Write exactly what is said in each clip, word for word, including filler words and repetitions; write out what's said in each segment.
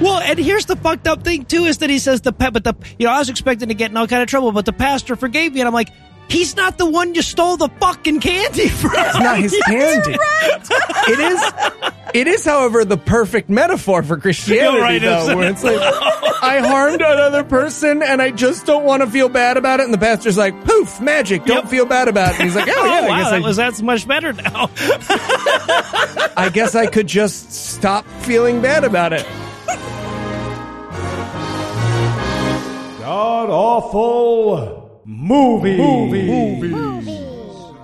Well, and here's the fucked up thing, too, is that he says, the but the you know, I was expecting to get in all kind of trouble, but the pastor forgave me. And I'm like, he's not the one you stole the fucking candy from. It's not his candy. Right. It is, it is, however, the perfect metaphor for Christianity, right, though, where it's like, I harmed another person, and I just don't want to feel bad about it. And the pastor's like, poof, magic, don't yep. feel bad about it. And he's like, oh, yeah, oh, wow, I guess that I, was, that's much better now. I guess I could just stop feeling bad about it. God awful movies. Movies. Movies. Movies.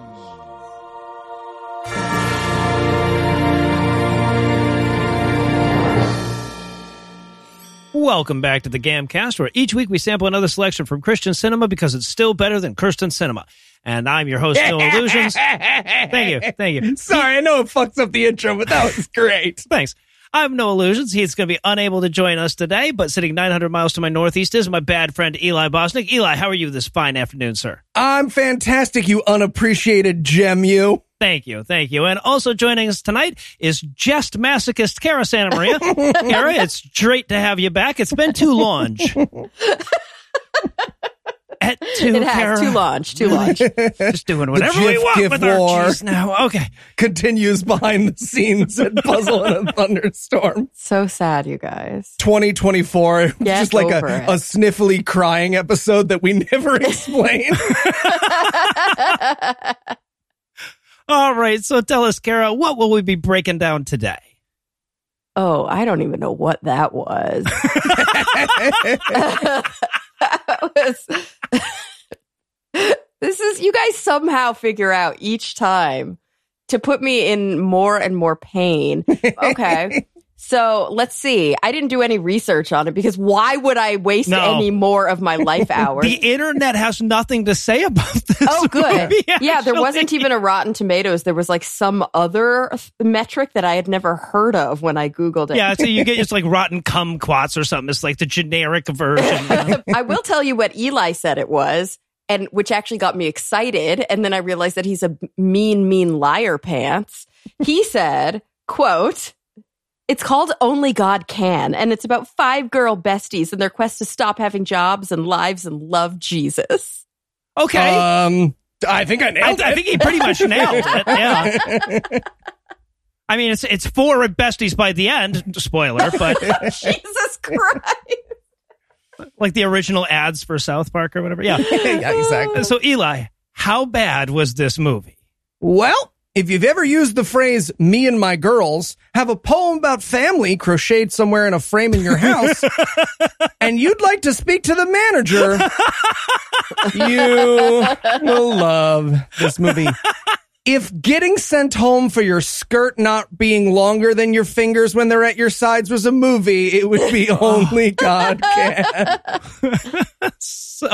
Welcome back to the Gamcast, where each week we sample another selection from Christian cinema because it's still better than Kirsten cinema. And I'm your host, No Illusions. Thank you. Thank you. Sorry, I know it fucks up the intro, but that was great. Thanks. I have no illusions. He's going to be unable to join us today, but sitting nine hundred miles to my northeast is my bad friend, Eli Bosnick. Eli, how are you this fine afternoon, sir? I'm fantastic, you unappreciated gem, you. Thank you. Thank you. And also joining us tonight is just masochist Cara Santa Maria. Cara, it's great to have you back. It's been too long. At two, it has. Too large, too large. Just doing whatever we want with our cheese now. Okay. Continues behind the scenes at Puzzle and a Thunderstorm. So sad, you guys. twenty twenty-four. Get just like a, a sniffly crying episode that we never explain. All right. So tell us, Cara, what will we be breaking down today? Oh, I don't even know what that was. That was, this is, you guys somehow figure out each time to put me in more and more pain. Okay. So let's see. I didn't do any research on it because why would I waste no. any more of my life hours? The internet has nothing to say about this. Oh, good. Movie, yeah, there wasn't even a Rotten Tomatoes. There was like some other metric that I had never heard of when I Googled it. Yeah, so you get just like rotten kumquats or something. It's like the generic version. I will tell you what Eli said it was, and which actually got me excited. And then I realized that he's a mean, mean liar pants. He said, quote, "It's called Only God Can, and it's about five girl besties and their quest to stop having jobs and lives and love Jesus." Okay. Um, I think I nailed I, it. I think he pretty much nailed it. Yeah. I mean, it's it's four besties by the end. Spoiler, but Jesus Christ! Like the original ads for South Park or whatever. Yeah. Yeah, exactly. So, Eli, how bad was this movie? Well, if you've ever used the phrase, "me and my girls," have a poem about family crocheted somewhere in a frame in your house, and you'd like to speak to the manager, you will love this movie. If getting sent home for your skirt not being longer than your fingers when they're at your sides was a movie, it would be Only God Can. So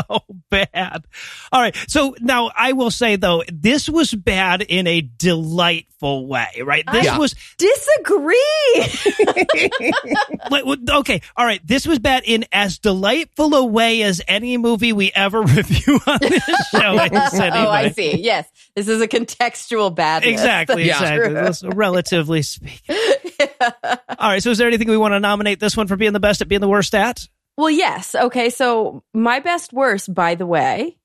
bad. All right. So now I will say, though, this was bad in a delightful way, right? This I was disagree. Like, okay. All right. This was bad in as delightful a way as any movie we ever review on this show. I guess, anyway. Oh, I see. Yes. This is a contextual badness. Exactly. That's exactly. True. Relatively speaking. Yeah. All right. So is there anything we want to nominate this one for being the best at being the worst at? Well, yes. Okay, so my best worst, by the way,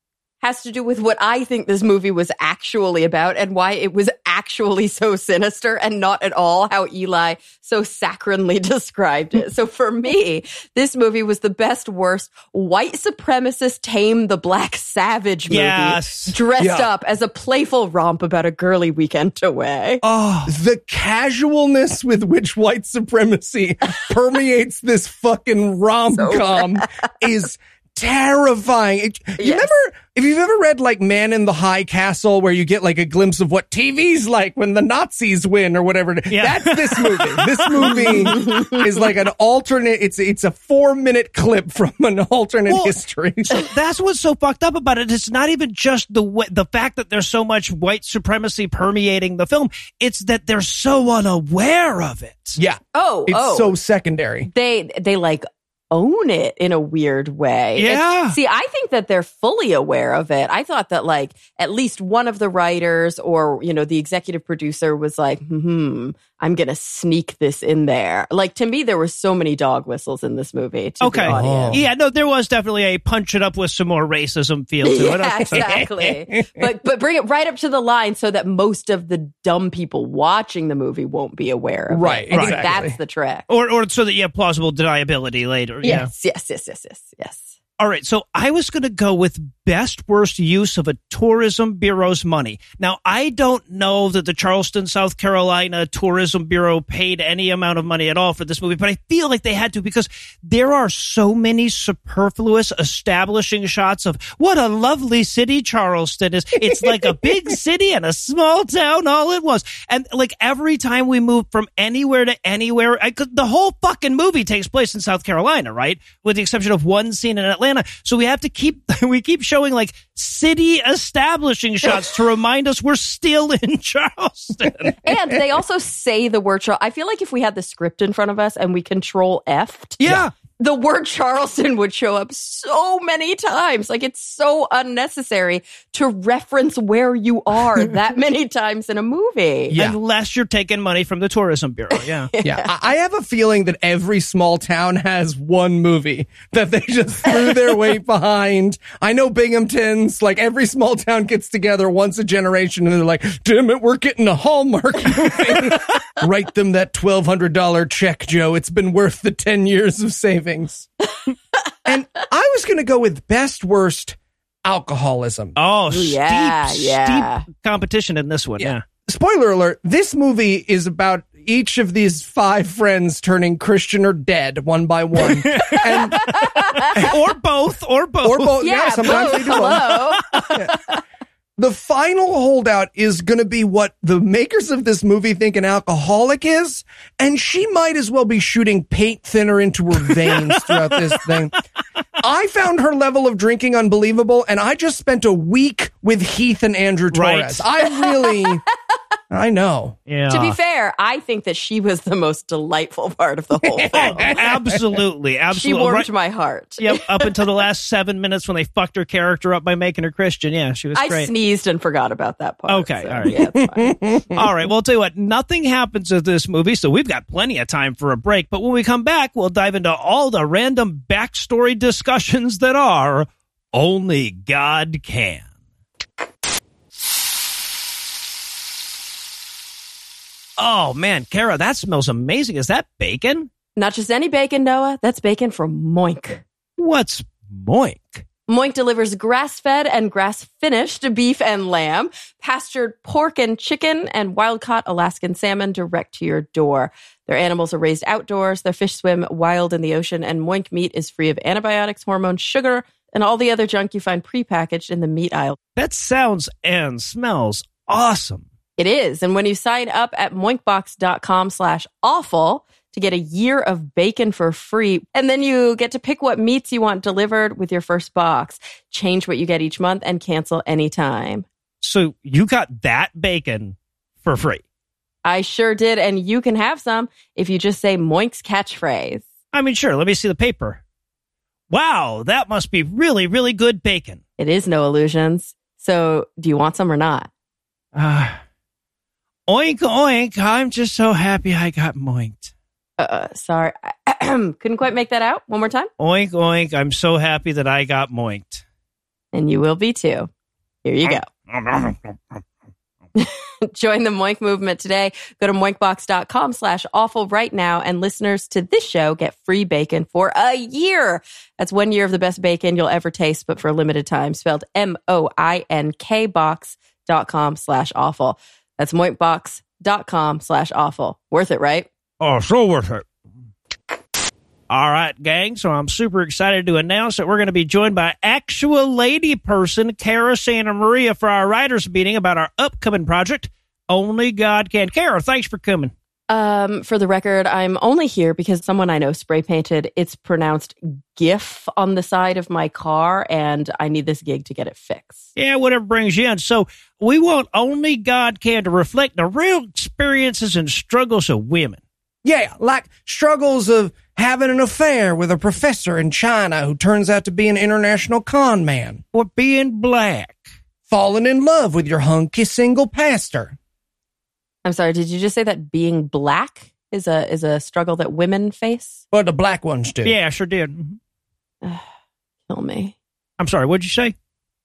has to do with what I think this movie was actually about and why it was actually so sinister and not at all how Eli so saccharinely described it. So for me, this movie was the best worst white supremacist tame the black savage movie yes. dressed yeah. up as a playful romp about a girly weekend away. Oh, the casualness with which white supremacy permeates this fucking rom-com so is terrifying. It, you yes. remember, if you've ever read like Man in the High Castle, where you get like a glimpse of what T V's like when the Nazis win or whatever. Yeah. That's this movie. This movie is like an alternate. It's it's a four minute clip from an alternate well, history. That's what's so fucked up about it. It's not even just the the fact that there's so much white supremacy permeating the film. It's that they're so unaware of it. Yeah. Oh, it's oh. so secondary. They they like. own it in a weird way. Yeah. It's, see, I think that they're fully aware of it. I thought that like at least one of the writers or, you know, the executive producer was like, hmm, I'm going to sneak this in there. Like, to me, there were so many dog whistles in this movie. To okay. The audience. Oh. Yeah, no, there was definitely a punch it up with some more racism feel to yeah, it. Okay. Exactly. But, but bring it right up to the line so that most of the dumb people watching the movie won't be aware of right, it. I right. think exactly. that's the trick. Or, or so that you have plausible deniability later. Yes, yeah. yes, yes, yes, yes, yes. All right, so I was going to go with best worst use of a tourism bureau's money. Now, I don't know that the Charleston, South Carolina Tourism Bureau paid any amount of money at all for this movie, but I feel like they had to because there are so many superfluous establishing shots of what a lovely city Charleston is. It's like a big city and a small town all at once. And like every time we move from anywhere to anywhere, I could, the whole fucking movie takes place in South Carolina, right? With the exception of one scene in Atlanta. So we have to keep we keep showing like city establishing shots to remind us we're still in Charleston. And they also say the word Charleston. I feel like if we had the script in front of us and we control F'd, yeah, the word Charleston would show up so many times. Like, it's so unnecessary to reference where you are that many times in a movie. Yeah. Unless you're taking money from the tourism bureau. Yeah. yeah. yeah. I have a feeling that every small town has one movie that they just threw their weight behind. I know Binghamton's, like, every small town gets together once a generation and they're like, damn it, we're getting a Hallmark movie. Write them that twelve hundred dollars check, Joe. It's been worth the ten years of saving. And I was going to go with best worst alcoholism. Oh, yeah, steep, yeah. steep competition in this one. Yeah. yeah. Spoiler alert, this movie is about each of these five friends turning Christian or dead one by one. and, or both, or both. Or both, yeah, yeah sometimes both. They do both. yeah. The final holdout is going to be what the makers of this movie think an alcoholic is, and she might as well be shooting paint thinner into her veins throughout this thing. I found her level of drinking unbelievable, and I just spent a week with Heath and Andrew Torres. Right. I really... I know. Yeah. To be fair, I think that she was the most delightful part of the whole thing. absolutely, absolutely. She warmed right. my heart. Yep. Up until the last seven minutes when they fucked her character up by making her Christian. Yeah, she was I great. I sneezed and forgot about that part. Okay, so, all right. Yeah, it's fine. All right, well, I'll tell you what. Nothing happens in this movie, so we've got plenty of time for a break. But when we come back, we'll dive into all the random backstory discussions that are Only God Can. Oh, man, Cara, that smells amazing. Is that bacon? Not just any bacon, Noah. That's bacon from Moink. What's Moink? Moink delivers grass-fed and grass-finished beef and lamb, pastured pork and chicken, and wild-caught Alaskan salmon direct to your door. Their animals are raised outdoors, their fish swim wild in the ocean, and Moink meat is free of antibiotics, hormones, sugar, and all the other junk you find prepackaged in the meat aisle. That sounds and smells awesome. It is. And when you sign up at moinkbox.com slash awful to get a year of bacon for free, and then you get to pick what meats you want delivered with your first box, change what you get each month, and cancel anytime. So you got that bacon for free. I sure did. And you can have some if you just say Moink's catchphrase. I mean, sure. Let me see the paper. Wow, that must be really, really good bacon. It is, no illusions. So do you want some or not? Uh Oink, oink. I'm just so happy I got moinked. Uh, sorry. Couldn't quite make that out. One more time. Oink, oink. I'm so happy that I got moinked. And you will be too. Here you go. Join the Moink movement today. Go to moinkbox.com slash awful right now. And listeners to this show get free bacon for a year. That's one year of the best bacon you'll ever taste, but for a limited time. Spelled M O I N K box.com slash awful. That's moinkbox.com slash awful. Worth it, right? Oh, so worth it. All right, gang, so I'm super excited to announce that we're going to be joined by actual lady person Cara Santa Maria for our writers meeting about our upcoming project, Only God Can. Cara, thanks for coming. Um, for the record, I'm only here because someone I know spray painted "it's pronounced GIF" on the side of my car, and I need this gig to get it fixed. Yeah, whatever brings you in. So we want Only God Can to reflect the real experiences and struggles of women. Yeah, like struggles of having an affair with a professor in China who turns out to be an international con man. Or being black. Falling in love with your hunky single pastor. I'm sorry, did you just say that being black is a is a struggle that women face? Well, the black ones do. Yeah, I sure did. Kill me. I'm sorry, what'd you say?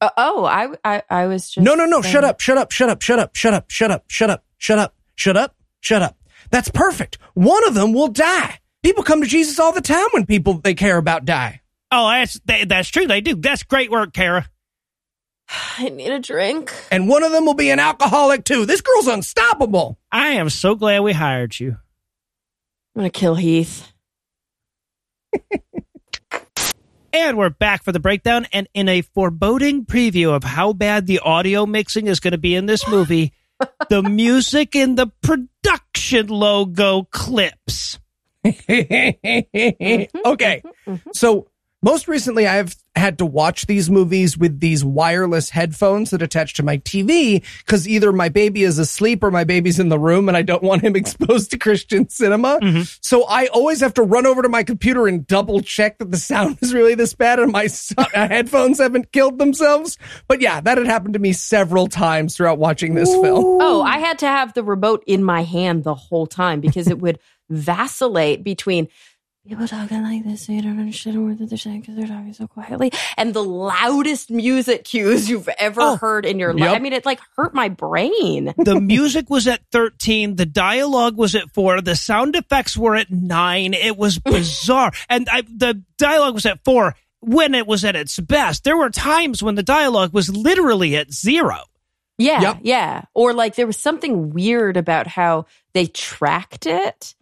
Uh, oh, I, I I was just... No, no, no, saying... shut up, shut up, shut up, shut up, shut up, shut up, shut up, shut up, shut up, shut up. That's perfect. One of them will die. People come to Jesus all the time when people they care about die. Oh, that's that, that's true. They do. That's great work, Cara. I need a drink. And one of them will be an alcoholic, too. This girl's unstoppable. I am so glad we hired you. I'm going to kill Heath. And we're back for the breakdown. And in a foreboding preview of how bad the audio mixing is going to be in this movie, the music in the production logo clips. Okay, so most recently I've had to watch these movies with these wireless headphones that attach to my T V because either my baby is asleep or my baby's in the room and I don't want him exposed to Christian cinema. Mm-hmm. So I always have to run over to my computer and double check that the sound is really this bad and my headphones haven't killed themselves. But yeah, that had happened to me several times throughout watching this Ooh. film. Oh, I had to have the remote in my hand the whole time because it would vacillate between people talking like this, so you don't understand a word that they're saying because they're talking so quietly, and the loudest music cues you've ever oh, heard in your yep. life. I mean, it like hurt my brain. The music was at thirteen. The dialogue was at four. The sound effects were at nine. It was bizarre. And I, the dialogue was at four when it was at its best. There were times when the dialogue was literally at zero. Yeah, yep. yeah. Or like there was something weird about how they tracked it.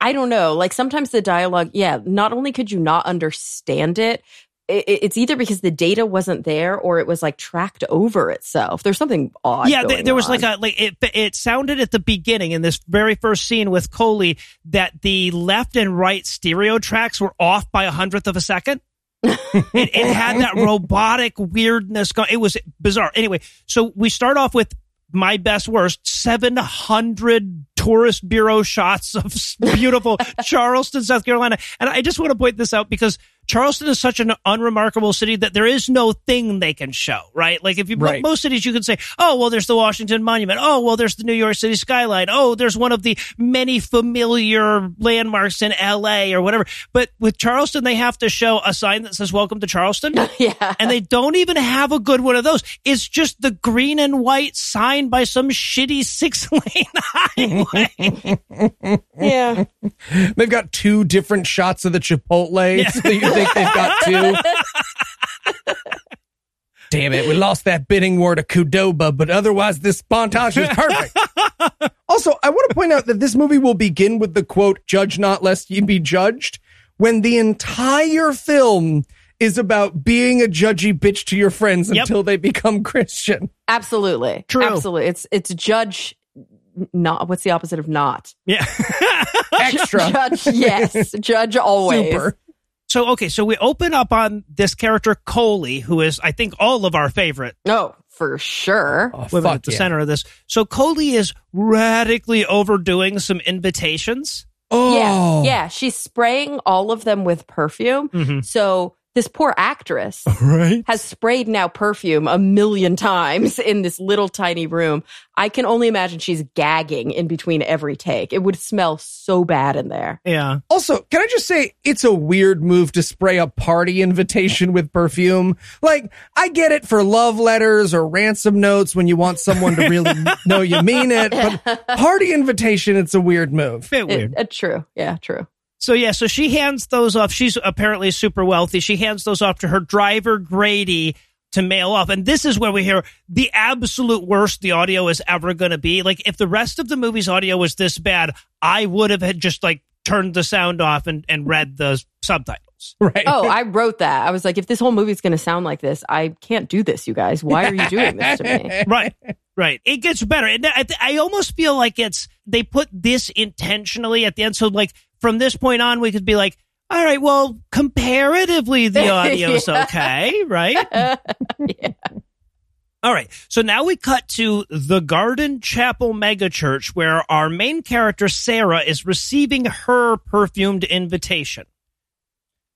I don't know. Like sometimes the dialogue, yeah, not only could you not understand it, it, it's either because the data wasn't there or it was like tracked over itself. There's something odd. Yeah, th- there was on. like a, like it, it sounded at the beginning in this very first scene with Coley that the left and right stereo tracks were off by a hundredth of a second. it, it had that robotic weirdness. Go- it was bizarre. Anyway, so we start off with my best worst, seven hundred tourist bureau shots of beautiful Charleston, South Carolina. And I just want to point this out because Charleston is such an unremarkable city that there is no thing they can show, right? Like if you right. like most cities, you can say, oh, well, there's the Washington Monument. Oh, well, there's the New York City skyline. Oh, there's one of the many familiar landmarks in L A or whatever. But with Charleston, they have to show a sign that says, welcome to Charleston. yeah. And they don't even have a good one of those. It's just the green and white sign by some shitty six lane highway. yeah. They've got two different shots of the Chipotle. Yeah. So you think they've got two. Damn it, we lost that bidding war to Qdoba, but otherwise this montage is perfect. Also, I want to point out that this movie will begin with the quote, "Judge not lest ye be judged," when the entire film is about being a judgy bitch to your friends yep. until they become Christian. Absolutely. True. Absolutely. It's it's judge not. What's the opposite of not? Yeah. Extra. Judge, yes. Judge always. Super. So, okay, so we open up on this character, Coley, who is, I think, all of our favorite. Oh, for sure. Oh, Women at the yeah. center of this. So Coley is radically overdoing some invitations. Oh. Yeah, yeah. She's spraying all of them with perfume. Mm-hmm. So this poor actress right? has sprayed now perfume a million times in this little tiny room. I can only imagine she's gagging in between every take. It would smell so bad in there. Yeah. Also, can I just say it's a weird move to spray a party invitation with perfume? Like, I get it for love letters or ransom notes when you want someone to really know you mean it. But party invitation, it's a weird move. Bit weird. It, uh, true. Yeah, true. So, yeah, so she hands those off. She's apparently super wealthy. She hands those off to her driver, Grady, to mail off. And this is where we hear the absolute worst the audio is ever going to be. Like, if the rest of the movie's audio was this bad, I would have had just, like, turned the sound off and, and read the subtitles. Right. Oh, I wrote that. I was like, if this whole movie's going to sound like this, I can't do this, you guys. Why are you doing this to me? Right. Right. It gets better. And I, th- I almost feel like it's, they put this intentionally at the end. So like from this point on, we could be like, all right, well, comparatively, the audio's yeah. okay, right? yeah. All right. So now we cut to the Garden Chapel Mega Church, where our main character, Sarah, is receiving her perfumed invitation.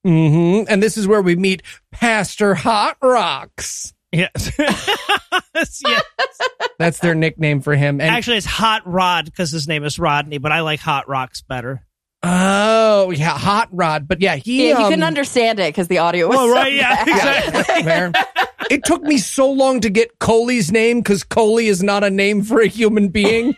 Mm-hmm. And this is where we meet Pastor Hot Rocks. Yes. yes. That's their nickname for him. And actually, it's Hot Rod because his name is Rodney, but I like Hot Rocks better. Oh, yeah. Hot Rod. But yeah, he... Yeah, he um, couldn't understand it because the audio was oh, so right, yeah, exactly. yeah, It took me so long to get Coley's name because Coley is not a name for a human being.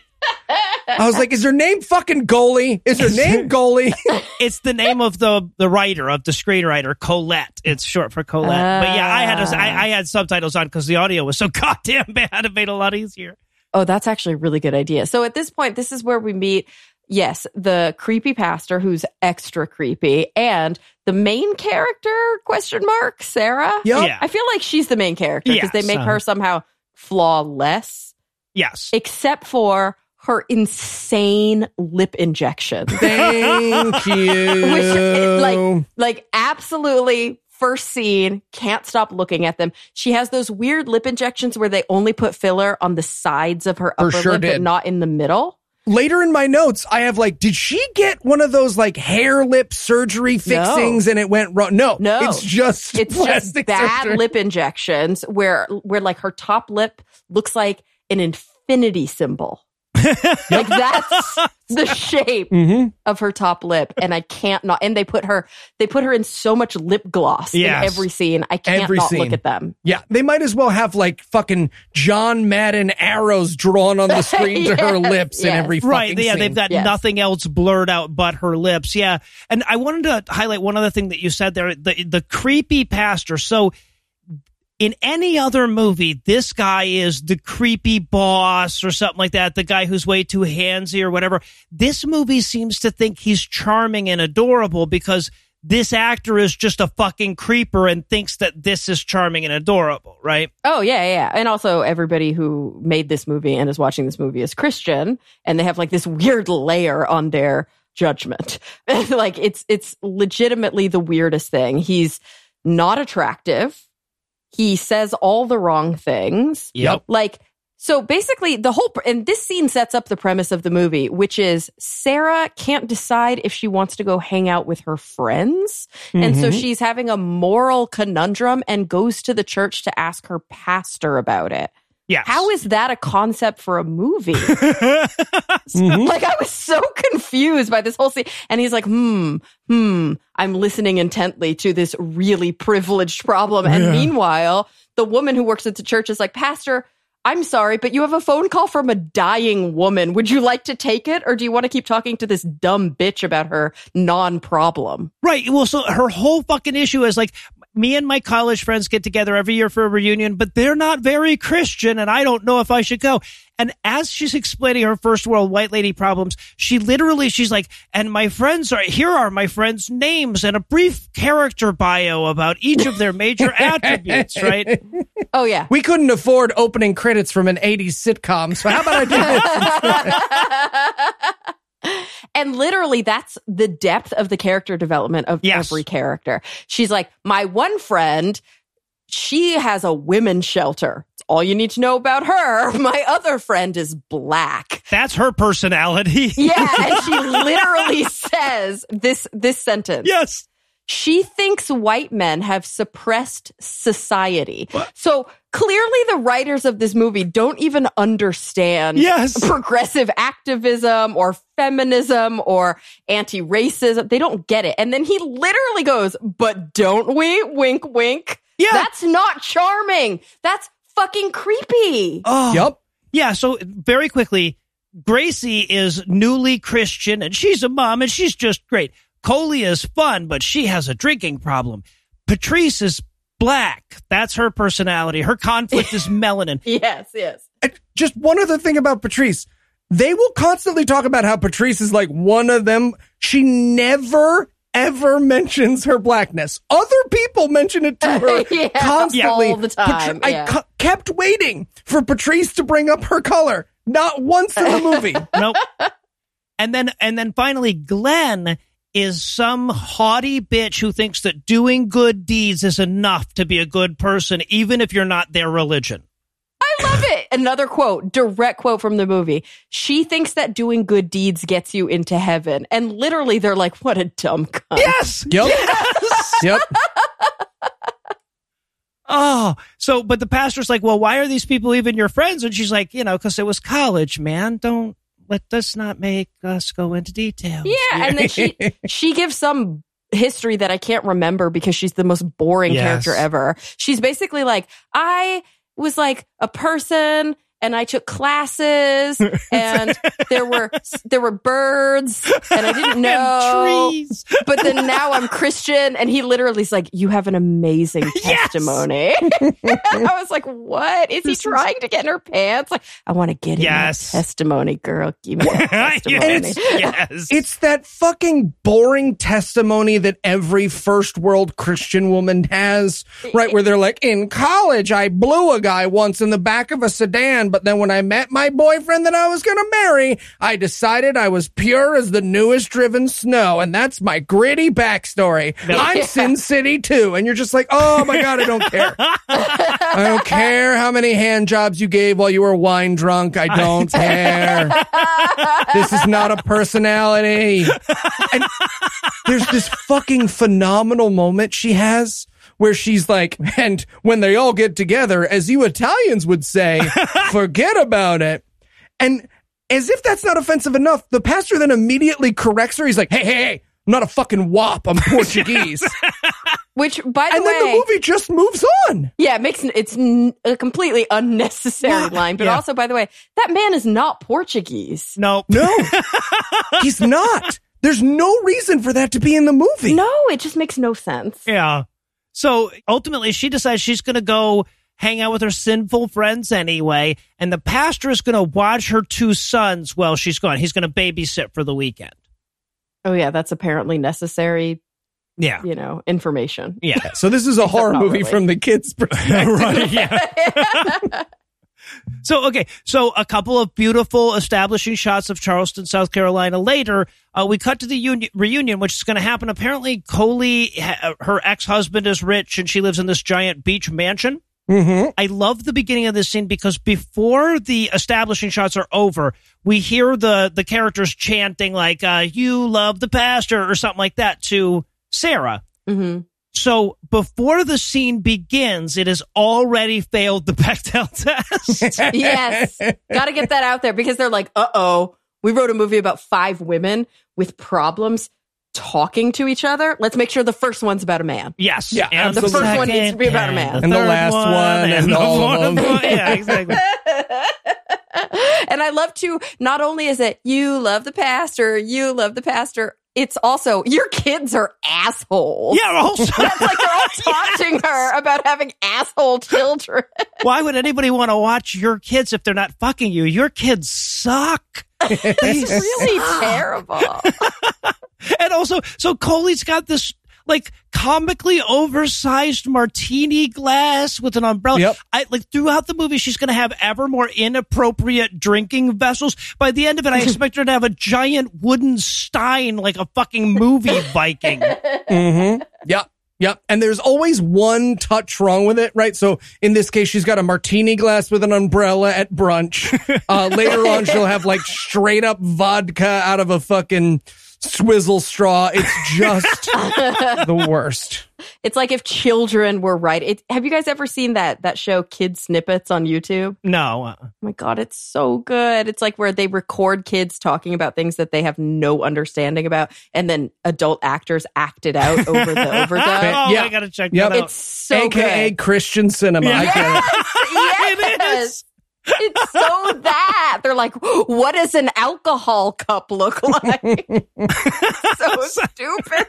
I was like, is her name fucking Coley? Is her name Coley? It's the name of the, the writer, of the screenwriter, Colette. It's short for Colette. Uh, but yeah, I had a, I, I had subtitles on because the audio was so goddamn bad. It made it a lot easier. Oh, that's actually a really good idea. So at this point, this is where we meet... Yes, the creepy pastor who's extra creepy and the main character, question mark, Sarah. Yep. Yeah. I feel like she's the main character because yeah, they make so. her somehow flawless. Yes. Except for her insane lip injection. Thank you. Which is like, like absolutely first scene, can't stop looking at them. She has those weird lip injections where they only put filler on the sides of her upper sure lip did. but not in the middle. Later in my notes, I have like, did she get one of those like hair lip surgery fixings no. and it went wrong? No, no, it's just it's plastic just bad surgery. Lip injections where where like her top lip looks like an infinity symbol. Like that's the shape mm-hmm. of her top lip, and I can't not. And they put her they put her in so much lip gloss yes. in every scene. I can't every not scene. look at them. Yeah, they might as well have like fucking John Madden arrows drawn on the screen yes, to her lips yes. in every right, fucking yeah, scene. Right? Yeah, they've got yes. nothing else blurred out but her lips. Yeah, and I wanted to highlight one other thing that you said there: the the creepy pastor. So. In any other movie, this guy is the creepy boss or something like that, the guy who's way too handsy or whatever. This movie seems to think he's charming and adorable because this actor is just a fucking creeper and thinks that this is charming and adorable, right? Oh, yeah, yeah. And also everybody who made this movie and is watching this movie is Christian, and they have like this weird layer on their judgment. Like it's it's legitimately the weirdest thing. He's not attractive. He says all the wrong things. Yep. Like, so basically the whole, pr- and this scene sets up the premise of the movie, which is Sarah can't decide if she wants to go hang out with her friends. Mm-hmm. And so she's having a moral conundrum and goes to the church to ask her pastor about it. Yes. How is that a concept for a movie? so, mm-hmm. Like, I was so confused by this whole scene. And he's like, hmm, hmm, I'm listening intently to this really privileged problem. And yeah. meanwhile, the woman who works at the church is like, Pastor, I'm sorry, but you have a phone call from a dying woman. Would you like to take it? Or do you want to keep talking to this dumb bitch about her non-problem? Right. Well, so her whole fucking issue is like, me and my college friends get together every year for a reunion, but they're not very Christian, and I don't know if I should go. And as she's explaining her first world white lady problems, she literally, she's like, and my friends are, here are my friends' names and a brief character bio about each of their major attributes, right? Oh, yeah. We couldn't afford opening credits from an eighties sitcom, so how about I do this? And literally, that's the depth of the character development of yes. every character. She's like, my one friend, she has a women's shelter. It's all you need to know about her. My other friend is black. That's her personality. Yeah, and she literally says this this sentence. Yes. She thinks white men have suppressed society. What? So clearly the writers of this movie don't even understand yes. progressive activism or feminism or anti-racism. They don't get it. And then he literally goes, but don't we? Wink, wink. Yeah. That's not charming. That's fucking creepy. Oh. Yep. Yeah, so very quickly, Gracie is newly Christian and she's a mom and she's just great. Coley is fun, but she has a drinking problem. Patrice is black. That's her personality. Her conflict is melanin. Yes, yes. And just one other thing about Patrice. They will constantly talk about how Patrice is like one of them. She never, ever mentions her blackness. Other people mention it to her yeah, constantly. All the time. Patri- yeah. I cu- kept waiting for Patrice to bring up her color. Not once in the movie. Nope. And then, and then finally, Glenn is some haughty bitch who thinks that doing good deeds is enough to be a good person, even if you're not their religion. I love it. Another quote, direct quote from the movie. She thinks that doing good deeds gets you into heaven. And literally, they're like, what a dumb cunt. Yes. Yep. Yes. Yep. Oh, so, but the pastor's like, well, why are these people even your friends? And she's like, you know, because it was college, man. Don't, let us not make us go into details. Yeah. Here. And then she, she gives some history that I can't remember because she's the most boring yes. character ever. She's basically like, I was like a person and I took classes and there were there were birds and I didn't know trees. But then now I'm Christian, and he literally is like, you have an amazing testimony. Yes. I was like, what is he trying to get in her pants? Like, I want to get in yes. your testimony, girl. Give me that testimony. It's, yes. it's that fucking boring testimony that every first world Christian woman has, right? Where they're like, in college I blew a guy once in the back of a sedan, but then when I met my boyfriend that I was going to marry, I decided I was pure as the newest driven snow. And that's my gritty backstory. No. I'm yeah. Sin City too. And you're just like, oh my God, I don't care. I don't care how many hand jobs you gave while you were wine drunk. I don't care. This is not a personality. And there's this fucking phenomenal moment she has where she's like, and when they all get together, as you Italians would say, forget about it. And as if that's not offensive enough, the pastor then immediately corrects her. He's like, hey, hey, hey, I'm not a fucking wop. I'm Portuguese. Which, by the and way... And then the movie just moves on. Yeah, it makes it's a completely unnecessary yeah. line. But yeah. also, by the way, that man is not Portuguese. No. No. He's not. There's no reason for that to be in the movie. No, it just makes no sense. Yeah. So ultimately, she decides she's going to go hang out with her sinful friends anyway, and the pastor is going to watch her two sons while she's gone. He's going to babysit for the weekend. Oh, yeah. That's apparently necessary. Yeah. You know, information. Yeah. So this is a horror movie really. From the kids' perspective. Right, yeah. So, okay. So a couple of beautiful establishing shots of Charleston, South Carolina later. Uh, we cut to the uni- reunion, which is going to happen. Apparently, Coley, ha- her ex-husband is rich and she lives in this giant beach mansion. Mm-hmm. I love the beginning of this scene because before the establishing shots are over, we hear the, the characters chanting like, uh, you love the pastor or something like that to Sarah. Mm-hmm. So before the scene begins, it has already failed the Bechdel test. Yes. Got to get that out there because they're like, uh-oh, we wrote a movie about five women with problems talking to each other. Let's make sure the first one's about a man. Yes. Yeah, and the first one needs to be about a man. And the last one. one and, and all of them. Yeah, exactly. And I love to, not only is it, you love the pastor, you love the pastor, it's also, your kids are assholes. Yeah, also. That's like they're all taunting yes. her about having asshole children. Why would anybody want to watch your kids if they're not fucking you? Your kids suck. It's really suck. Terrible. And also, so Coley's got this like comically oversized martini glass with an umbrella. Yep. I like throughout the movie, she's going to have ever more inappropriate drinking vessels. By the end of it, I expect her to have a giant wooden stein like a fucking movie Viking. Mm-hmm. Yep. Yep. And there's always one touch wrong with it, right? So in this case, she's got a martini glass with an umbrella at brunch. Uh, later on, she'll have like straight up vodka out of a fucking swizzle straw. It's just the worst. It's like if children were right. It, have you guys ever seen that that show Kids Snippets on YouTube? No. Oh my God, it's so good. It's like where they record kids talking about things that they have no understanding about, and then adult actors act it out over the overdub. Oh, yeah. I gotta check yep. that out. It's so A K A good. Christian cinema. Yes, yes. It is. It's so that they're like, what does an alcohol cup look like? So stupid.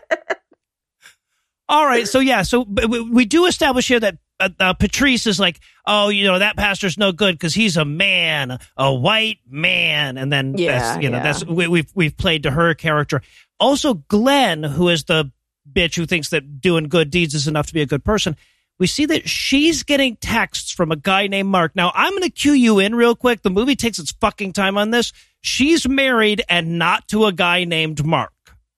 All right. So, yeah. So we, we do establish here that uh, uh, Patrice is like, oh, you know, that pastor's no good because he's a man, a white man. And then, yeah, that's, you know, yeah. that's we, we've we've played to her character. Also, Glenn, who is the bitch who thinks that doing good deeds is enough to be a good person. We see that she's getting texts from a guy named Mark. Now, I'm going to cue you in real quick. The movie takes its fucking time on this. She's married and not to a guy named Mark.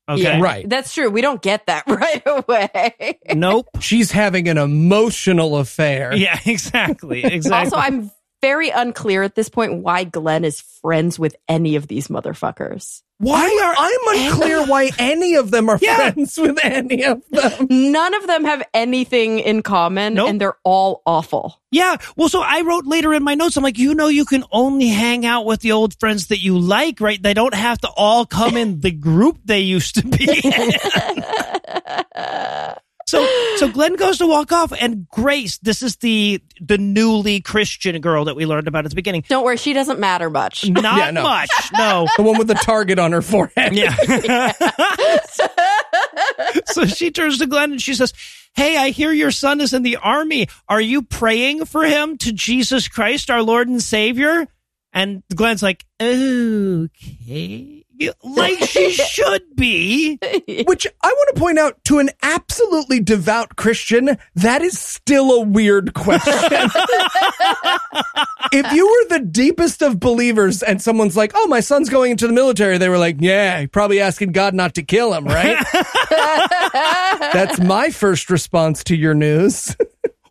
Okay. Yeah, right. That's true. We don't get that right away. Nope. She's having an emotional affair. Yeah, exactly. Exactly. Also, I'm very unclear at this point why Glenn is friends with any of these motherfuckers. Why are I'm unclear why any of them are yeah. friends with any of them. None of them have anything in common, nope. and they're all awful. Yeah. Well, so I wrote later in my notes, I'm like, you know, you can only hang out with the old friends that you like, right? They don't have to all come in the group they used to be in. So so Glenn goes to walk off, and Grace, this is the the newly Christian girl that we learned about at the beginning. Don't worry, she doesn't matter much. Not yeah, no. much, no. The one with the target on her forehead. Yeah. yeah. so, so she turns to Glenn and she says, hey, I hear your son is in the army. Are you praying for him to Jesus Christ, our Lord and Savior? And Glenn's like, okay. Like she should be. Which I want to point out, to an absolutely devout Christian, that is still a weird question. If you were the deepest of believers and someone's like, oh, my son's going into the military, they were like, yeah, probably asking God not to kill him, right? That's my first response to your news.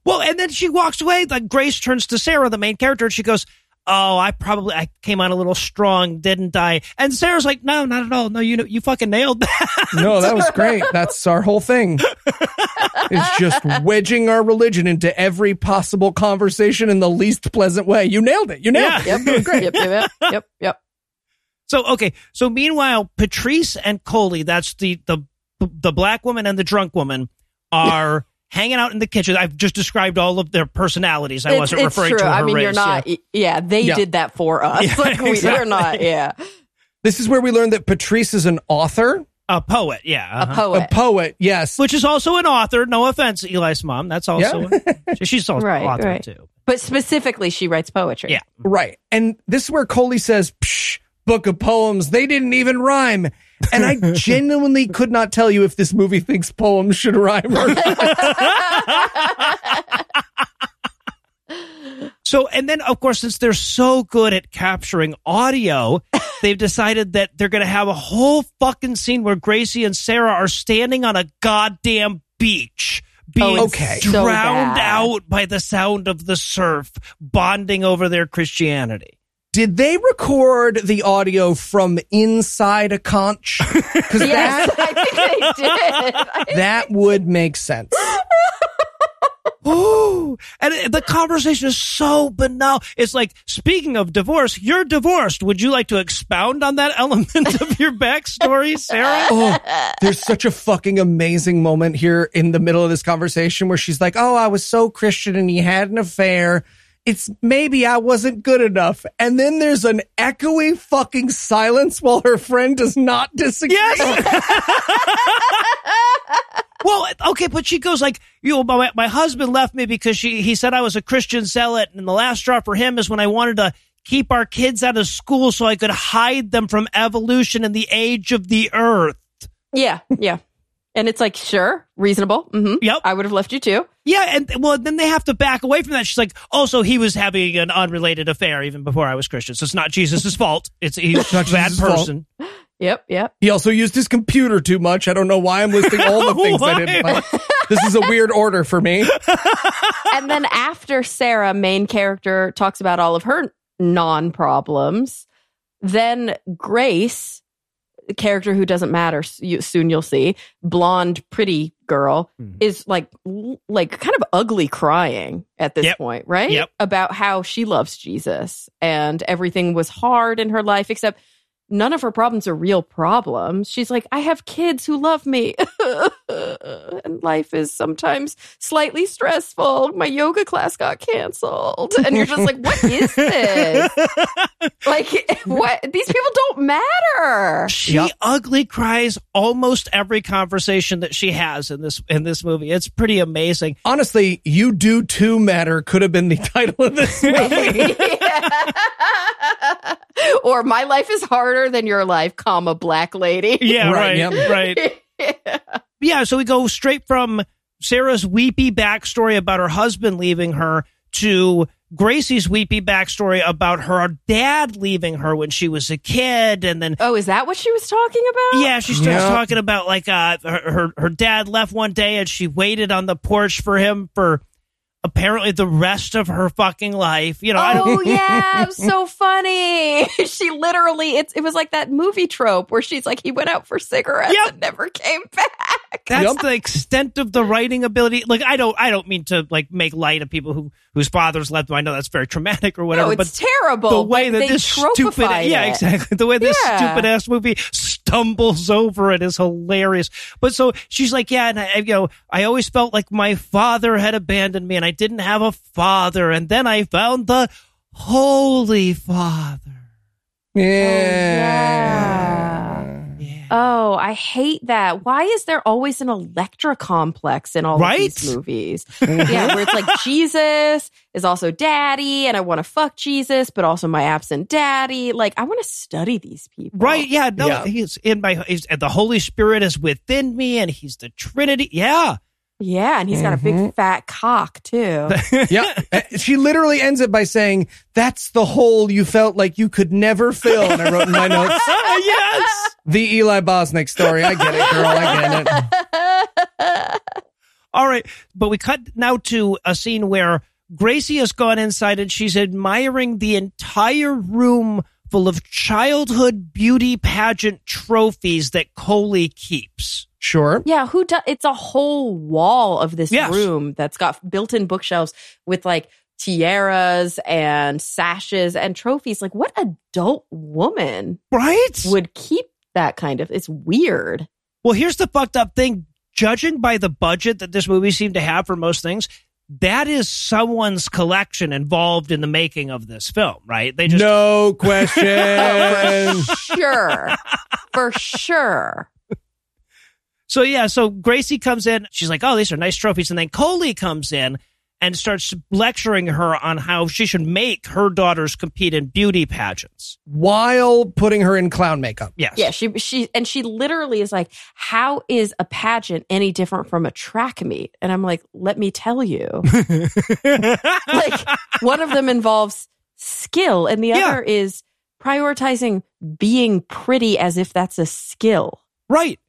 Well, and then she walks away. Like Grace turns to Sarah, the main character, and she goes, oh, I probably, I came on a little strong, didn't I? And Sarah's like, no, not at all. No, you know, you fucking nailed that. No, that was great. That's our whole thing. It's just wedging our religion into every possible conversation in the least pleasant way. You nailed it. You nailed yeah. it. Yep, great. Yep, yep, yep, yep, yep. So, okay. So meanwhile, Patrice and Coley, that's the, the, the black woman and the drunk woman, are hanging out in the kitchen. I've just described all of their personalities. I it's, wasn't it's referring true. to her I mean, race. You're not, yeah, yeah they yeah. did that for us. Yeah, like, we, exactly. They're not, yeah. This is where we learned that Patrice is an author. A poet, yeah. Uh-huh. A poet. A poet, yes. Which is also an author. No offense, Eli's mom. That's also, yeah. a, she's also right, an author, right. too. But specifically, she writes poetry. Yeah. Right. And this is where Coley says, psh, book of poems, they didn't even rhyme. And I genuinely could not tell you if this movie thinks poems should rhyme or not. So, and then, of course, since they're so good at capturing audio, they've decided that they're going to have a whole fucking scene where Gracie and Sarah are standing on a goddamn beach, being oh, okay. drowned so out by the sound of the surf, bonding over their Christianity. Did they record the audio from inside a conch? Yes, that, I think they did. I that think... would make sense. Ooh, and the conversation is so banal. It's like, speaking of divorce, you're divorced. Would you like to expound on that element of your backstory, Sarah? Oh, there's such a fucking amazing moment here in the middle of this conversation where she's like, oh, I was so Christian and he had an affair. It's maybe I wasn't good enough. And then there's an echoey fucking silence while her friend does not disagree. Yes. Well, okay, but she goes like, you know, my, my husband left me because she, he said I was a Christian zealot. And the last straw for him is when I wanted to keep our kids out of school so I could hide them from evolution and the age of the earth. Yeah, yeah. And it's like, sure, reasonable. Mm-hmm. Yep. I would have left you too. Yeah. And well, then they have to back away from that. She's like, oh, so he was having an unrelated affair even before I was Christian. So it's not Jesus' fault. It's he's a bad person. Fault. Yep. Yep. He also used his computer too much. I don't know why I'm listing all the things I didn't like. This is a weird order for me. And then after Sarah, main character, talks about all of her non-problems, then Grace, the character who doesn't matter, you, soon you'll see, blonde, pretty girl, mm-hmm. is like, like kind of ugly crying at this yep. point, right? Yep. About how she loves Jesus and everything was hard in her life, except none of her problems are real problems. She's like, I have kids who love me. uh, and life is sometimes slightly stressful. My yoga class got canceled. And you're just like, what is this? Like, what? These people don't matter. She yep. ugly cries almost every conversation that she has in this in this movie. It's pretty amazing. Honestly, You Do Too Matter could have been the title of this movie. Or My Life is Harder Than Your Life, comma, Black Lady. Yeah, right, right. Yep. right. Yeah, so we go straight from Sarah's weepy backstory about her husband leaving her to Gracie's weepy backstory about her dad leaving her when she was a kid, and then oh, is that what she was talking about? Yeah, she starts yep. talking about like uh, her, her her dad left one day, and she waited on the porch for him for apparently the rest of her fucking life. You know? Oh yeah, it was so funny. She literally, it's it was like that movie trope where she's like, he went out for cigarettes yep. and never came back. That's yep. the extent of the writing ability. Like, I don't, I don't mean to like make light of people who whose fathers left. I know that's very traumatic or whatever. No, it's but terrible. The way that this stupid, it. yeah, exactly. The way this yeah. stupid ass movie stumbles over it is hilarious. But so she's like, yeah, and I, you know, I always felt like my father had abandoned me, and I didn't have a father, and then I found the Holy Father. Yeah. Oh, yeah. yeah. Oh, I hate that. Why is there always an Electra complex in all right? of these movies? Yeah, where it's like Jesus is also daddy, and I want to fuck Jesus, but also my absent daddy. Like, I want to study these people. Right, yeah. No, yeah. he's in my he's, and the Holy Spirit is within me, and he's the Trinity. Yeah. Yeah, and he's got mm-hmm. a big fat cock, too. yeah. She literally ends it by saying, that's the hole you felt like you could never fill. And I wrote in my notes, yes! The Eli Bosnick story. I get it, girl. I get it. All right. But we cut now to a scene where Gracie has gone inside and she's admiring the entire room full of childhood beauty pageant trophies that Coley keeps. Sure. Yeah, who does? It's a whole wall of this yes. room that's got built-in bookshelves with like tiaras and sashes and trophies. Like, what adult woman, right, would keep that kind of? It's weird. Well, here's the fucked up thing. Judging by the budget that this movie seemed to have for most things, that is someone's collection involved in the making of this film, right? They just no question. Oh, for sure, for sure. So, yeah, so Gracie comes in. She's like, oh, these are nice trophies. And then Coley comes in and starts lecturing her on how she should make her daughters compete in beauty pageants. While putting her in clown makeup. Yes. Yeah, she she and she literally is like, how is a pageant any different from a track meet? And I'm like, let me tell you. Like, one of them involves skill and the yeah. other is prioritizing being pretty as if that's a skill. Right.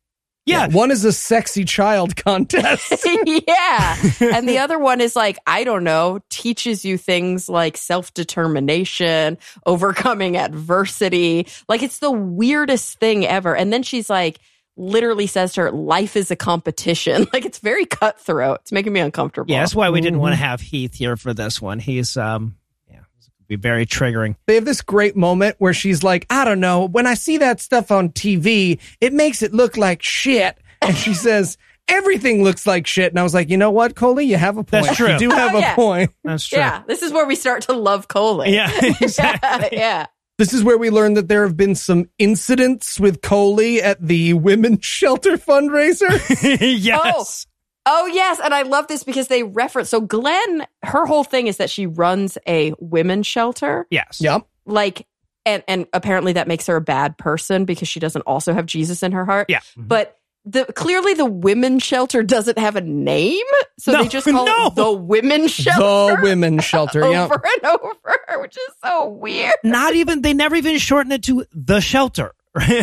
Yeah. yeah. One is a sexy child contest. yeah. And the other one is like, I don't know, teaches you things like self-determination, overcoming adversity. Like, it's the weirdest thing ever. And then she's like, literally says to her, life is a competition. Like, it's very cutthroat. It's making me uncomfortable. Yeah, that's why we didn't mm-hmm. want to have Heath here for this one. He's, um, yeah, it's going to be very triggering. They have this great moment where she's like, I don't know, when I see that stuff on T V, it makes it look like shit. And she says, everything looks like shit. And I was like, you know what, Coley? You have a point. That's true. You do have oh, yeah. a point. That's true. Yeah, this is where we start to love Coley. Yeah, exactly. yeah, yeah. This is where we learned that there have been some incidents with Coley at the women's shelter fundraiser. yes. Oh. Oh, yes. And I love this because they reference. So Glenn, her whole thing is that she runs a women's shelter. Yes. Yep. Like, and, and apparently that makes her a bad person because she doesn't also have Jesus in her heart. Yeah. But the clearly the women's shelter doesn't have a name. So no, they just call no. it the women's shelter. The women's shelter. over yep. and over, which is so weird. Not even, they never even shorten it to the shelter.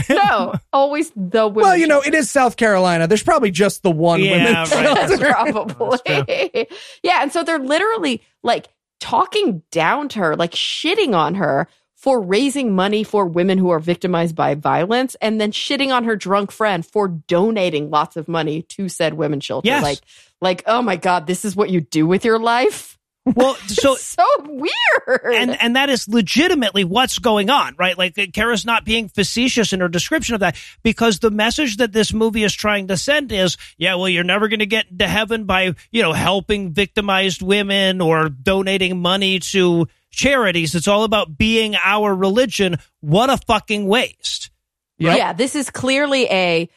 no, always the women. Well, you know, it is South Carolina. There's probably just the one yeah, women. Right. Probably. yeah, and so they're literally like talking down to her, like shitting on her for raising money for women who are victimized by violence, and then shitting on her drunk friend for donating lots of money to said women's shelter. Yes. Like, like, oh my God, this is what you do with your life? Well, so so weird. And and that is legitimately what's going on, right? Like, Cara's not being facetious in her description of that, because the message that this movie is trying to send is, yeah, well, you're never going to get into heaven by, you know, helping victimized women or donating money to charities. It's all about being our religion. What a fucking waste. Right? Yeah, this is clearly a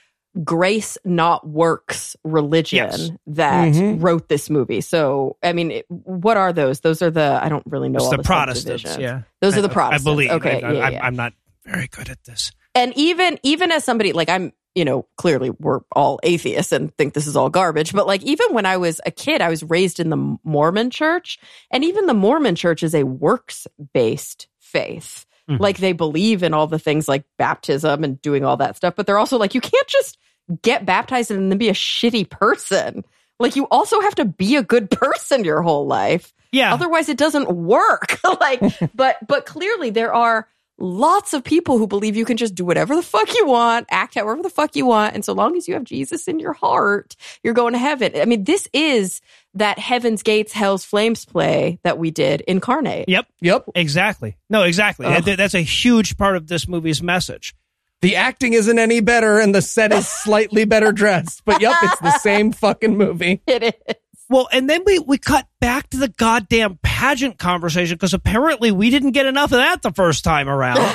grace not works religion yes. that mm-hmm. wrote this movie. So, I mean, what are those? Those are the, I don't really know. It's all the, the Protestants, yeah. Those I, are the Protestants. I believe. Okay, I, I, yeah, yeah. I'm not very good at this. And even even as somebody, like I'm, you know, clearly we're all atheists and think this is all garbage. But like, even when I was a kid, I was raised in the Mormon church. And even the Mormon church is a works-based faith. Mm-hmm. Like, they believe in all the things like baptism and doing all that stuff. But they're also like, you can't just get baptized and then be a shitty person. Like, you also have to be a good person your whole life. Yeah. Otherwise, it doesn't work. Like, but but clearly there are lots of people who believe you can just do whatever the fuck you want, act however the fuck you want, and so long as you have Jesus in your heart, you're going to heaven. I mean, this is that Heaven's Gates, Hell's Flames play that we did incarnate. Yep, yep, exactly. No, exactly. Ugh. That's a huge part of this movie's message. The acting isn't any better, and the set is slightly better dressed. But yep, it's the same fucking movie. It is. Well, and then we, we cut back to the goddamn pageant conversation, because apparently we didn't get enough of that the first time around.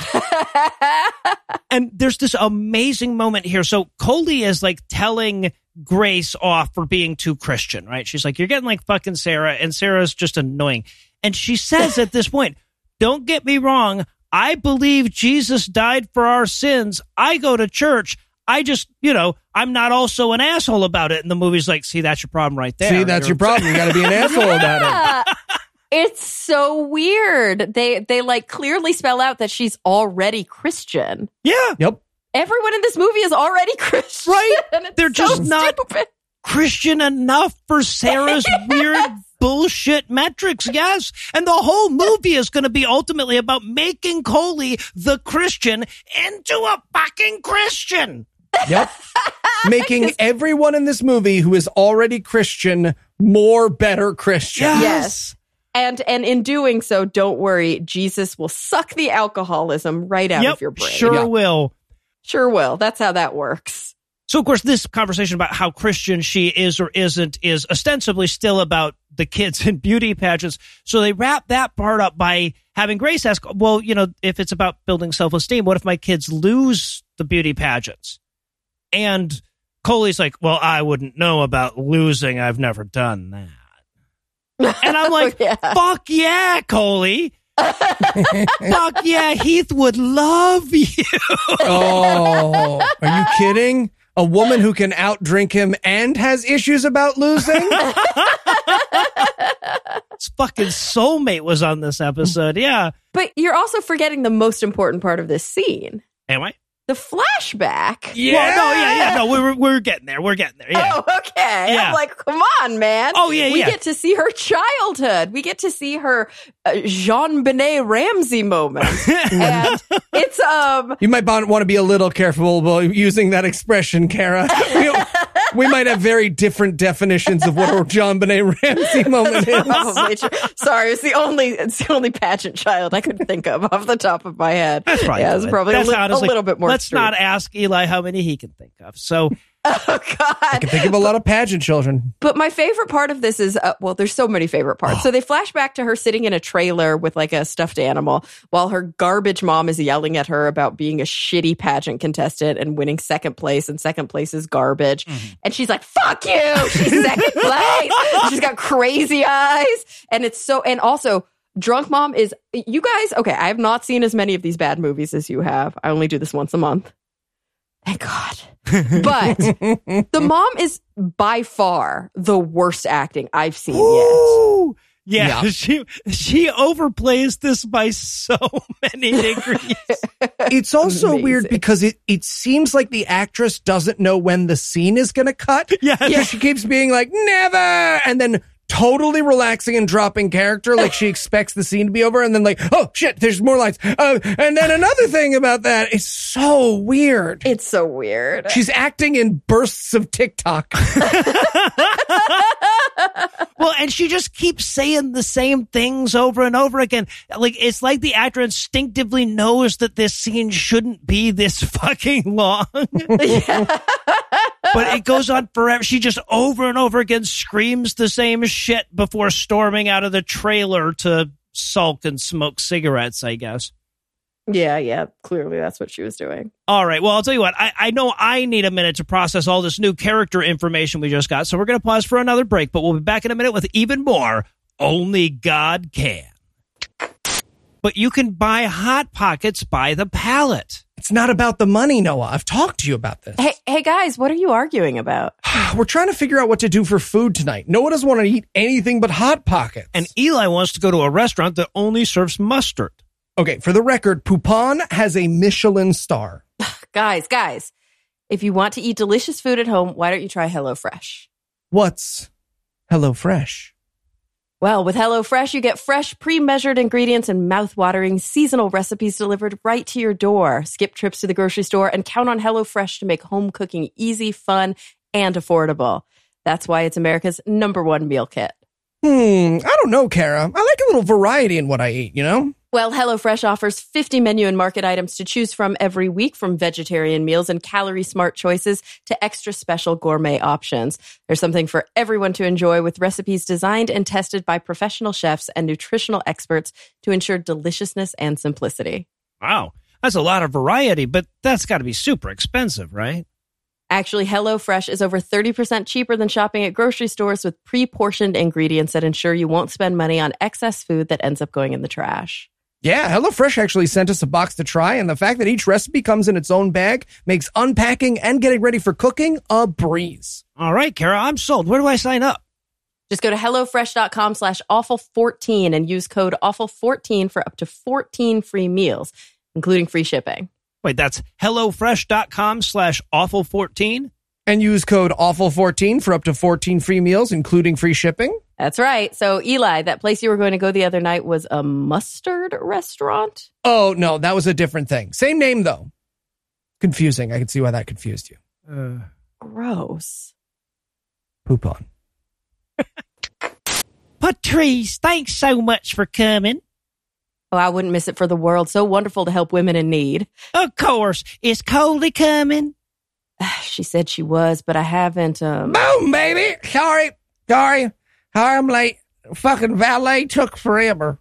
And there's this amazing moment here. So Coley is like telling Grace off for being too Christian, right? She's like, you're getting like fucking Sarah, and Sarah's just annoying. And she says at this point, don't get me wrong, I believe Jesus died for our sins. I go to church. I just, you know, I'm not also an asshole about it. And the movie's like, see, that's your problem right there. See, that's You're- your problem. You got to be an asshole yeah. about it. It's so weird. They, they like clearly spell out that she's already Christian. Yeah. Yep. Everyone in this movie is already Christian. Right. They're just so not stupid. Christian enough for Sarah's weird bullshit metrics, yes. And the whole movie is going to be ultimately about making Coley, the Christian, into a fucking Christian. Yep. Making everyone in this movie who is already Christian more better Christian. Yes. yes. And and in doing so, don't worry, Jesus will suck the alcoholism right out yep, of your brain. Sure yeah. will. Sure will. That's how that works. So, of course, this conversation about how Christian she is or isn't is ostensibly still about the kids in beauty pageants. So they wrap that part up by having Grace ask, well, you know, if it's about building self-esteem, what if my kids lose the beauty pageants? And Coley's like, well, I wouldn't know about losing. I've never done that. And I'm like, oh, yeah. fuck yeah, Coley. Fuck yeah, Heath would love you. Oh, are you kidding? A woman who can outdrink him and has issues about losing? His fucking soulmate was on this episode, yeah. But you're also forgetting the most important part of this scene. Am I? The flashback. Yeah. Well, no, yeah, yeah. No, we're, we're getting there. We're getting there. Yeah. Oh, okay. Yeah. I'm like, come on, man. Oh, yeah, we yeah. We get to see her childhood. We get to see her uh, Jean-Benet Ramsey moment. And it's... um. You might want to be a little careful about using that expression, Cara. We, we might have very different definitions of what a Jean-Benet Ramsey moment is. Probably true. Sorry, it's the only it's the only pageant child I could think of off the top of my head. That's probably, yeah, it's probably That's a, li- honestly, a little bit more. Let's Street. not ask Eli how many he can think of. So, oh God, I can think of a lot of pageant children. But my favorite part of this is, uh, well, there's so many favorite parts. So they flash back to her sitting in a trailer with like a stuffed animal while her garbage mom is yelling at her about being a shitty pageant contestant and winning second place, and second place is garbage. Mm-hmm. And she's like, fuck you, she's second place. She's got crazy eyes. And it's so, and also, Drunk Mom is, you guys, okay, I have not seen as many of these bad movies as you have. I only do this once a month. Thank God. But the mom is by far the worst acting I've seen Ooh, yet. Yeah, yeah, she she overplays this by so many degrees. It's also Amazing. weird because it, it seems like the actress doesn't know when the scene is going to cut. Yeah, yeah. She keeps being like, never, and then totally relaxing and dropping character, like she expects the scene to be over, and then like, oh shit, there's more lines. Uh, and then another thing about that is so weird. It's so weird. She's acting in bursts of TikTok. Well, and she just keeps saying the same things over and over again. Like, it's like the actor instinctively knows that this scene shouldn't be this fucking long. Yeah. But it goes on forever. She just over and over again screams the same shit before storming out of the trailer to sulk and smoke cigarettes, I guess. Yeah, yeah. Clearly that's what she was doing. All right. Well, I'll tell you what. I, I know I need a minute to process all this new character information we just got, so we're going to pause for another break, but we'll be back in a minute with even more Only God Can. But you can buy Hot Pockets by the pallet. It's not about the money, Noah. I've talked to you about this. Hey, hey guys, what are you arguing about? We're trying to figure out what to do for food tonight. Noah doesn't want to eat anything but Hot Pockets. And Eli wants to go to a restaurant that only serves mustard. Okay, for the record, Poupon has a Michelin star. Guys, guys, if you want to eat delicious food at home, why don't you try HelloFresh? What's HelloFresh? Well, with HelloFresh, you get fresh, pre-measured ingredients and mouth-watering seasonal recipes delivered right to your door. Skip trips to the grocery store and count on HelloFresh to make home cooking easy, fun, and affordable. That's why it's America's number one meal kit. Hmm, I don't know, Cara. I like a little variety in what I eat, you know? Well, HelloFresh offers fifty menu and market items to choose from every week, from vegetarian meals and calorie-smart choices to extra special gourmet options. There's something for everyone to enjoy with recipes designed and tested by professional chefs and nutritional experts to ensure deliciousness and simplicity. Wow, that's a lot of variety, but that's got to be super expensive, right? Actually, HelloFresh is over thirty percent cheaper than shopping at grocery stores with pre-portioned ingredients that ensure you won't spend money on excess food that ends up going in the trash. Yeah, HelloFresh actually sent us a box to try, and the fact that each recipe comes in its own bag makes unpacking and getting ready for cooking a breeze. All right, Cara, I'm sold. Where do I sign up? Just go to HelloFresh.com slash awful fourteen and use code awful fourteen for up to fourteen free meals, including free shipping. Wait, that's HelloFresh.com slash awful fourteen? And use code awful fourteen for up to fourteen free meals, including free shipping? That's right. So, Eli, that place you were going to go the other night was a mustard restaurant? Oh, no, that was a different thing. Same name, though. Confusing. I can see why that confused you. Uh, Gross. Poupon. Patrice, thanks so much for coming. Oh, I wouldn't miss it for the world. So wonderful to help women in need. Of course. Is Coley coming? She said she was, but I haven't. Um... Boom, baby. Sorry. Sorry. I'm late. Fucking valet took forever.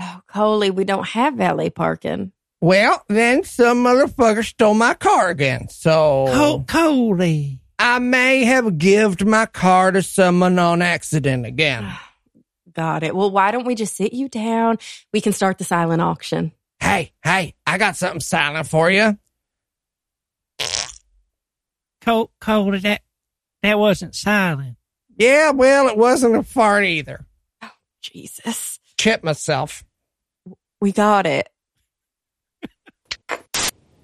Oh, Coley, we don't have valet parking. Well, then some motherfucker stole my car again, so... Col- Coley. I may have given my car to someone on accident again. Got it. Well, why don't we just sit you down? We can start the silent auction. Hey, hey, I got something silent for you. Col- Coley, that, that wasn't silent. Yeah, well, it wasn't a fart either. Oh, Jesus. Chip myself. We got it.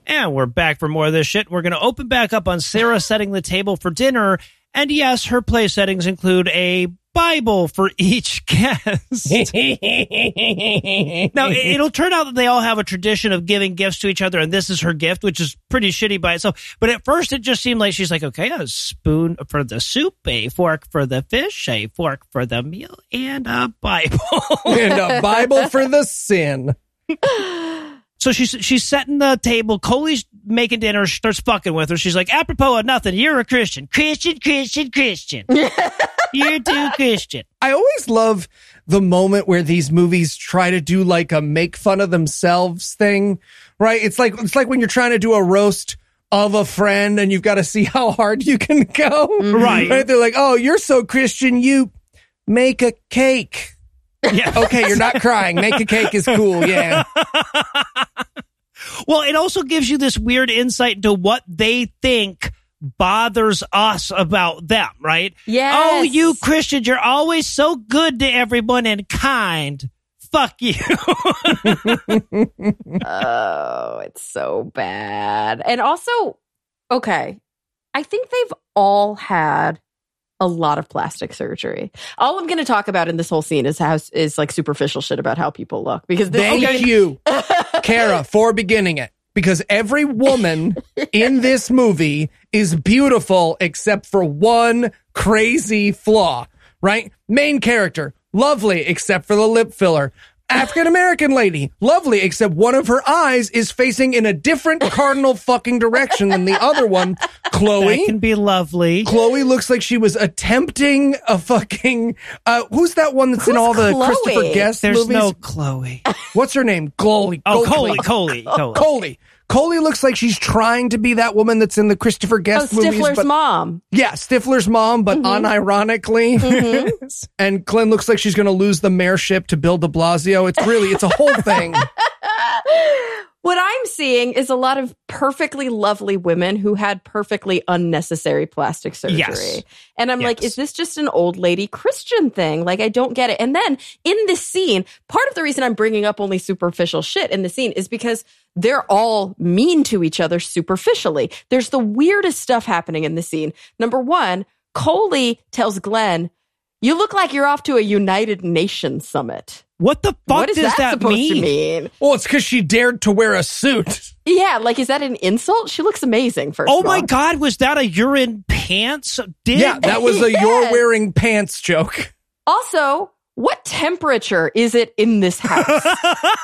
And we're back for more of this shit. We're going to open back up on Sarah setting the table for dinner. And yes, her play settings include a Bible for each guest. Now, it'll turn out that they all have a tradition of giving gifts to each other, and this is her gift, which is pretty shitty by itself. But at first, it just seemed like she's like, okay, a spoon for the soup, a fork for the fish, a fork for the meal, and a Bible. And a Bible for the sin. So she's, she's setting the table. Coley's making dinner. She starts fucking with her. She's like, apropos of nothing, you're a Christian. Christian, Christian, Christian. You're too Christian. I always love the moment where these movies try to do like a make fun of themselves thing, right? It's like it's like when you're trying to do a roast of a friend and you've got to see how hard you can go. Right. Right? They're like, oh, you're so Christian, you make a cake. Yeah. Okay, you're not crying. Make a cake is cool, yeah. Well, it also gives you this weird insight into what they think bothers us about them, right? Yes. Oh, you Christians, you're always so good to everyone and kind. Fuck you. Oh, it's so bad. And also, okay, I think they've all had a lot of plastic surgery. All I'm going to talk about in this whole scene is how is like superficial shit about how people look. Because this thank okay. you, Cara, for beginning it. Because every woman in this movie is beautiful except for one crazy flaw, right? Main character, lovely except for the lip filler. African-American lady, lovely, except one of her eyes is facing in a different cardinal fucking direction than the other one. Chloe. That can be lovely. Chloe looks like she was attempting a fucking... Uh, who's that one that's who's in all the Chloe? Christopher Guest There's movies? There's no Chloe. What's her name? Chloe. Oh, Coley. Coley. Coley. Coley looks like she's trying to be that woman that's in the Christopher Guest oh, Stifler's movies. Stifler's mom. Yeah, Stifler's mom, but mm-hmm. unironically. Mm-hmm. And Glenn looks like she's going to lose the mayorship to Bill de Blasio. It's really, it's a whole thing. What I'm seeing is a lot of perfectly lovely women who had perfectly unnecessary plastic surgery. Yes. And I'm yes. like, is this just an old lady Christian thing? Like, I don't get it. And then in this scene, part of the reason I'm bringing up only superficial shit in the scene is because they're all mean to each other superficially. There's the weirdest stuff happening in the scene. Number one, Coley tells Glenn, you look like you're off to a United Nations summit. What the fuck what does that, that supposed mean? To mean? Well, it's because she dared to wear a suit. Yeah, like, is that an insult? She looks amazing, first oh of all. Oh my God, was that a you're in pants? Did- yeah, that was a yeah. you're wearing pants joke. Also, what temperature is it in this house?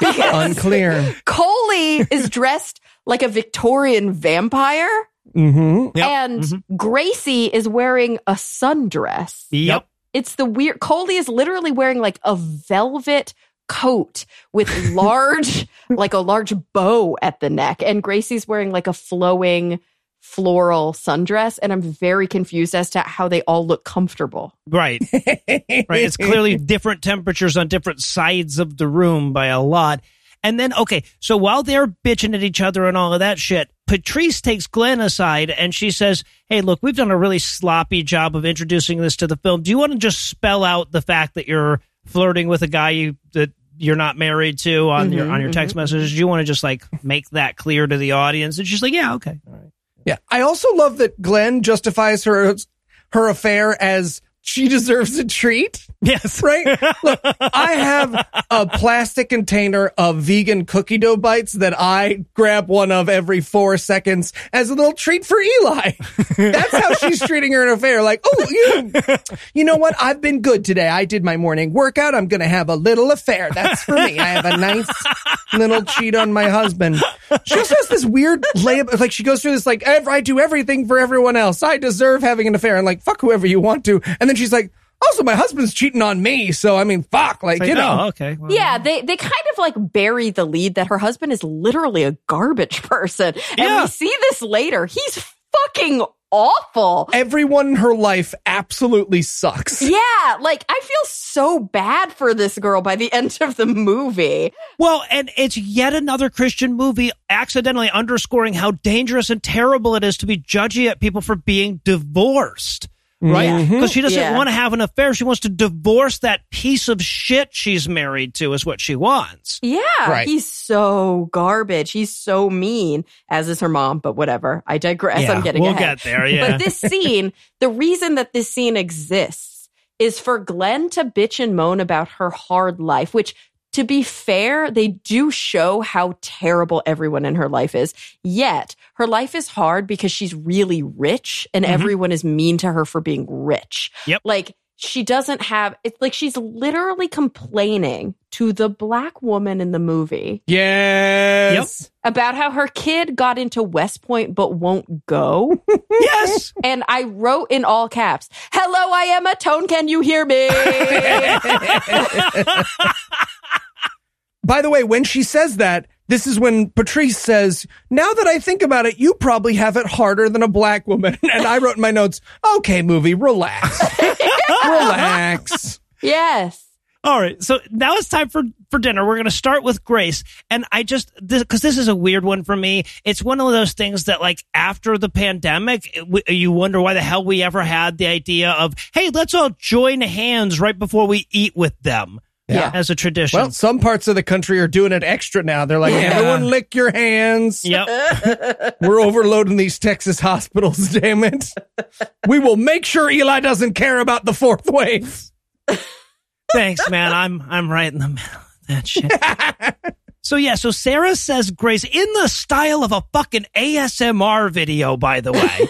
Unclear. Coley is dressed like a Victorian vampire. Mm-hmm. Yep. And mm-hmm. Gracie is wearing a sundress. Yep. It's the weird... Coley is literally wearing like a velvet coat with large, like a large bow at the neck. And Gracie's wearing like a flowing floral sundress. And I'm very confused as to how they all look comfortable. Right. Right. It's clearly different temperatures on different sides of the room by a lot. And then, okay, so while they're bitching at each other and all of that shit, Patrice takes Glenn aside and she says, hey, look, we've done a really sloppy job of introducing this to the film. Do you want to just spell out the fact that you're flirting with a guy you, that you're not married to on mm-hmm, your on your text mm-hmm. messages? Do you want to just like make that clear to the audience? And she's like, yeah, okay. All right. Yeah. I also love that Glenn justifies her her affair as she deserves a treat. Yes. Right? Look, I have a plastic container of vegan cookie dough bites that I grab one of every four seconds as a little treat for Eli. That's how she's treating her in her affair. Like, oh, you, you know what? I've been good today. I did my morning workout. I'm going to have a little affair. That's for me. I have a nice little cheat on my husband. She also has this weird layup. Like, she goes through this, like, I do everything for everyone else. I deserve having an affair. And like, fuck whoever you want to. And then she's like, also, my husband's cheating on me, so I mean, fuck, like, you know. Oh, okay. Well, yeah, they, they kind of like bury the lead that her husband is literally a garbage person. And yeah. we see this later. He's fucking awful. Everyone in her life absolutely sucks. Yeah, like, I feel so bad for this girl by the end of the movie. Well, and it's yet another Christian movie accidentally underscoring how dangerous and terrible it is to be judgy at people for being divorced. Right? Because yeah. she doesn't yeah. want to have an affair. She wants to divorce that piece of shit she's married to is what she wants. Yeah. Right. He's so garbage. He's so mean, as is her mom, but whatever. I digress. Yeah, I'm getting we'll ahead. We'll get there, yeah. But this scene, the reason that this scene exists is for Glenn to bitch and moan about her hard life, which, to be fair, they do show how terrible everyone in her life is. Yet, her life is hard because she's really rich and mm-hmm. everyone is mean to her for being rich. Yep. Like, she doesn't have... It's like she's literally complaining to the black woman in the movie. Yes. Yep. About how her kid got into West Point but won't go. Yes. And I wrote in all caps, hello, I am a tone. Can you hear me? By the way, when she says that, this is when Patrice says, now that I think about it, you probably have it harder than a black woman. And I wrote in my notes, okay, movie, relax. Relax. Yes. All right. So now it's time for, for dinner. We're going to start with Grace. And I just, because this, this is a weird one for me. It's one of those things that, like, after the pandemic, it, w- you wonder why the hell we ever had the idea of, hey, let's all join hands right before we eat with them. Yeah. As a tradition. Well, some parts of the country are doing it extra now. They're like, yeah. everyone lick your hands. Yep. We're overloading these Texas hospitals, damn it. We will make sure Eli doesn't care about the fourth wave. Thanks, man. I'm I'm right in the middle of that shit. So, yeah, so Sarah says grace in the style of a fucking A S M R video, by the way.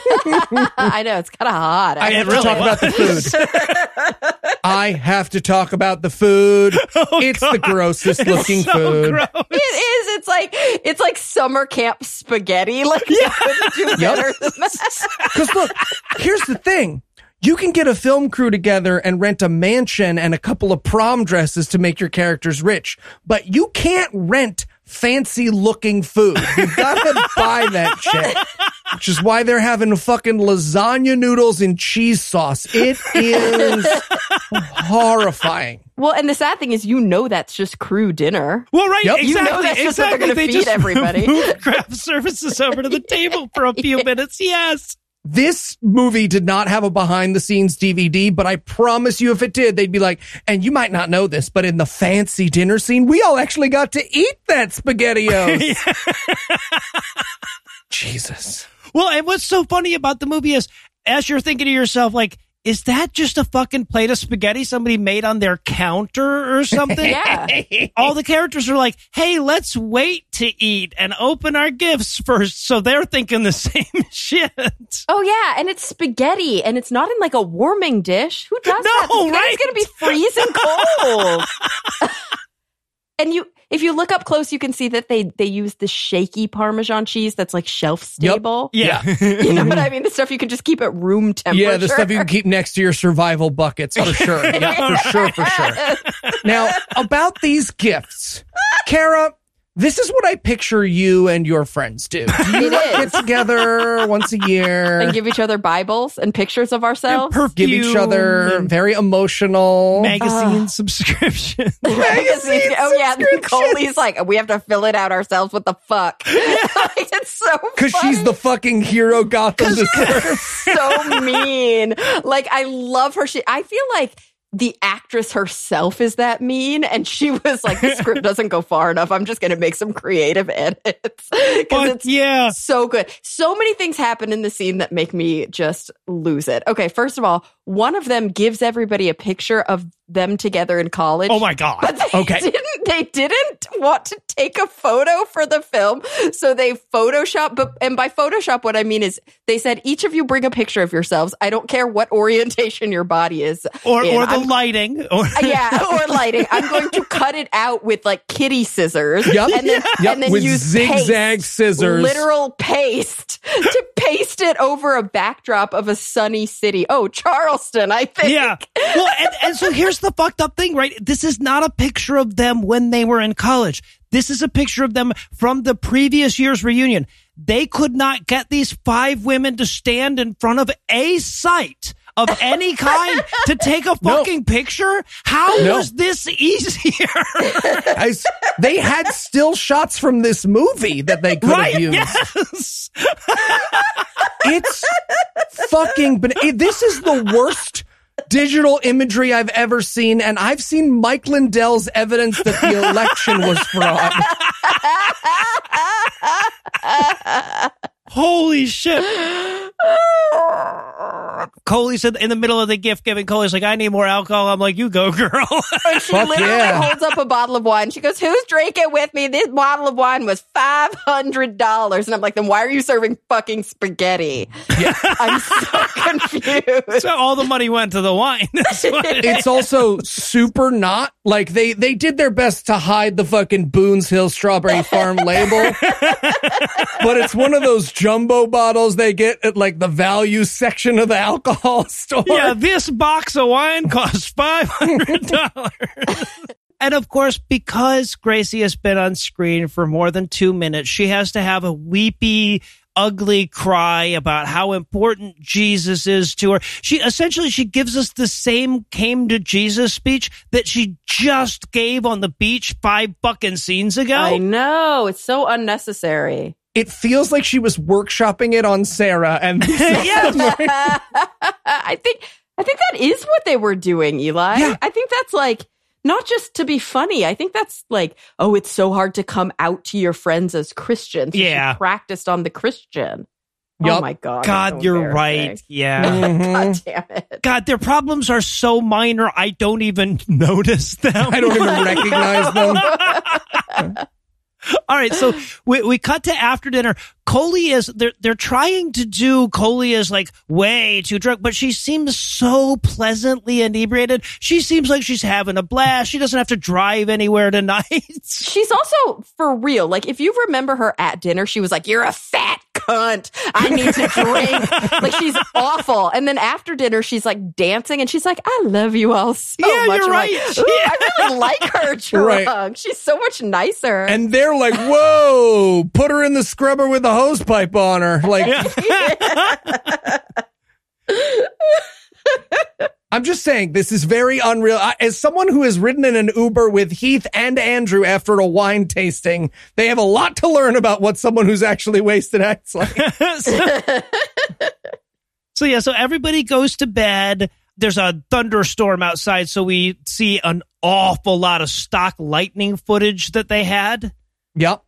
I know. It's kind of hot. I, I have really to talk was. about the food. I have to talk about the food. Oh, it's God. the grossest it's looking so food. Gross. It is. It's like it's like summer camp spaghetti. Like, yeah. Because yep. Look, here's the thing. You can get a film crew together and rent a mansion and a couple of prom dresses to make your characters rich, but you can't rent fancy looking food. You gotta buy that shit, which is why they're having fucking lasagna noodles and cheese sauce. It is horrifying. Well, and the sad thing is, you know, that's just crew dinner. Well, right. Yep. Exactly. You know that's just exactly. what they're going to they feed everybody. Move craft services over to the table for a few yeah. minutes. Yes. This movie did not have a behind-the-scenes D V D, but I promise you if it did, they'd be like, and you might not know this, but in the fancy dinner scene, we all actually got to eat that SpaghettiOs. Jesus. Well, and what's so funny about the movie is, as you're thinking to yourself, like, is that just a fucking plate of spaghetti somebody made on their counter or something? Yeah. All the characters are like, hey, let's wait to eat and open our gifts first. So they're thinking the same shit. Oh, yeah. And it's spaghetti. And it's not in like a warming dish. Who does no, that? No, right? It's going to be freezing cold. And you, if you look up close, you can see that they, they use the shaky Parmesan cheese that's like shelf stable. Yep. Yeah. You know what I mean? The stuff you can just keep at room temperature. Yeah, the stuff you can keep next to your survival buckets, for sure. Yeah, for sure, for sure. Now, about these gifts, Cara, this is what I picture you and your friends do. You get together once a year. And give each other Bibles and pictures of ourselves. Give each other very emotional. Magazine uh, subscriptions. Magazine Oh, yeah. Coley's like, we have to fill it out ourselves. What the fuck? Yeah. Like, it's so funny. Because she's the fucking hero Gotham deserves. So mean. Like, I love her. She, I feel like the actress herself is that mean, and she was like, the script doesn't go far enough. I'm just going to make some creative edits. Because it's yeah. so good. So many things happen in the scene that make me just lose it. Okay, first of all, one of them gives everybody a picture of them together in college. Oh, my God. But they, okay. didn't, they didn't want to take a photo for the film, so they Photoshop. But, and by Photoshop, what I mean is they said, each of you bring a picture of yourselves. I don't care what orientation your body is. Or, in. or the I'm, lighting. Or yeah, or lighting. I'm going to cut it out with, like, kitty scissors. Yep. And then, yep. and then with use zigzag paste, scissors. Literal paste to paste it over a backdrop of a sunny city. Oh, Charleston, I think. Yeah. Well, and, and so here's the fucked up thing, right? This is not a picture of them when they were in college. This is a picture of them from the previous year's reunion. They could not get these five women to stand in front of a site of any kind to take a fucking no. picture. How no. was this easier? I, they had still shots from this movie that they could right? have used. Yes. It's fucking bananas. This is the worst digital imagery I've ever seen, and I've seen Mike Lindell's evidence that the election was fraud. Holy shit. Coley's in, in the middle of the gift giving. Coley's like, I need more alcohol. I'm like, you go, girl. And she Fuck literally yeah. holds up a bottle of wine. She goes, who's drinking with me? This bottle of wine was five hundred dollars. And I'm like, then why are you serving fucking spaghetti? Yeah. I'm so confused. So all the money went to the wine. It's also super not. Like, they, they did their best to hide the fucking Boone's Hill Strawberry Farm label. But it's one of those jumbo bottles they get at like the value section of the alcohol store. Yeah, this box of wine costs five hundred dollars. And of course, because Gracie has been on screen for more than two minutes, she has to have a weepy, ugly cry about how important Jesus is to her. She essentially, she gives us the same came to Jesus speech that she just gave on the beach five fucking scenes ago. I know. It's so unnecessary. It feels like she was workshopping it on Sarah. And I think I think that is what they were doing, Eli. Yeah. I think that's like, not just to be funny. I think that's like, oh, it's so hard to come out to your friends as Christians. So yeah. She practiced on the Christian. Yep. Oh, my God. God, you're right. Yeah. God damn it. God, their problems are so minor, I don't even notice them. I don't even recognize them. All right, so we we cut to after dinner. Coley is, they're, they're trying to do Coley is like way too drunk, but she seems so pleasantly inebriated. She seems like she's having a blast. She doesn't have to drive anywhere tonight. She's also, for real, like if you remember her at dinner, she was like, you're a fat cunt. I need to drink. Like she's awful. And then after dinner, she's like dancing and she's like, I love you all so yeah, much. You're right. Like, yeah. I really like her drunk. Right. She's so much nicer. And they're like, whoa, put her in the scrubber with a hose pipe on her. Like, I'm just saying, this is very unreal. I, as someone who has ridden in an Uber with Heath and Andrew after a wine tasting, they have a lot to learn about what someone who's actually wasted acts like. so, so, yeah, so everybody goes to bed. There's a thunderstorm outside, so we see an awful lot of stock lightning footage that they had. Yep.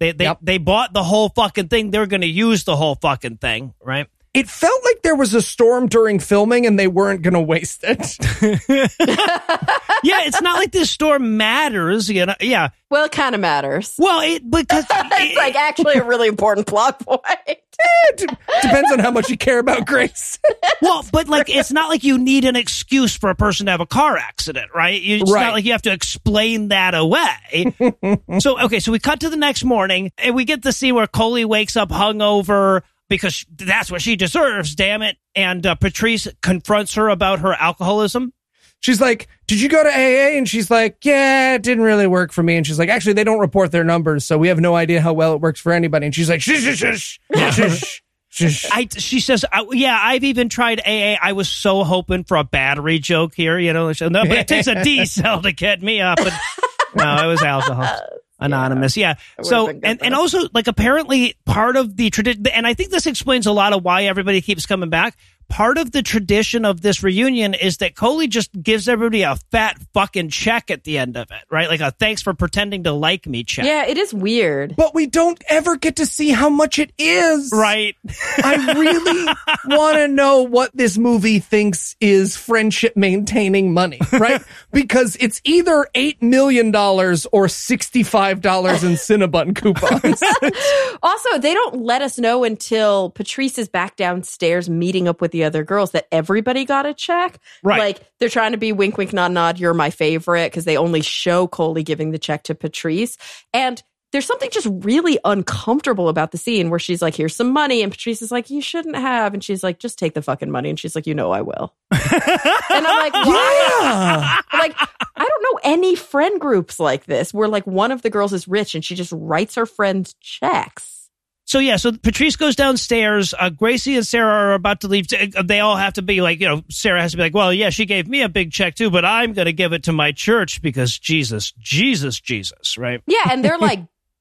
They they yep. they bought the whole fucking thing. They're going to use the whole fucking thing, right? It felt like there was a storm during filming and they weren't going to waste it. Yeah, it's not like this storm matters, you know. Yeah. Well, it kind of matters. Well, it because it's it, like actually a really important plot point. It depends on how much you care about Grace. Well, but like it's not like you need an excuse for a person to have a car accident, right? It's right. Not like you have to explain that away. So, okay, so we cut to the next morning and we get to see where Coley wakes up hungover because that's what she deserves, damn it. And uh, Patrice confronts her about her alcoholism. She's like, did you go to A A? And she's like, yeah, it didn't really work for me. And she's like, actually, they don't report their numbers, so we have no idea how well it works for anybody. And she's like, shush, shush, shush, shush, shush. I, she says, I, yeah, I've even tried A A. I was so hoping for a battery joke here, you know. No, but it takes a D cell to get me up. And, no, it was alcohol. Anonymous, yeah. yeah. So, and, and also, like, apparently part of the tradition, and I think this explains a lot of why everybody keeps coming back, part of the tradition of this reunion is that Coley just gives everybody a fat fucking check at the end of it, right? Like a thanks for pretending to like me check. Yeah, it is weird. But we don't ever get to see how much it is. Right. I really want to know what this movie thinks is friendship maintaining money, right? Because it's either eight million dollars or sixty-five dollars in Cinnabon coupons. Also, they don't let us know until Patrice is back downstairs meeting up with the other girls that everybody got a check. Right. Like they're trying to be wink, wink, nod, nod. You're my favorite. Cause they only show Coley giving the check to Patrice. And there's something just really uncomfortable about the scene where she's like, here's some money. And Patrice is like, you shouldn't have. And she's like, just take the fucking money. And she's like, you know, I will. And I'm like, why? Yeah. Like, I don't know any friend groups like this where like one of the girls is rich and she just writes her friends checks. So, yeah, so Patrice goes downstairs. Uh, Gracie and Sarah are about to leave. They all have to be like, you know, Sarah has to be like, well, yeah, she gave me a big check, too, but I'm going to give it to my church because Jesus, Jesus, Jesus, right? Yeah, and they're like,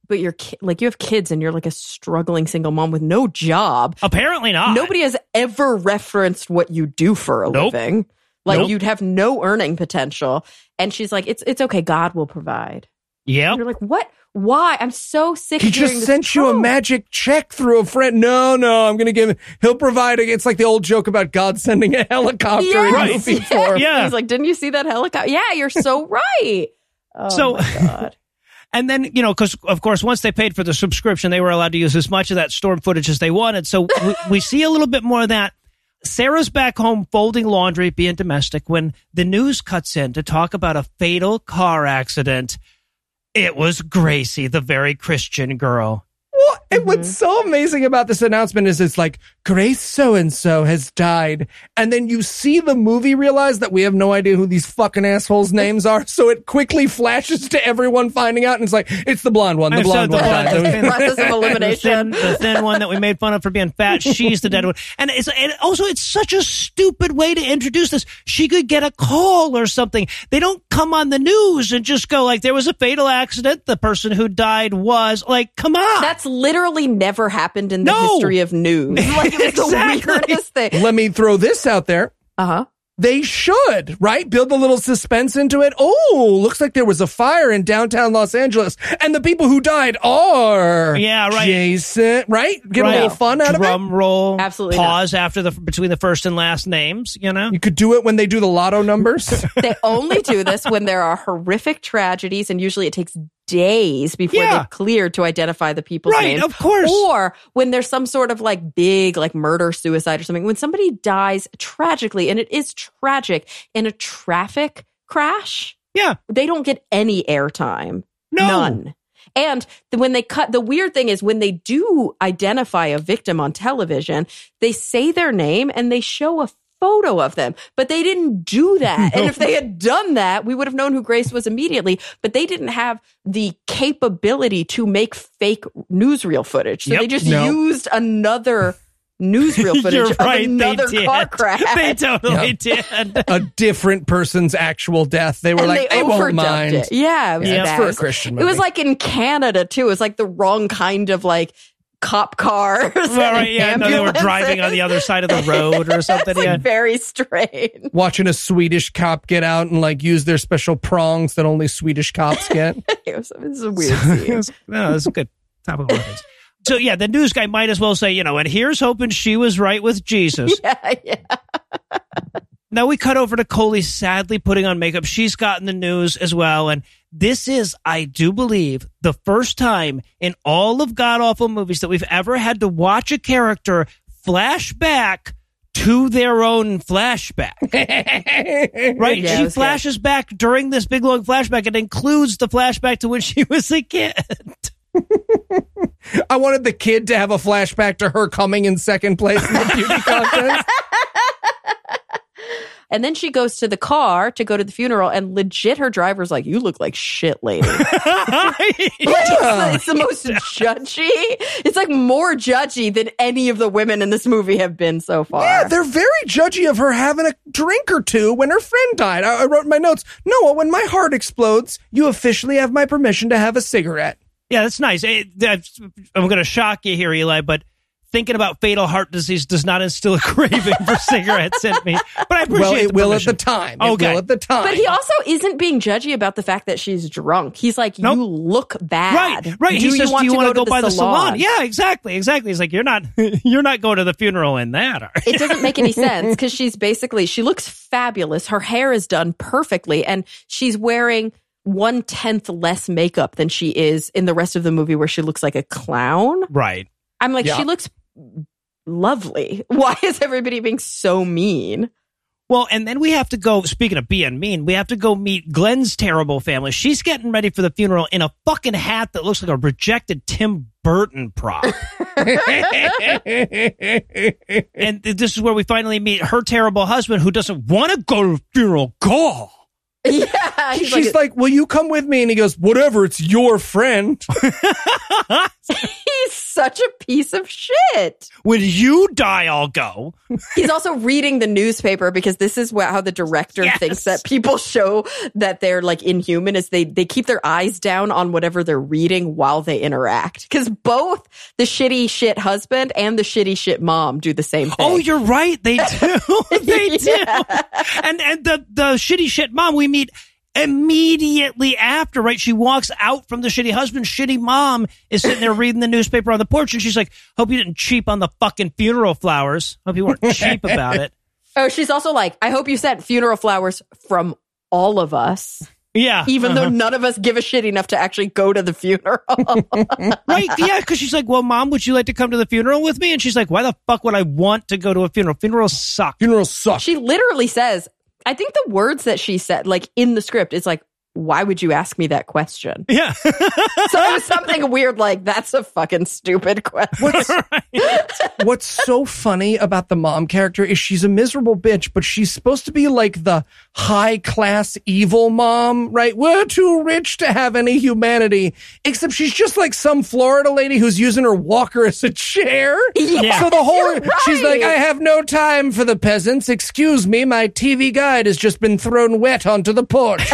but you're ki- like, you have kids and you're like a struggling single mom with no job. Apparently not. Nobody has ever referenced what you do for a nope. living. Like, nope. you'd have no earning potential. And she's like, it's it's okay. God will provide. Yeah. You're like, what? Why? I'm so sick. He just this sent trope. You a magic check through a friend. No, no, I'm going to give him. He'll provide it. It's like the old joke about God sending a helicopter. Yes, right. Movie yes. form. Yeah. He's like, didn't you see that helicopter? Yeah, you're so right. Oh, so, my God. And then, you know, because, of course, once they paid for the subscription, they were allowed to use as much of that storm footage as they wanted. So we, we see a little bit more of that. Sarah's back home folding laundry, being domestic, when the news cuts in to talk about a fatal car accident. It was Gracie, the very Christian girl. Well, mm-hmm. And what's so amazing about this announcement is it's like, Grace so-and-so has died. And then you see the movie realize that we have no idea who these fucking assholes' names are. So it quickly flashes to everyone finding out. And it's like, it's the blonde one, the I'm blonde so one. Died. The process of elimination. The thin, the thin one that we made fun of for being fat. She's the dead one. And, it's, and also, it's such a stupid way to introduce this. She could get a call or something. They don't come on the news and just go like, there was a fatal accident. The person who died was like, come on. That's literally never happened in the no. history of news. Like, it was exactly. the weirdest thing. Let me throw this out there. Uh-huh. They should, right? Build a little suspense into it. Oh, looks like there was a fire in downtown Los Angeles, and the people who died are yeah, right. Jason, right? Get right. a little fun out Drum of it. Drum roll, absolutely. Pause not. after the between the first and last names. You know, you could do it when they do the lotto numbers. They only do this when there are horrific tragedies, and usually it takes days before yeah. they've cleared to identify the people's right, names. Right, of course. Or when there's some sort of like big like murder, suicide or something. When somebody dies tragically, and it is tragic, in a traffic crash, yeah, they don't get any airtime. No. None. And when they cut, the weird thing is when they do identify a victim on television, they say their name and they show a photo of them, but they didn't do that. No. And if they had done that, we would have known who Grace was immediately, but they didn't have the capability to make fake newsreel footage. So yep. they just no. used another newsreel footage You're of right, another they car did. crash. They totally yep. did. A different person's actual death. They were and like, they, they won't mind. It. Yeah, it was yeah. bad. For a Christian movie. It was like in Canada too. It was like the wrong kind of like cop cars. Well, right, yeah, no, they were driving on the other side of the road or something. It's yeah. like very strange. Watching a Swedish cop get out and like use their special prongs that only Swedish cops get. It was, it was a weird so, scene. It was, no, it's a good topic. So yeah, the news guy might as well say, you know, and here's hoping she was right with Jesus. Yeah, yeah. Now we cut over to Coley sadly putting on makeup. She's gotten the news as well, and this is, I do believe, the first time in all of God-awful movies that we've ever had to watch a character flash back to their own flashback. Right? Yeah, she flashes good. back during this big, long flashback. It includes the flashback to when she was a kid. I wanted the kid to have a flashback to her coming in second place in the beauty contest. And then she goes to the car to go to the funeral, and legit, her driver's like, "You look like shit, lady." Yeah. like, it's, it's the most judgy. It's like more judgy than any of the women in this movie have been so far. Yeah, they're very judgy of her having a drink or two when her friend died. I, I wrote in my notes, Noah, when my heart explodes, you officially have my permission to have a cigarette. Yeah, that's nice. It, that's, I'm going to shock you here, Eli, but thinking about fatal heart disease does not instill a craving for cigarettes in me. But I appreciate well, it the will permission. at the time. It okay. will at the time. But he also isn't being judgy about the fact that she's drunk. He's like, nope. you look bad. Right, right. Do he says, do you want to go, go, to go the by salon? the salon? Yeah, exactly, exactly. He's like, you're not you're not going to the funeral in that, are you? It doesn't make any sense because she's basically, she looks fabulous. Her hair is done perfectly, and she's wearing one-tenth less makeup than she is in the rest of the movie where she looks like a clown. Right. I'm like, yeah. she looks lovely. Why is everybody being so mean? Well, and then we have to go, speaking of being mean, we have to go meet Glenn's terrible family. She's getting ready for the funeral in a fucking hat that looks like a rejected Tim Burton prop. And this is where we finally meet her terrible husband who doesn't want to go to the funeral. Go. Yeah, she's like, like, will you come with me? And he goes, whatever, it's your friend. He's such a piece of shit. When you die, I'll go. He's also reading the newspaper because this is what, how the director yes. thinks that people show that they're like inhuman is they, they keep their eyes down on whatever they're reading while they interact. Because both the shitty shit husband and the shitty shit mom do the same thing. Oh, you're right. They do. They yeah. do. And, and the, the shitty shit mom, we meet immediately after, right? She walks out from the shitty husband. Shitty mom is sitting there reading the newspaper on the porch, and she's like, hope you didn't cheap on the fucking funeral flowers. Hope you weren't cheap about it. Oh, she's also like, I hope you sent funeral flowers from all of us. Yeah. Even uh-huh. though none of us give a shit enough to actually go to the funeral. Right, yeah, because she's like, well, mom, would you like to come to the funeral with me? And she's like, why the fuck would I want to go to a funeral? Funerals suck. Funerals suck. She literally says, I think the words that she said, like in the script, is like, why would you ask me that question? Yeah. So it was something weird like, that's a fucking stupid question. What's, right. what's so funny about the mom character is she's a miserable bitch, but she's supposed to be like the high-class evil mom, right? We're too rich to have any humanity, except she's just like some Florida lady who's using her walker as a chair. Yeah. So the whole, right. she's like, I have no time for the peasants. Excuse me, my T V guide has just been thrown wet onto the porch.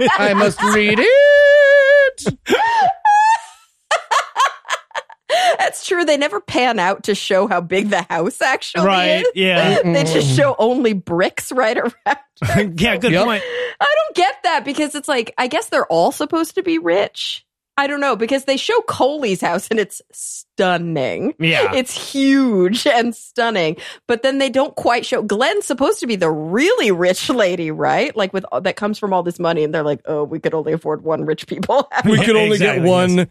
I must read it. At that's true. They never pan out to show how big the house actually right, is. Yeah. They just show only bricks right around her. Yeah, good yep. point. I don't get that because it's like, I guess they're all supposed to be rich. I don't know, because they show Coley's house and it's stunning. Yeah. It's huge and stunning. But then they don't quite show. Glenn's supposed to be the really rich lady, right? Like with that comes from all this money. And they're like, oh, we could only afford one rich people. We could only exactly. get one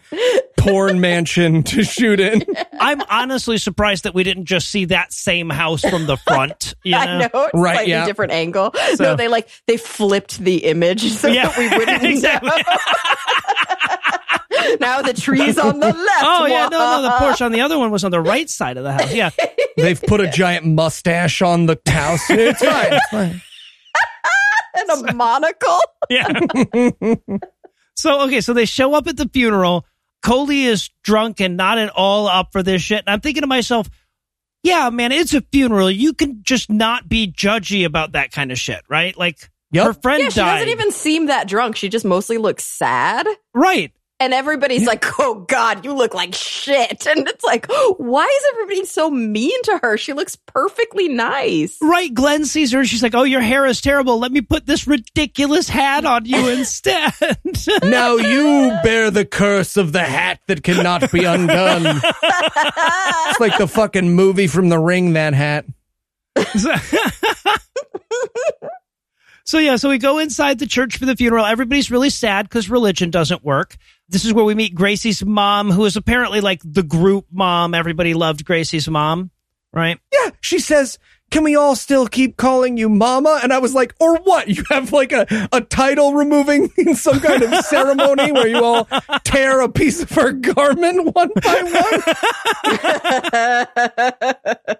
porn mansion to shoot in. I'm honestly surprised that we didn't just see that same house from the front. You know? I know. It's right, slightly yeah. different angle. So. No, they like, they flipped the image so yeah. that we wouldn't exactly. know. Now the tree's on the left. Oh, yeah, no, no, the Porsche on the other one was on the right side of the house. Yeah. They've put a giant mustache on the house. It's fine. It's fine. And a monocle. Yeah. So, okay, so they show up at the funeral. Coley is drunk and not at all up for this shit. And I'm thinking to myself, yeah, man, it's a funeral. You can just not be judgy about that kind of shit, right? Like, yep. her friend yeah, she died. She doesn't even seem that drunk. She just mostly looks sad. Right. And everybody's yeah. like, oh, God, you look like shit. And it's like, why is everybody so mean to her? She looks perfectly nice. Right. Glenn sees her. And she's like, oh, your hair is terrible. Let me put this ridiculous hat on you instead. Now you bear the curse of the hat that cannot be undone. It's like the fucking movie from The Ring, that hat. So, yeah, so we go inside the church for the funeral. Everybody's really sad because religion doesn't work. This is where we meet Gracie's mom, who is apparently like the group mom. Everybody loved Gracie's mom, right? Yeah, she says, can we all still keep calling you mama? And I was like, or what? You have like a, a title removing in some kind of ceremony where you all tear a piece of her garment one by one?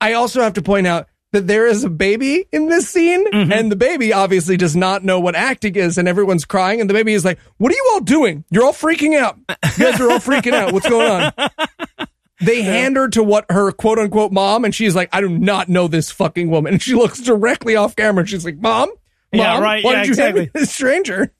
I also have to point out that there is a baby in this scene, mm-hmm. and the baby obviously does not know what acting is, and everyone's crying, and the baby is like, what are you all doing? You're all freaking out. You guys are all freaking out. What's going on? They yeah. hand her to what her quote-unquote mom, and she's like, I do not know this fucking woman. And she looks directly off camera, and she's like, Mom? Mom? Yeah, right. Why yeah, did you exactly. hand me this stranger?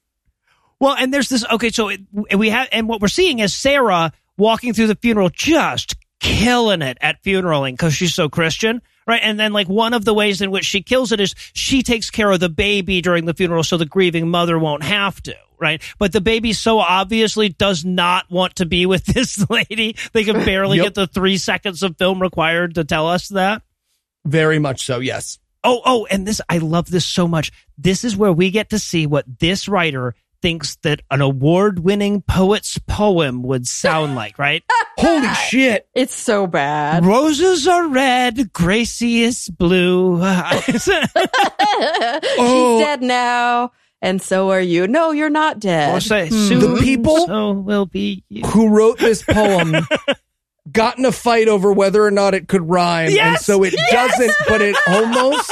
Well, and there's this, okay, so it, we have, and what we're seeing is Sarah walking through the funeral, just killing it at funeraling, because she's so Christian. Right. And then like one of the ways in which she kills it is she takes care of the baby during the funeral so the grieving mother won't have to. Right. But the baby so obviously does not want to be with this lady. They can barely yep. get the three seconds of film required to tell us that. Very much so. Yes. Oh, oh. And this, I love this so much. This is where we get to see what this writer thinks that an award-winning poet's poem would sound like, right? Holy shit. It's so bad. Roses are red, Gracie is blue. Oh. She's dead now, and so are you. No, you're not dead. Well, say, soon, the people so will be you. Who wrote this poem got in a fight over whether or not it could rhyme, yes! and so it yes! doesn't, but it almost...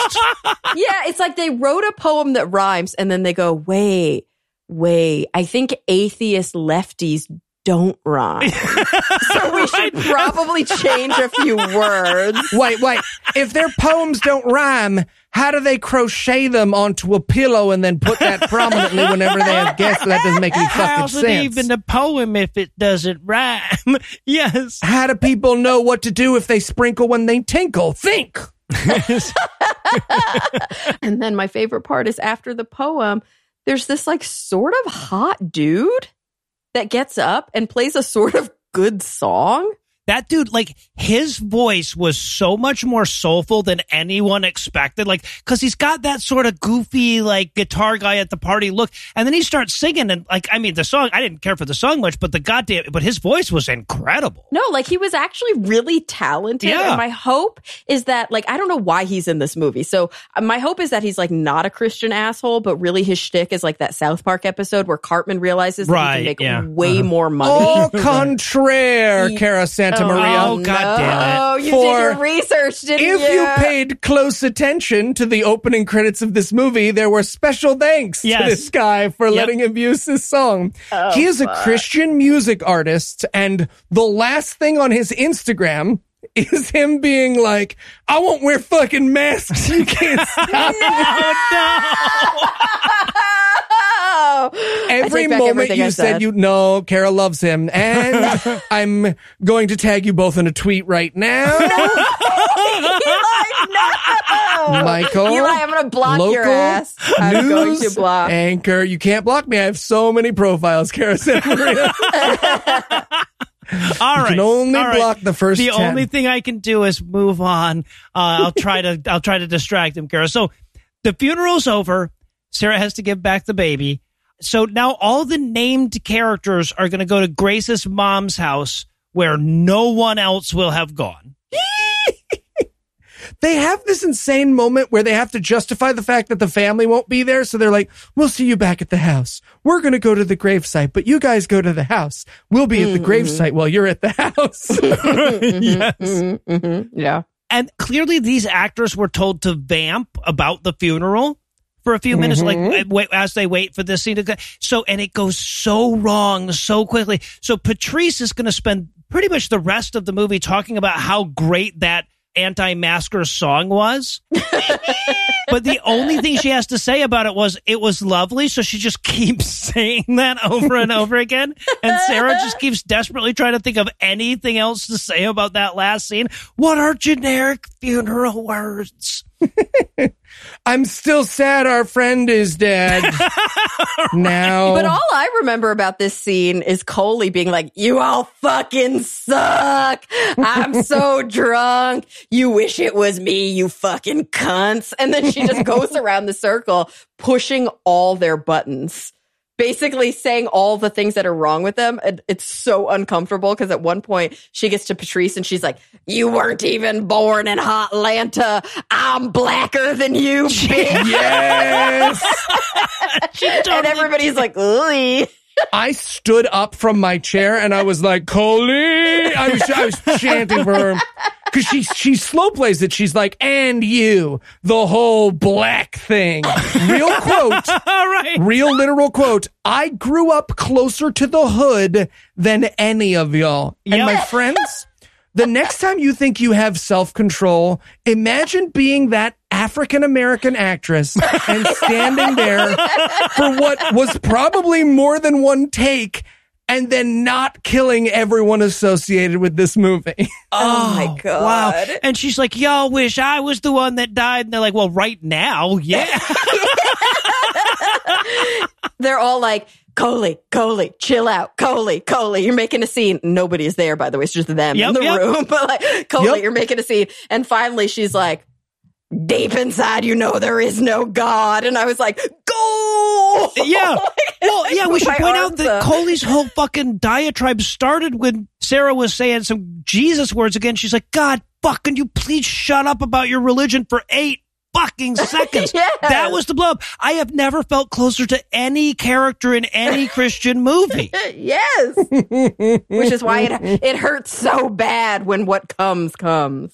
Yeah, it's like they wrote a poem that rhymes, and then they go, wait... Way, I think atheist lefties don't rhyme. So we should probably change a few words. Wait, wait. If their poems don't rhyme, how do they crochet them onto a pillow and then put that prominently whenever they have guests? That doesn't make any fucking sense. How's it even a poem if it doesn't rhyme? Yes. How do people know what to do if they sprinkle when they tinkle? Think. And then my favorite part is after the poem, there's this like sort of hot dude that gets up and plays a sort of good song. That dude, like his voice was so much more soulful than anyone expected. Like, cause he's got that sort of goofy, like guitar guy at the party look. And then he starts singing and like, I mean, the song, I didn't care for the song much, but the goddamn, but his voice was incredible. No, like he was actually really talented. Yeah. And my hope is that like, I don't know why he's in this movie. So my hope is that he's like not a Christian asshole, but really his shtick is like that South Park episode where Cartman realizes that right, he can make yeah. way uh-huh. more money. Au contraire, he- Cara Santa Maria. Oh, no. God damn it. Oh, you For, did your research, didn't if you? If you paid close attention to the opening credits of this movie, there were special thanks yes. to this guy for yep. letting him use his song. Oh, he is a fuck. Christian music artist, and the last thing on his Instagram is him being like, I won't wear fucking masks. You can't stop me. No! No! Oh, every moment you said, said you know Cara loves him, and I'm going to tag you both in a tweet right now. No. Michael, Eli, I'm going to block local your ass. I'm going to block. Anchor, you can't block me. I have so many profiles, Cara Santa Maria. All right. You can only all block right. the first The ten. Only thing I can do is move on. Uh, I'll try to I'll try to distract him, Cara. So the funeral's over. Sarah has to give back the baby. So now all the named characters are going to go to Grace's mom's house where no one else will have gone. They have this insane moment where they have to justify the fact that the family won't be there. So they're like, we'll see you back at the house. We're going to go to the gravesite, but you guys go to the house. We'll be mm-hmm. at the gravesite while you're at the house. Mm-hmm, yes. Mm-hmm, mm-hmm, yeah. And clearly these actors were told to vamp about the funeral for a few minutes, mm-hmm. like as they wait for this scene to go. So, and it goes so wrong so quickly. So Patrice is going to spend pretty much the rest of the movie talking about how great that anti-masker song was. But the only thing she has to say about it was it was lovely. So she just keeps saying that over and over again. And Sarah just keeps desperately trying to think of anything else to say about that last scene. What are generic funeral words? I'm still sad our friend is dead. Right. Now. But all I remember about this scene is Coley being like, you all fucking suck. I'm so drunk. You wish it was me, you fucking cunts. And then she just goes around the circle pushing all their buttons, basically saying all the things that are wrong with them. And it's so uncomfortable because at one point she gets to Patrice and she's like, you weren't even born in Hotlanta. I'm blacker than you, bitch. Yes. Totally. And everybody's like, ooh. I stood up from my chair and I was like, Coley. I was, I was chanting for her. Because she she slow plays it. She's like, and you, the whole black thing. Real quote. Right. Real literal quote. I grew up closer to the hood than any of y'all. Yep. And my friends, the next time you think you have self-control, imagine being that African-American actress and standing there for what was probably more than one take and then not killing everyone associated with this movie. Oh, oh my God. Wow. And she's like, y'all wish I was the one that died. And they're like, well, right now, yeah. They're all like, Coley, Coley, chill out. Coley, Coley, you're making a scene. Nobody is there, by the way. It's just them yep, in the yep. room. But like, Coley, yep. you're making a scene. And finally, she's like, deep inside, you know there is no God. And I was like, go! Yeah. Well, yeah, we should point out that Coley's whole fucking diatribe started when Sarah was saying some Jesus words again. She's like, God, fuck, can you please shut up about your religion for eight fucking seconds? Yes. That was the blow up. I have never felt closer to any character in any Christian movie. Yes. Which is why it, it hurts so bad when what comes, comes.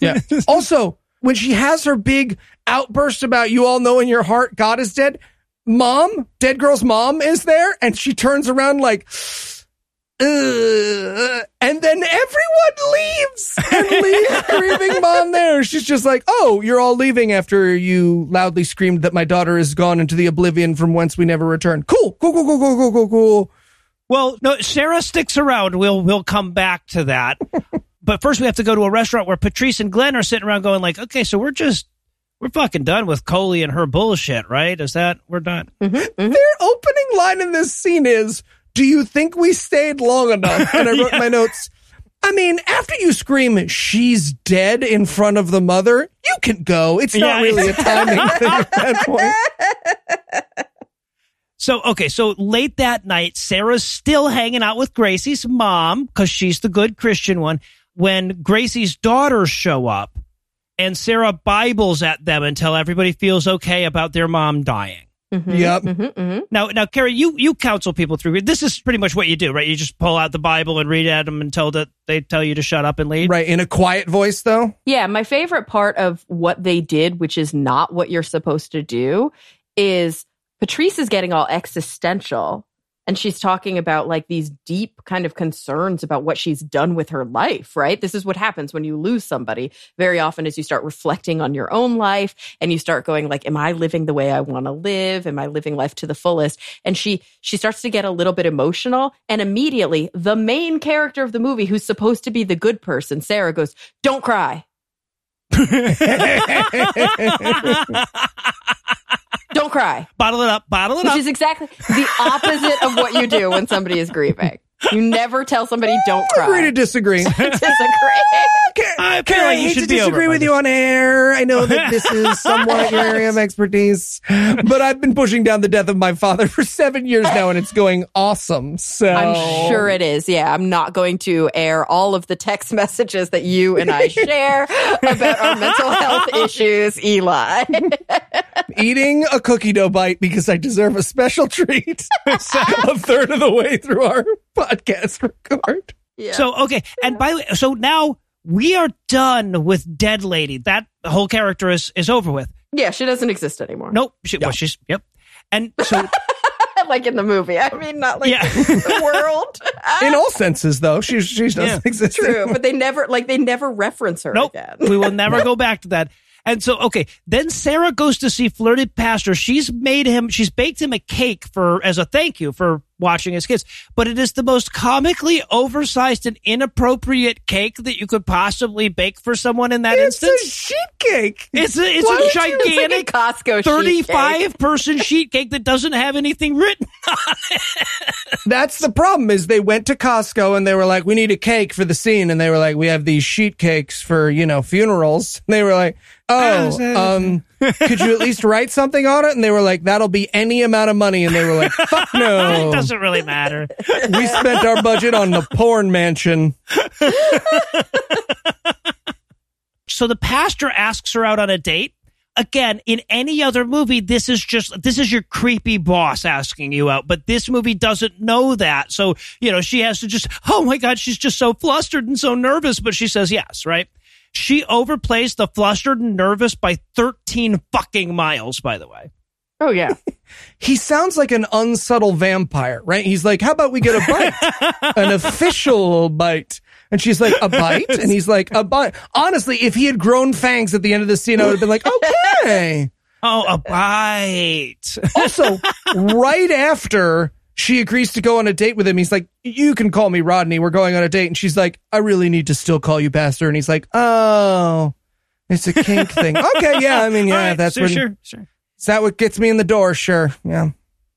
Yeah. Also, when she has her big outburst about you all know in your heart God is dead, mom, dead girl's mom is there, and she turns around like, ugh, and then everyone leaves and leaves grieving mom there. She's just like, oh, you're all leaving after you loudly screamed that my daughter is gone into the oblivion from whence we never returned. Cool, cool, cool, cool, cool, cool, cool, cool. Well, no, Sarah sticks around. We'll, we'll come back to that. But first, we have to go to a restaurant where Patrice and Glenn are sitting around going like, okay, so we're just, we're fucking done with Coley and her bullshit, right? Is that, we're done? Mm-hmm, mm-hmm. Their opening line in this scene is, do you think we stayed long enough? And I wrote yeah. my notes, I mean, after you scream, she's dead in front of the mother, you can go. It's not yeah, really it's- a timing thing at that point. So, okay, so late that night, Sarah's still hanging out with Gracie's mom because she's the good Christian one. When Gracie's daughters show up and Sarah Bibles at them until everybody feels okay about their mom dying. Mm-hmm, yep. Mm-hmm, mm-hmm. Now, now, Cara, you, you counsel people through. This is pretty much what you do, right? You just pull out the Bible and read at them until that they tell you to shut up and leave. Right. In a quiet voice, though. Yeah. My favorite part of what they did, which is not what you're supposed to do, is Patrice is getting all existential. And she's talking about like these deep kind of concerns about what she's done with her life, right? This is what happens when you lose somebody. Very often is you start reflecting on your own life and you start going like, am I living the way I want to live? Am I living life to the fullest? And she she starts to get a little bit emotional. And immediately the main character of the movie, who's supposed to be the good person, Sarah, goes, "Don't cry." Don't cry. Bottle it up. Bottle it Which up. Which is exactly the opposite of what you do when somebody is grieving. You never tell somebody, don't cry. Agree to disagree. Disagree. Okay. I feel like you hate should to be disagree with this. You on air. I know that this is somewhat your area of expertise, but I've been pushing down the death of my father for seven years now, and it's going awesome. So I'm sure it is. Yeah, I'm not going to air all of the text messages that you and I share about our mental health issues, Eli. Eating a cookie dough bite because I deserve a special treat. A third of the way through our podcast record. Yeah. So, okay. And by the way, so now we are done with Dead Lady. That whole character is, is over with. Yeah, she doesn't exist anymore. Nope. She, yep. Well, she's, yep. And so... like in the movie. I mean, not like yeah. the world. In all senses, though. She, she doesn't yeah. exist True, anymore. But they never, like, they never reference her nope. again. We will never go back to that. And so, okay, then Sarah goes to see Flirted Pastor. She's made him, she's baked him a cake for, as a thank you for watching his kids. But it is the most comically oversized and inappropriate cake that you could possibly bake for someone in that it's instance. It's a sheet cake. It's a, it's a gigantic it's like a Costco thirty-five person sheet cake that doesn't have anything written on it. That's the problem is they went to Costco and they were like, we need a cake for the scene. And they were like, we have these sheet cakes for, you know, funerals. And they were like, oh, um, could you at least write something on it? And they were like, that'll be any amount of money. And they were like, fuck no. It doesn't really matter. We spent our budget on the porn mansion. So the pastor asks her out on a date. Again, in any other movie, this is just, this is your creepy boss asking you out, but this movie doesn't know that. So, you know, she has to just, oh my God, she's just so flustered and so nervous, but she says yes, right? She overplays the flustered and nervous by thirteen fucking miles, by the way. Oh, yeah. He sounds like an unsubtle vampire, right? He's like, how about we get a bite? An official bite. And she's like, a bite? And he's like, a bite. Honestly, if he had grown fangs at the end of the scene, I would have been like, okay. Oh, a bite. Also, right after... she agrees to go on a date with him. He's like, you can call me Rodney. We're going on a date. And she's like, I really need to still call you Pastor. And he's like, oh, it's a kink thing. Okay, yeah, I mean, yeah, right, that's so what... Sure, sure. Is that what gets me in the door? Sure, yeah.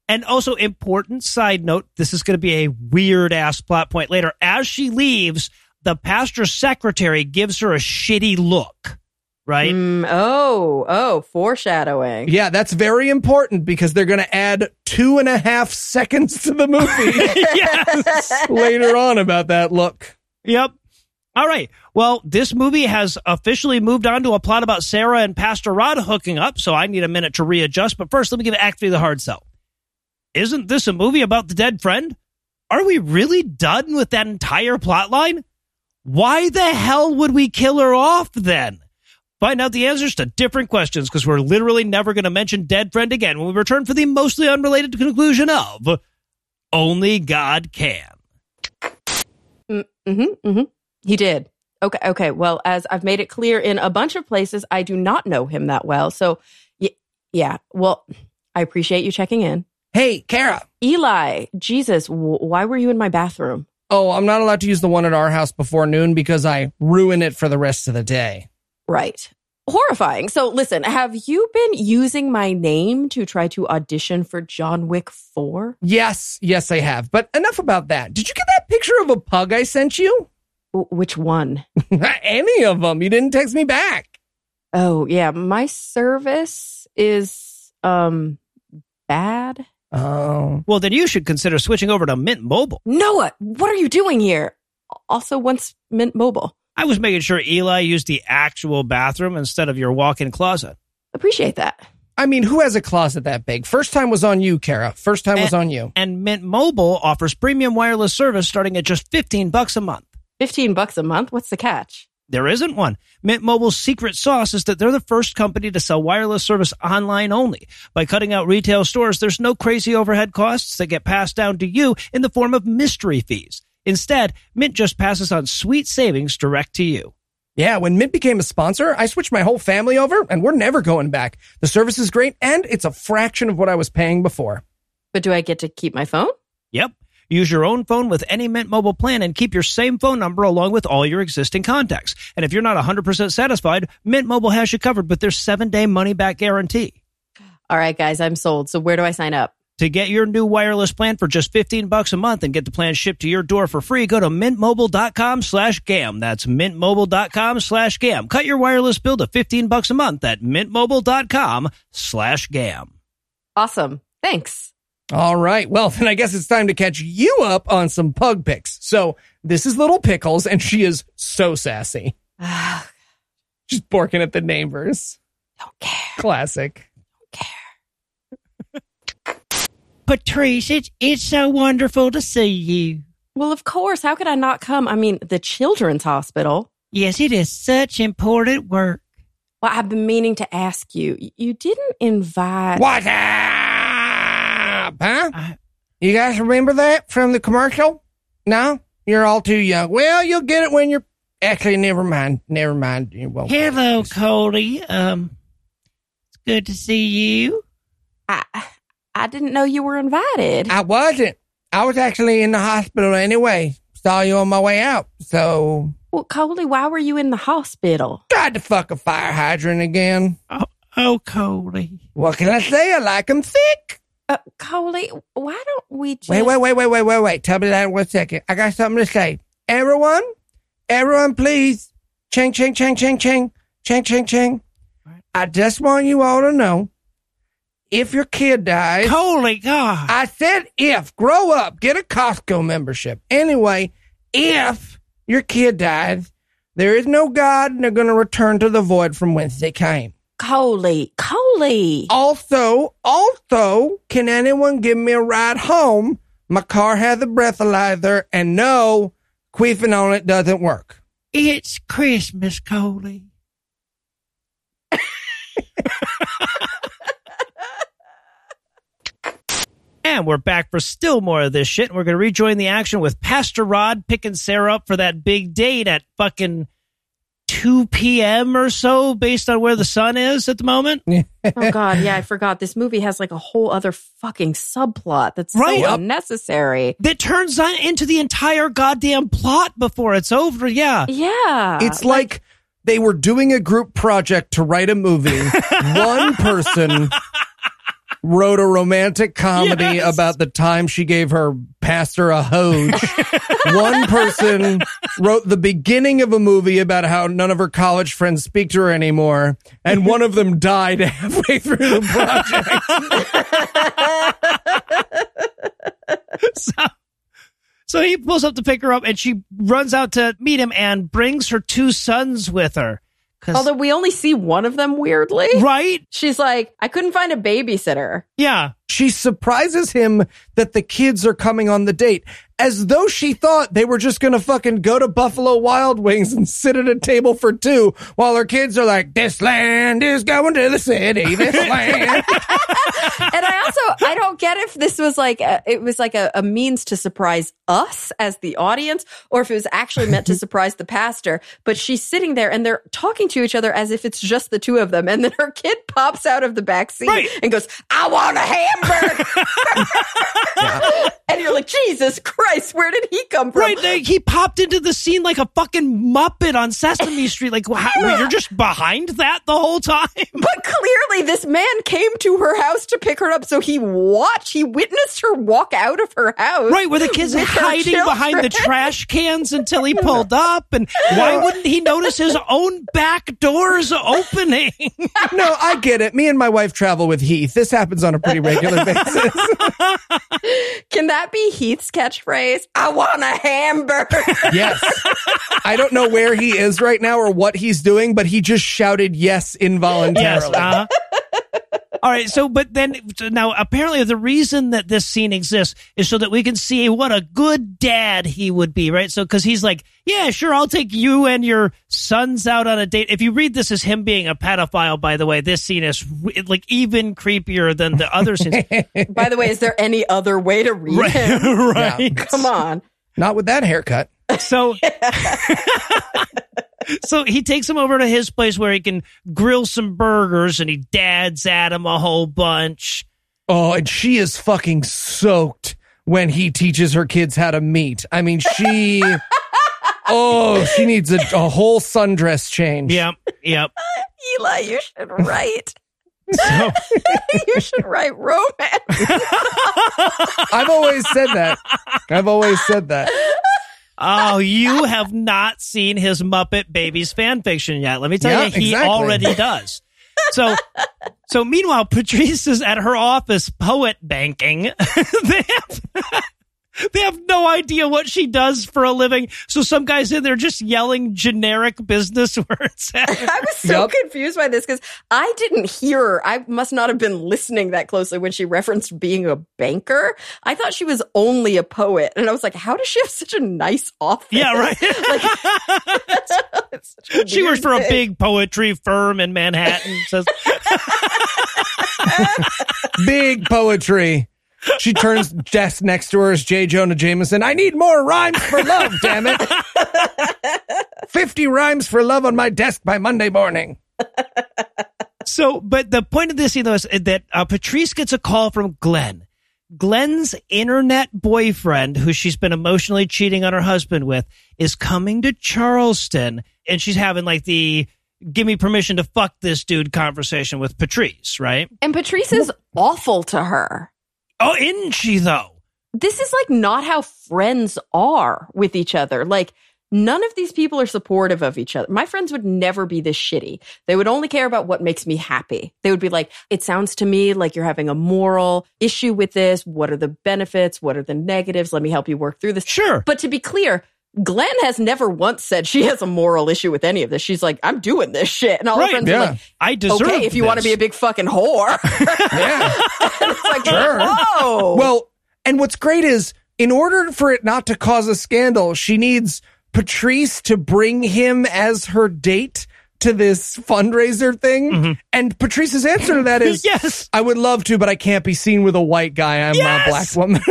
And also, important side note, this is going to be a weird-ass plot point later. As she leaves, the pastor's secretary gives her a shitty look. Right? Mm, oh, oh, foreshadowing. Yeah, that's very important because they're going to add two and a half seconds to the movie yes. later on about that look. Yep. All right. Well, this movie has officially moved on to a plot about Sarah and Pastor Rod hooking up, so I need a minute to readjust. But first, let me give Act Three the hard sell. Isn't this a movie about the dead friend? Are we really done with that entire plot line? Why the hell would we kill her off then? Find out the answers to different questions because we're literally never going to mention Dead Friend again when we return for the mostly unrelated conclusion of Only God Can. Mm-hmm, mm-hmm. He did. Okay, okay. Well, as I've made it clear in a bunch of places, I do not know him that well. So, y- yeah. Well, I appreciate you checking in. Hey, Cara. Eli, Jesus, w- why were you in my bathroom? Oh, I'm not allowed to use the one at our house before noon because I ruin it for the rest of the day. Right. Horrifying. So listen, have you been using my name to try to audition for John Wick four? Yes. Yes, I have. But enough about that. Did you get that picture of a pug I sent you? W- which one? Any of them. You didn't text me back. Oh, yeah. My service is um bad. Oh. Well, then you should consider switching over to Mint Mobile. Noah, what are you doing here? Also, once Mint Mobile. I was making sure Eli used the actual bathroom instead of your walk-in closet. Appreciate that. I mean, who has a closet that big? First time was on you, Cara. First time and, was on you. And Mint Mobile offers premium wireless service starting at just fifteen bucks a month. fifteen bucks a month? What's the catch? There isn't one. Mint Mobile's secret sauce is that they're the first company to sell wireless service online only. By cutting out retail stores, there's no crazy overhead costs that get passed down to you in the form of mystery fees. Instead, Mint just passes on sweet savings direct to you. Yeah, when Mint became a sponsor, I switched my whole family over, and we're never going back. The service is great, and it's a fraction of what I was paying before. But do I get to keep my phone? Yep. Use your own phone with any Mint Mobile plan and keep your same phone number along with all your existing contacts. And if you're not one hundred percent satisfied, Mint Mobile has you covered with their seven-day money-back guarantee. All right, guys, I'm sold. So where do I sign up? To get your new wireless plan for just fifteen bucks a month and get the plan shipped to your door for free, go to mintmobile.com slash gam. That's mintmobile.com slash gam. Cut your wireless bill to fifteen bucks a month at mintmobile.com slash gam. Awesome. Thanks. All right. Well, then I guess it's time to catch you up on some pug picks. So this is Little Pickles, and she is so sassy. She's borking at the neighbors. Don't care. Classic. Don't care. Patrice, it, it's so wonderful to see you. Well, of course. How could I not come? I mean, the children's hospital. Yes, it is such important work. Well, I've been meaning to ask you. You didn't invite... What's Huh? I, you guys remember that from the commercial? No? You're all too young. Well, you'll get it when you're... Actually, never mind. Never mind. You won't hello, Coley. Um, it's good to see you. I I didn't know you were invited. I wasn't. I was actually in the hospital anyway. Saw you on my way out, so... Well, Coley, why were you in the hospital? Tried to fuck a fire hydrant again. Oh, oh Coley. What can I say? I like 'em thick. Uh, Coley, why don't we just... Wait, wait, wait, wait, wait, wait, wait. Tell me that in one second. I got something to say. Everyone, everyone, please. Ching, ching, ching, ching, ching. Ching, ching, ching. I just want you all to know, if your kid dies... Coley, God. I said if. Grow up. Get a Costco membership. Anyway, if your kid dies, there is no God, and they're going to return to the void from whence they came. Coley, Coley. Also, also, can anyone give me a ride home? My car has a breathalyzer, and no, queefing on it doesn't work. It's Christmas, Coley. And we're back for still more of this shit. We're going to rejoin the action with Pastor Rod picking Sarah up for that big date at fucking... two p.m. or so, based on where the sun is at the moment. Oh, God. Yeah, I forgot. This movie has like a whole other fucking subplot that's right, so unnecessary. That turns on into the entire goddamn plot before it's over. Yeah. Yeah. It's like, like they were doing a group project to write a movie. One person wrote a romantic comedy yes. about the time she gave her pastor a hose. One person wrote the beginning of a movie about how none of her college friends speak to her anymore, and one of them died halfway through the project. so, so he pulls up to pick her up, and she runs out to meet him and brings her two sons with her. Although we only see one of them, weirdly. Right? She's like, I couldn't find a babysitter. Yeah. She surprises him that the kids are coming on the date, as though she thought they were just going to fucking go to Buffalo Wild Wings and sit at a table for two while her kids are like, this land is going to the city, this land. And I also, I don't get if this was like, a, it was like a, a means to surprise us as the audience, or if it was actually meant to surprise the pastor. But she's sitting there and they're talking to each other as if it's just the two of them. And then her kid pops out of the back seat right. and goes, I want a hamburger. And you're like, Jesus Christ, where did he come from? Right, they, he popped into the scene like a fucking Muppet on Sesame Street. Like, how, yeah. you're just behind that the whole time? But clearly this man came to her house to pick her up, so he watched, he witnessed her walk out of her house. Right, where the kids are hiding behind the trash cans until he pulled up, and why wouldn't he notice his own back doors opening? No, I get it. Me and my wife travel with Heath. This happens on a pretty regular basis. Can that be Heath's catchphrase? I want a hamburger. Yes. I don't know where he is right now or what he's doing, but he just shouted yes involuntarily. Yes, uh-huh. All right. So, but then now apparently the reason that this scene exists is so that we can see what a good dad he would be. Right. So because he's like, yeah, sure, I'll take you and your sons out on a date. If you read this as him being a pedophile, by the way, this scene is like even creepier than the other scenes. By the way, is there any other way to read right, it? Right. Yeah. Come on. Not with that haircut. So. So he takes him over to his place where he can grill some burgers, and he dads at him a whole bunch. Oh, and she is fucking soaked when he teaches her kids how to meet. I mean, she... oh, she needs a, a whole sundress change. Yep, yep. Eli, you should write... So. You should write romance. I've always said that. I've always said that. Oh, you have not seen his Muppet Babies fan fiction yet. Let me tell yeah, you, he exactly. already does. So, so meanwhile, Patrice is at her office poet banking. they, have, they have no idea what she does for a living. So some guy's in there just yelling generic business words. At her. I was so yep. confused by this because I didn't hear her. I must not have been listening that closely when she referenced being a banker. I thought she was only a poet. And I was like, how does she have such a nice office? Yeah, right. Like, she works for a big poetry firm in Manhattan. Says big poetry. She turns desk next to her as J. Jonah Jameson. I need more rhymes for love, damn it. fifty rhymes for love on my desk by Monday morning. So, but the point of this, you know, is that uh, Patrice gets a call from Glenn. Glenn's internet boyfriend, who she's been emotionally cheating on her husband with, is coming to Charleston, and she's having like the... give me permission to fuck this dude conversation with Patrice, right? And Patrice is awful to her. Oh, isn't she, though? This is, like, not how friends are with each other. Like, none of these people are supportive of each other. My friends would never be this shitty. They would only care about what makes me happy. They would be like, it sounds to me like you're having a moral issue with this. What are the benefits? What are the negatives? Let me help you work through this. Sure. But to be clear, Glenn has never once said she has a moral issue with any of this. She's like, I'm doing this shit. And all right, her friends yeah. are like, I deserve okay, if you this. Want to be a big fucking whore. Yeah. It's like, sure. Whoa. Well, and what's great is, in order for it not to cause a scandal, she needs Patrice to bring him as her date to this fundraiser thing. Mm-hmm. And Patrice's answer to that is, yes, I would love to, but I can't be seen with a white guy. I'm yes! a black woman.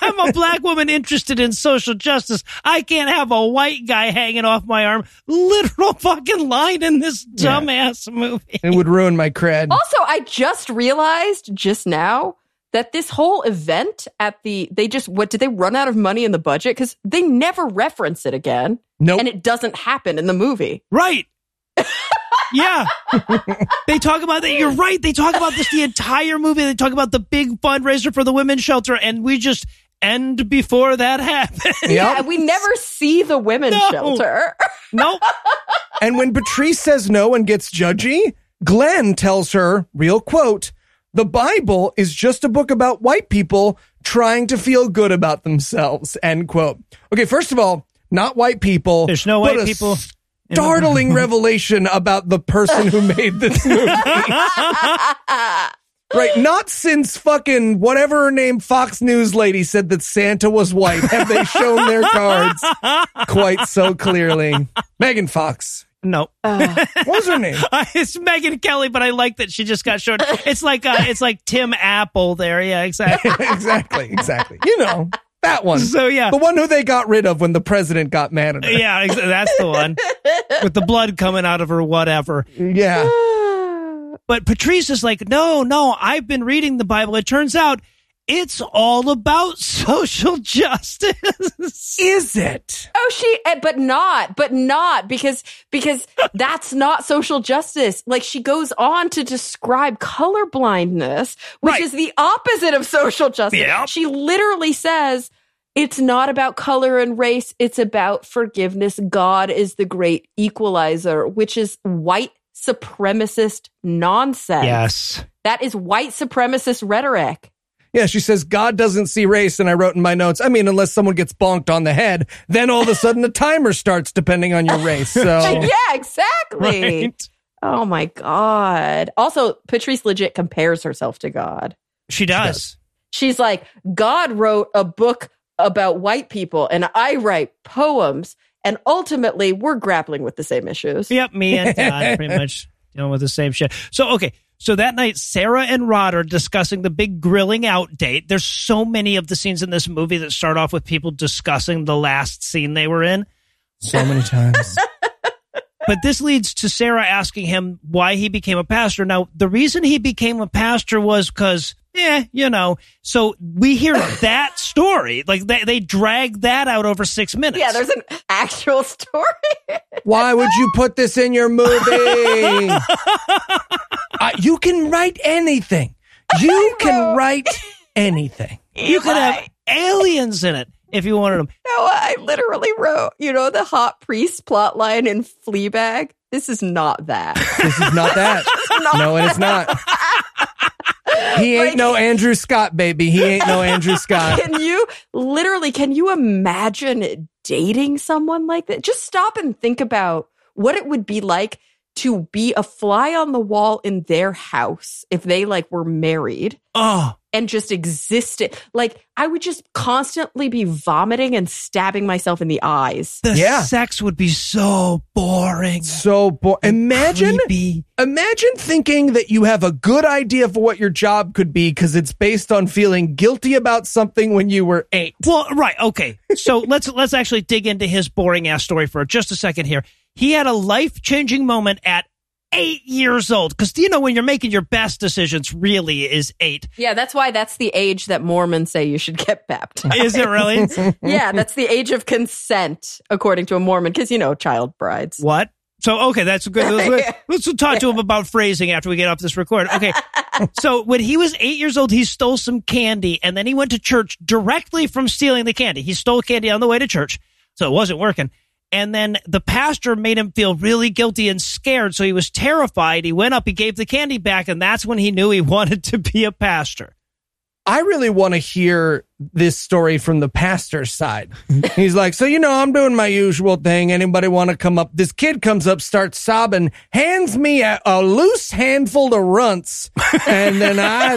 I'm a black woman interested in social justice. I can't have a white guy hanging off my arm. Literal fucking line in this dumbass yeah. movie. It would ruin my cred. Also, I just realized just now that this whole event at the, they just, what, did they run out of money in the budget? Because they never reference it again. Nope. And it doesn't happen in the movie. Right. Yeah. They talk about that. You're right. They talk about this the entire movie. They talk about the big fundraiser for the women's shelter, and we just end before that happens. Yep. Yeah, we never see the women's no. shelter. Nope. And when Patrice says no and gets judgy, Glenn tells her, real quote, the Bible is just a book about white people trying to feel good about themselves, end quote. Okay, first of all, not white people. There's no white people. Startling revelation about the person who made this movie. Right, not since fucking whatever her name Fox News lady said that Santa was white have they shown their cards quite so clearly. Megan Fox. No. Uh. What was her name? Uh, it's Megyn Kelly, but I like that she just got short. It's like uh, it's like Tim Apple there. Yeah, exactly. exactly, exactly. You know. That one. So, yeah. The one who they got rid of when the president got mad at her. Yeah, that's the one. With the blood coming out of her, whatever. Yeah. But Patrice is like, no, no, I've been reading the Bible. It turns out it's all about social justice. Is it? Oh, she, but not, but not, because because that's not social justice. Like, she goes on to describe colorblindness, which right. is the opposite of social justice. Yep. She literally says, it's not about color and race. It's about forgiveness. God is the great equalizer, which is white supremacist nonsense. Yes. That is white supremacist rhetoric. Yeah, she says, God doesn't see race, and I wrote in my notes, I mean, unless someone gets bonked on the head, then all of a sudden the timer starts depending on your race. So Yeah, exactly. Right. Oh my God. Also, Patrice legit compares herself to God. She does. She does. She's like, God wrote a book about white people and I write poems. And ultimately, we're grappling with the same issues. Yep, me and God pretty much dealing with the same shit. So, okay. So that night, Sarah and Rod are discussing the big grilling out date. There's so many of the scenes in this movie that start off with people discussing the last scene they were in. So many times. But this leads to Sarah asking him why he became a pastor. Now, the reason he became a pastor was because, eh, you know. So we hear that story. Like, they, they drag that out over six minutes. Yeah, there's an actual story. Why would you put this in your movie? uh, you can write anything. You can write anything. You could have aliens in it. If you wanted them. No, I literally wrote, you know, the hot priest plot line in Fleabag. This is not that. This is not that. It's not no, that. It's not. He ain't like, no Andrew Scott, baby. He ain't no Andrew Scott. Can you, literally, can you imagine dating someone like that? Just stop and think about what it would be like to be a fly on the wall in their house if they, like, were married. Oh. And just existed. Like, I would just constantly be vomiting and stabbing myself in the eyes. The yeah. sex would be so boring. So boring. Imagine, imagine thinking that you have a good idea for what your job could be because it's based on feeling guilty about something when you were eight. Well, right. Okay. So let's let's actually dig into his boring ass story for just a second here. He had a life-changing moment at eight years old, because you know when you're making your best decisions really is eight. Yeah, that's why that's the age that Mormons say you should get baptized. Is it really? Yeah, that's the age of consent according to a Mormon, because you know child brides. What? So okay, that's good. Let's, let's talk yeah. to him about phrasing after we get off this record. Okay. So when he was eight years old, he stole some candy and then he went to church directly from stealing the candy. He stole candy on the way to church, so it wasn't working. And then the pastor made him feel really guilty and scared, so he was terrified. He went up, he gave the candy back, and that's when he knew he wanted to be a pastor. I really want to hear this story from the pastor's side. He's like, so, you know, I'm doing my usual thing. Anybody want to come up? This kid comes up, starts sobbing, hands me a, a loose handful of runts. And then I,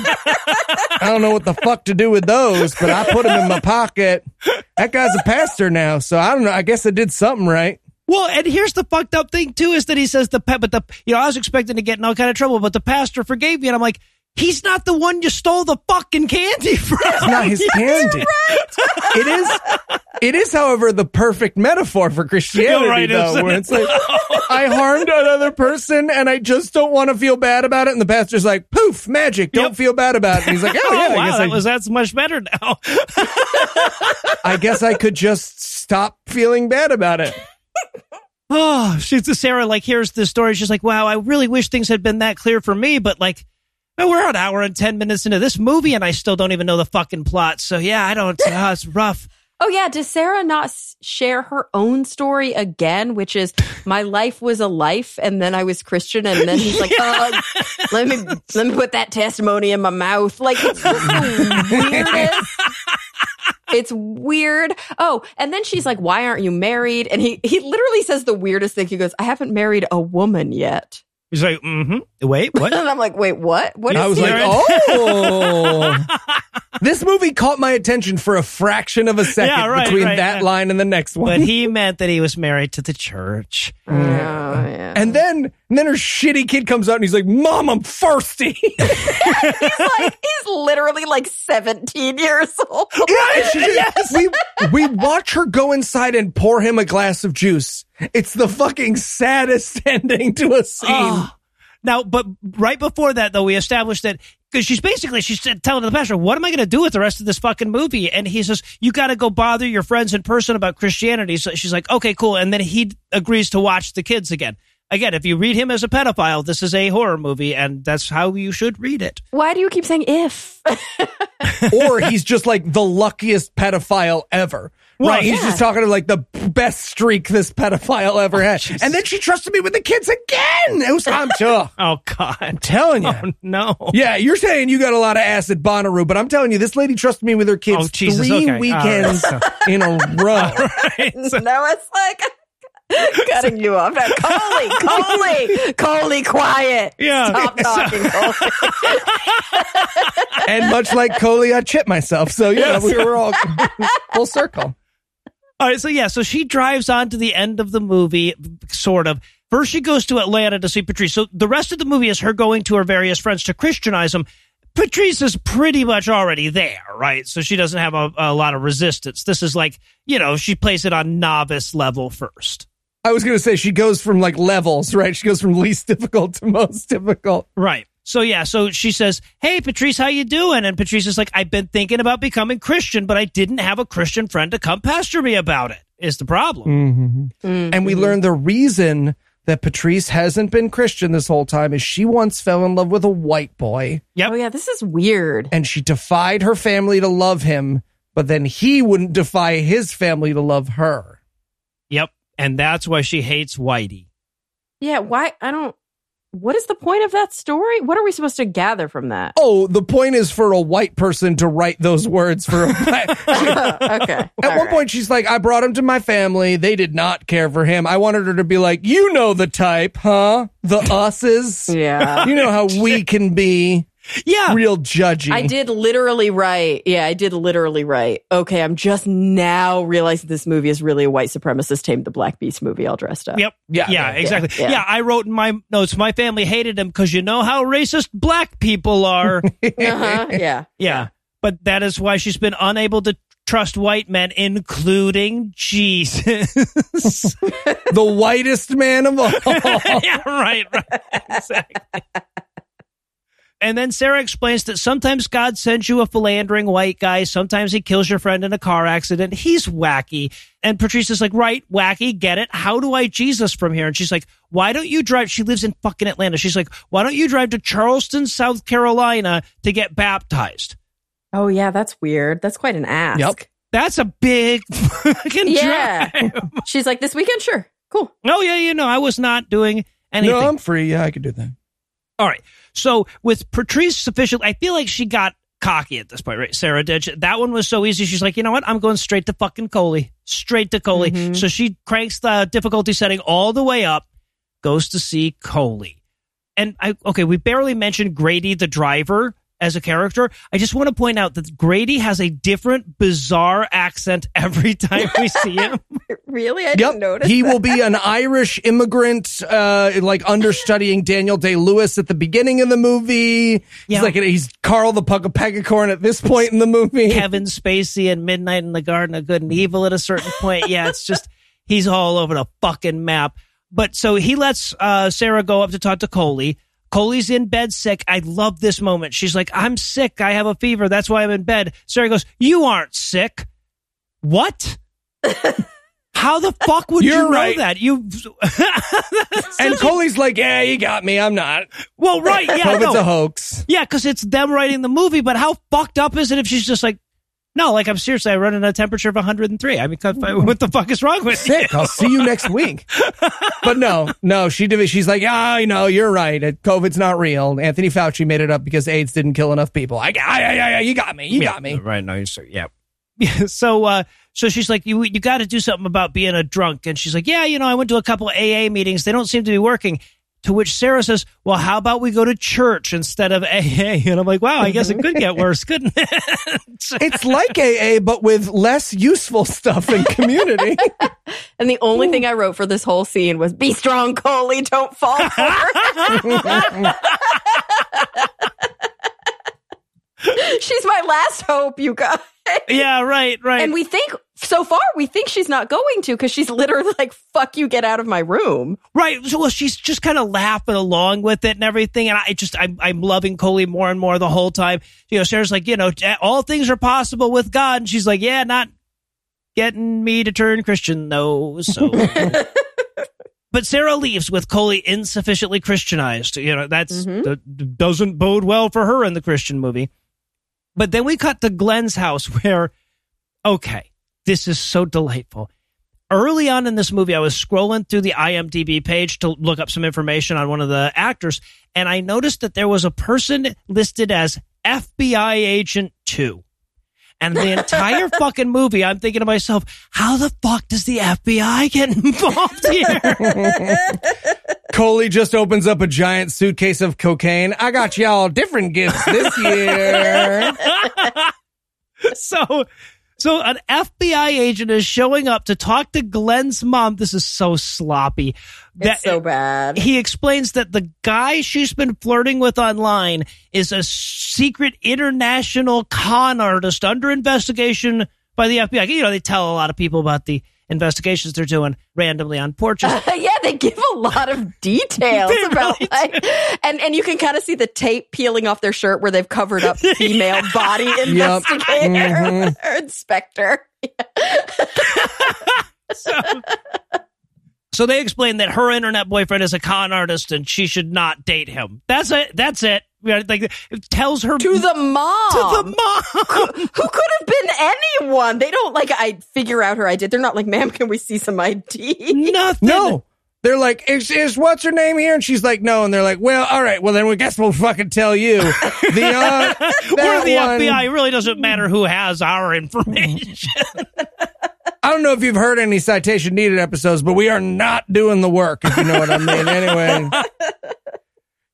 I don't know what the fuck to do with those, but I put them in my pocket. That guy's a pastor now. So I don't know. I guess I did something right. Well, and here's the fucked up thing, too, is that he says, the but the you know, I was expecting to get in all kind of trouble, but the pastor forgave me. And I'm like, he's not the one you stole the fucking candy from. It's not his candy. Right. It is, it is, however, the perfect metaphor for Christianity, right, though, where it's like, I harmed another person and I just don't want to feel bad about it. And the pastor's like, poof, magic, don't yep. feel bad about it. And he's like, oh, yeah, oh, wow, I guess that I, was, that's much better now. I guess I could just stop feeling bad about it. Oh, she's to Sarah, like, here's the story. She's like, wow, I really wish things had been that clear for me, but like, we're an hour and ten minutes into this movie, and I still don't even know the fucking plot. So, yeah, I don't... Uh, it's rough. Oh, yeah. Does Sarah not share her own story again, which is, my life was a life, and then I was Christian, and then he's like, yeah. oh, let me let me put that testimony in my mouth. Like, it's just the weirdest... It's weird. Oh, and then she's like, why aren't you married? And he, he literally says the weirdest thing. He goes, I haven't married a woman yet. He's like, mm-hmm. Wait, what? And I'm like, wait, what? What? And is I was he like, in? Oh. This movie caught my attention for a fraction of a second yeah, right, between right, that yeah. line and the next one. But he meant that he was married to the church. Oh, yeah. And then, and then her shitty kid comes out and he's like, Mom, I'm thirsty. He's like, he's literally like seventeen years old. Yeah, she, yes. we, we watch her go inside and pour him a glass of juice. It's the fucking saddest ending to a scene. Oh. Now, but right before that, though, we established that because she's basically she's telling the pastor, what am I going to do with the rest of this fucking movie? And he says, you got to go bother your friends in person about Christianity. So she's like, OK, cool. And then he agrees to watch the kids again. Again, if you read him as a pedophile, this is a horror movie, and that's how you should read it. Why do you keep saying if? Or he's just like the luckiest pedophile ever. Well, right, yeah. He's just talking to like the best streak this pedophile ever had. Oh, and then she trusted me with the kids again. It was time to. Oh, God. I'm telling you. Oh, no. Yeah, you're saying you got a lot of ass at Bonnaroo, but I'm telling you, this lady trusted me with her kids oh, Jesus, three okay. weekends right, so. in a row. Right, so. Now it's like, Cutting you off. Coley, Coley, Coley, quiet. Yeah. Stop talking, Coley. And much like Coley, I chip myself. So, yeah, yes. we were all full circle. All right. So, yeah. So she drives on to the end of the movie, sort of. First, she goes to Atlanta to see Patrice. So the rest of the movie is her going to her various friends to Christianize them. Patrice is pretty much already there, right? So she doesn't have a, a lot of resistance. This is like, you know, she plays it on novice level first. I was going to say she goes from like levels, right? She goes from least difficult to most difficult. Right. So, yeah. So she says, hey, Patrice, how you doing? And Patrice is like, I've been thinking about becoming Christian, but I didn't have a Christian friend to come pastor me about it is the problem. Mm-hmm. Mm-hmm. And we learned the reason that Patrice hasn't been Christian this whole time is she once fell in love with a white boy. Yep. Oh, yeah, this is weird. And she defied her family to love him, but then he wouldn't defy his family to love her. Yep. And that's why she hates Whitey. Yeah, why? I don't... What is the point of that story? What are we supposed to gather from that? Oh, the point is for a white person to write those words for a black. Okay. At All one right. point, she's like, I brought him to my family. They did not care for him. I wanted her to be like, you know the type, huh? The us's. Yeah. You know how we can be. Yeah. Real judgy. I did literally write. Yeah, I did literally write. Okay, I'm just now realizing this movie is really a white supremacist Tame the Black Beast movie all dressed up. Yep. Yeah, yeah, yeah exactly. Yeah, yeah. yeah, I wrote in my notes, my family hated him because you know how racist black people are. uh-huh, yeah. yeah. Yeah. But that is why she's been unable to trust white men, including Jesus. The whitest man of all. Yeah, right, right. Exactly. And then Sarah explains that sometimes God sends you a philandering white guy. Sometimes he kills your friend in a car accident. He's wacky. And Patrice is like, right, wacky, get it? How do I Jesus from here? And she's like, why don't you drive? She lives in fucking Atlanta. She's like, why don't you drive to Charleston, South Carolina to get baptized? Oh, yeah, that's weird. That's quite an ask. Yep. That's a big fucking yeah. drive. She's like, this weekend? Sure. Cool. Oh, yeah, you know, I was not doing anything. No, I'm free. Yeah, I could do that. All right. So with Patrice sufficient, I feel like she got cocky at this point, right? Sarah did. She, that one was so easy. She's like, you know what? I'm going straight to fucking Coley, straight to Coley. Mm-hmm. So she cranks the difficulty setting all the way up, goes to see Coley. And I, okay, we barely mentioned Grady, the driver, as a character. I just want to point out that Grady has a different bizarre accent every time we see him. Really? I yep. didn't notice He that. Will be an Irish immigrant, uh, like understudying Daniel Day-Lewis at the beginning of the movie. Yep. He's like, he's Carl the Pug of Pegacorn at this point in the movie. Kevin Spacey and Midnight in the Garden of Good and Evil at a certain point. Yeah, it's just, he's all over the fucking map. But so he lets uh, Sarah go up to talk to Coley. Coley's in bed sick. I love this moment. She's like, I'm sick. I have a fever. That's why I'm in bed. Sarah goes, you aren't sick. What? How the fuck would You're you know right. that? You And Coley's like, yeah, you got me. I'm not. Well, right. Yeah, COVID's no. a hoax. Yeah, because it's them writing the movie. But how fucked up is it if she's just like, no, like I'm seriously, I run in a temperature of one hundred three. I mean, what the fuck is wrong with Sick. You? I'll see you next week. But no, no, she did. She's like, ah, oh, you know, you're right. COVID's not real. Anthony Fauci made it up because AIDS didn't kill enough people. I, I, I, I you got me. You yeah, got me. Right. No, you're so, yeah. So, uh, so she's like, you, you got to do something about being a drunk. And she's like, yeah, you know, I went to a couple A A meetings. They don't seem to be working. To which Sarah says, well, how about we go to church instead of A A? And I'm like, wow, I guess it could get worse, couldn't it? It's like A A, but with less useful stuff in community. And the only Ooh. Thing I wrote for this whole scene was, be strong, Coley, don't fall for her. She's my last hope, you guys. Yeah, right, right. And we think, so far, we think she's not going to because she's literally like, fuck you, get out of my room. Right. So, well, she's just kind of laughing along with it and everything. And I just, I'm, I'm loving Coley more and more the whole time. You know, Sarah's like, you know, all things are possible with God. And she's like, yeah, not getting me to turn Christian, though. So. But Sarah leaves with Coley insufficiently Christianized. You know, that's mm-hmm. that doesn't bode well for her in the Christian movie. But then we cut to Glenn's house where, okay, this is so delightful. Early on in this movie, I was scrolling through the I M D B page to look up some information on one of the actors, and I noticed that there was a person listed as F B I Agent two. And the entire fucking movie, I'm thinking to myself, how the fuck does the F B I get involved here? Coley just opens up a giant suitcase of cocaine. I got y'all different gifts this year. So... So an F B I agent is showing up to talk to Glenn's mom. This is so sloppy. That it's so bad. He explains that the guy she's been flirting with online is a secret international con artist under investigation by the F B I. You know, they tell a lot of people about the investigations they're doing randomly on porches. Uh, yeah, they give a lot of details about really like, and and you can kind of see the tape peeling off their shirt where they've covered up female body investigator yep. mm-hmm. or inspector. Yeah. so, so they explain that her internet boyfriend is a con artist and she should not date him. That's it. That's it. Like, it tells her to the mom to the mom who, who could have been anyone. They don't like I figure out her I did. They're not like, ma'am, can we see some I D? Nothing. No, they're like, is, is what's her name here? And she's like, no. And they're like, well, all right, well then we guess we'll fucking tell you. The uh, or the one, F B I. It really doesn't matter who has our information. I don't know if you've heard any Citation Needed episodes, but we are not doing the work, if you know what I mean. Anyway.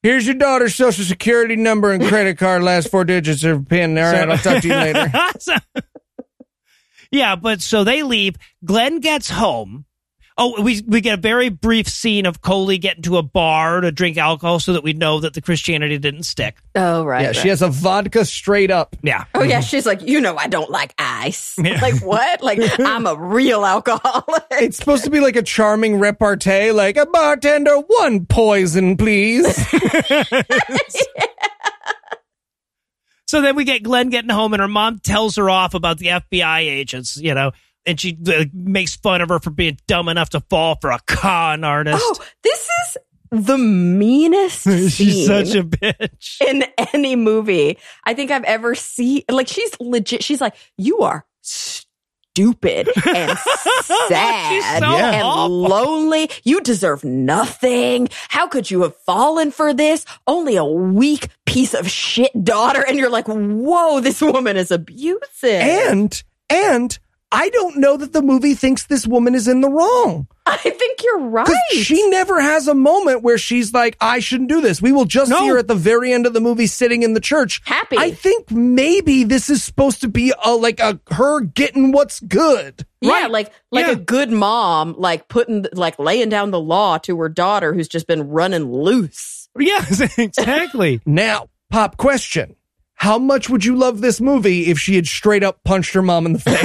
Here's your daughter's social security number and credit card, last four digits of her PIN. All right, I'll talk to you later. so, yeah, but so they leave. Glenn gets home. Oh, we we get a very brief scene of Coley getting to a bar to drink alcohol so that we know that the Christianity didn't stick. Oh, right. Yeah, right. She has a vodka straight up. Yeah. Oh, yeah, she's like, you know I don't like ice. Yeah. Like, what? Like, I'm a real alcoholic. It's supposed to be like a charming repartee, like, a bartender, one poison, please. Yeah. So then we get Glenn getting home, and her mom tells her off about the F B I agents, you know. And she uh, makes fun of her for being dumb enough to fall for a con artist. Oh, this is the meanest scene. She's such a bitch. In any movie I think I've ever seen. Like, she's legit. She's like, you are stupid and sad so and awful. Lonely. You deserve nothing. How could you have fallen for this? Only a weak piece of shit daughter. And you're like, whoa, this woman is abusive. And, and... I don't know that the movie thinks this woman is in the wrong. I think you're right. She never has a moment where she's like, I shouldn't do this. We will just no. see her at the very end of the movie sitting in the church. Happy. I think maybe this is supposed to be a, like a her getting what's good. Yeah, right? like like yeah. a good mom, like putting like laying down the law to her daughter who's just been running loose. Yes, exactly. Now, pop question. How much would you love this movie if she had straight up punched her mom in the face?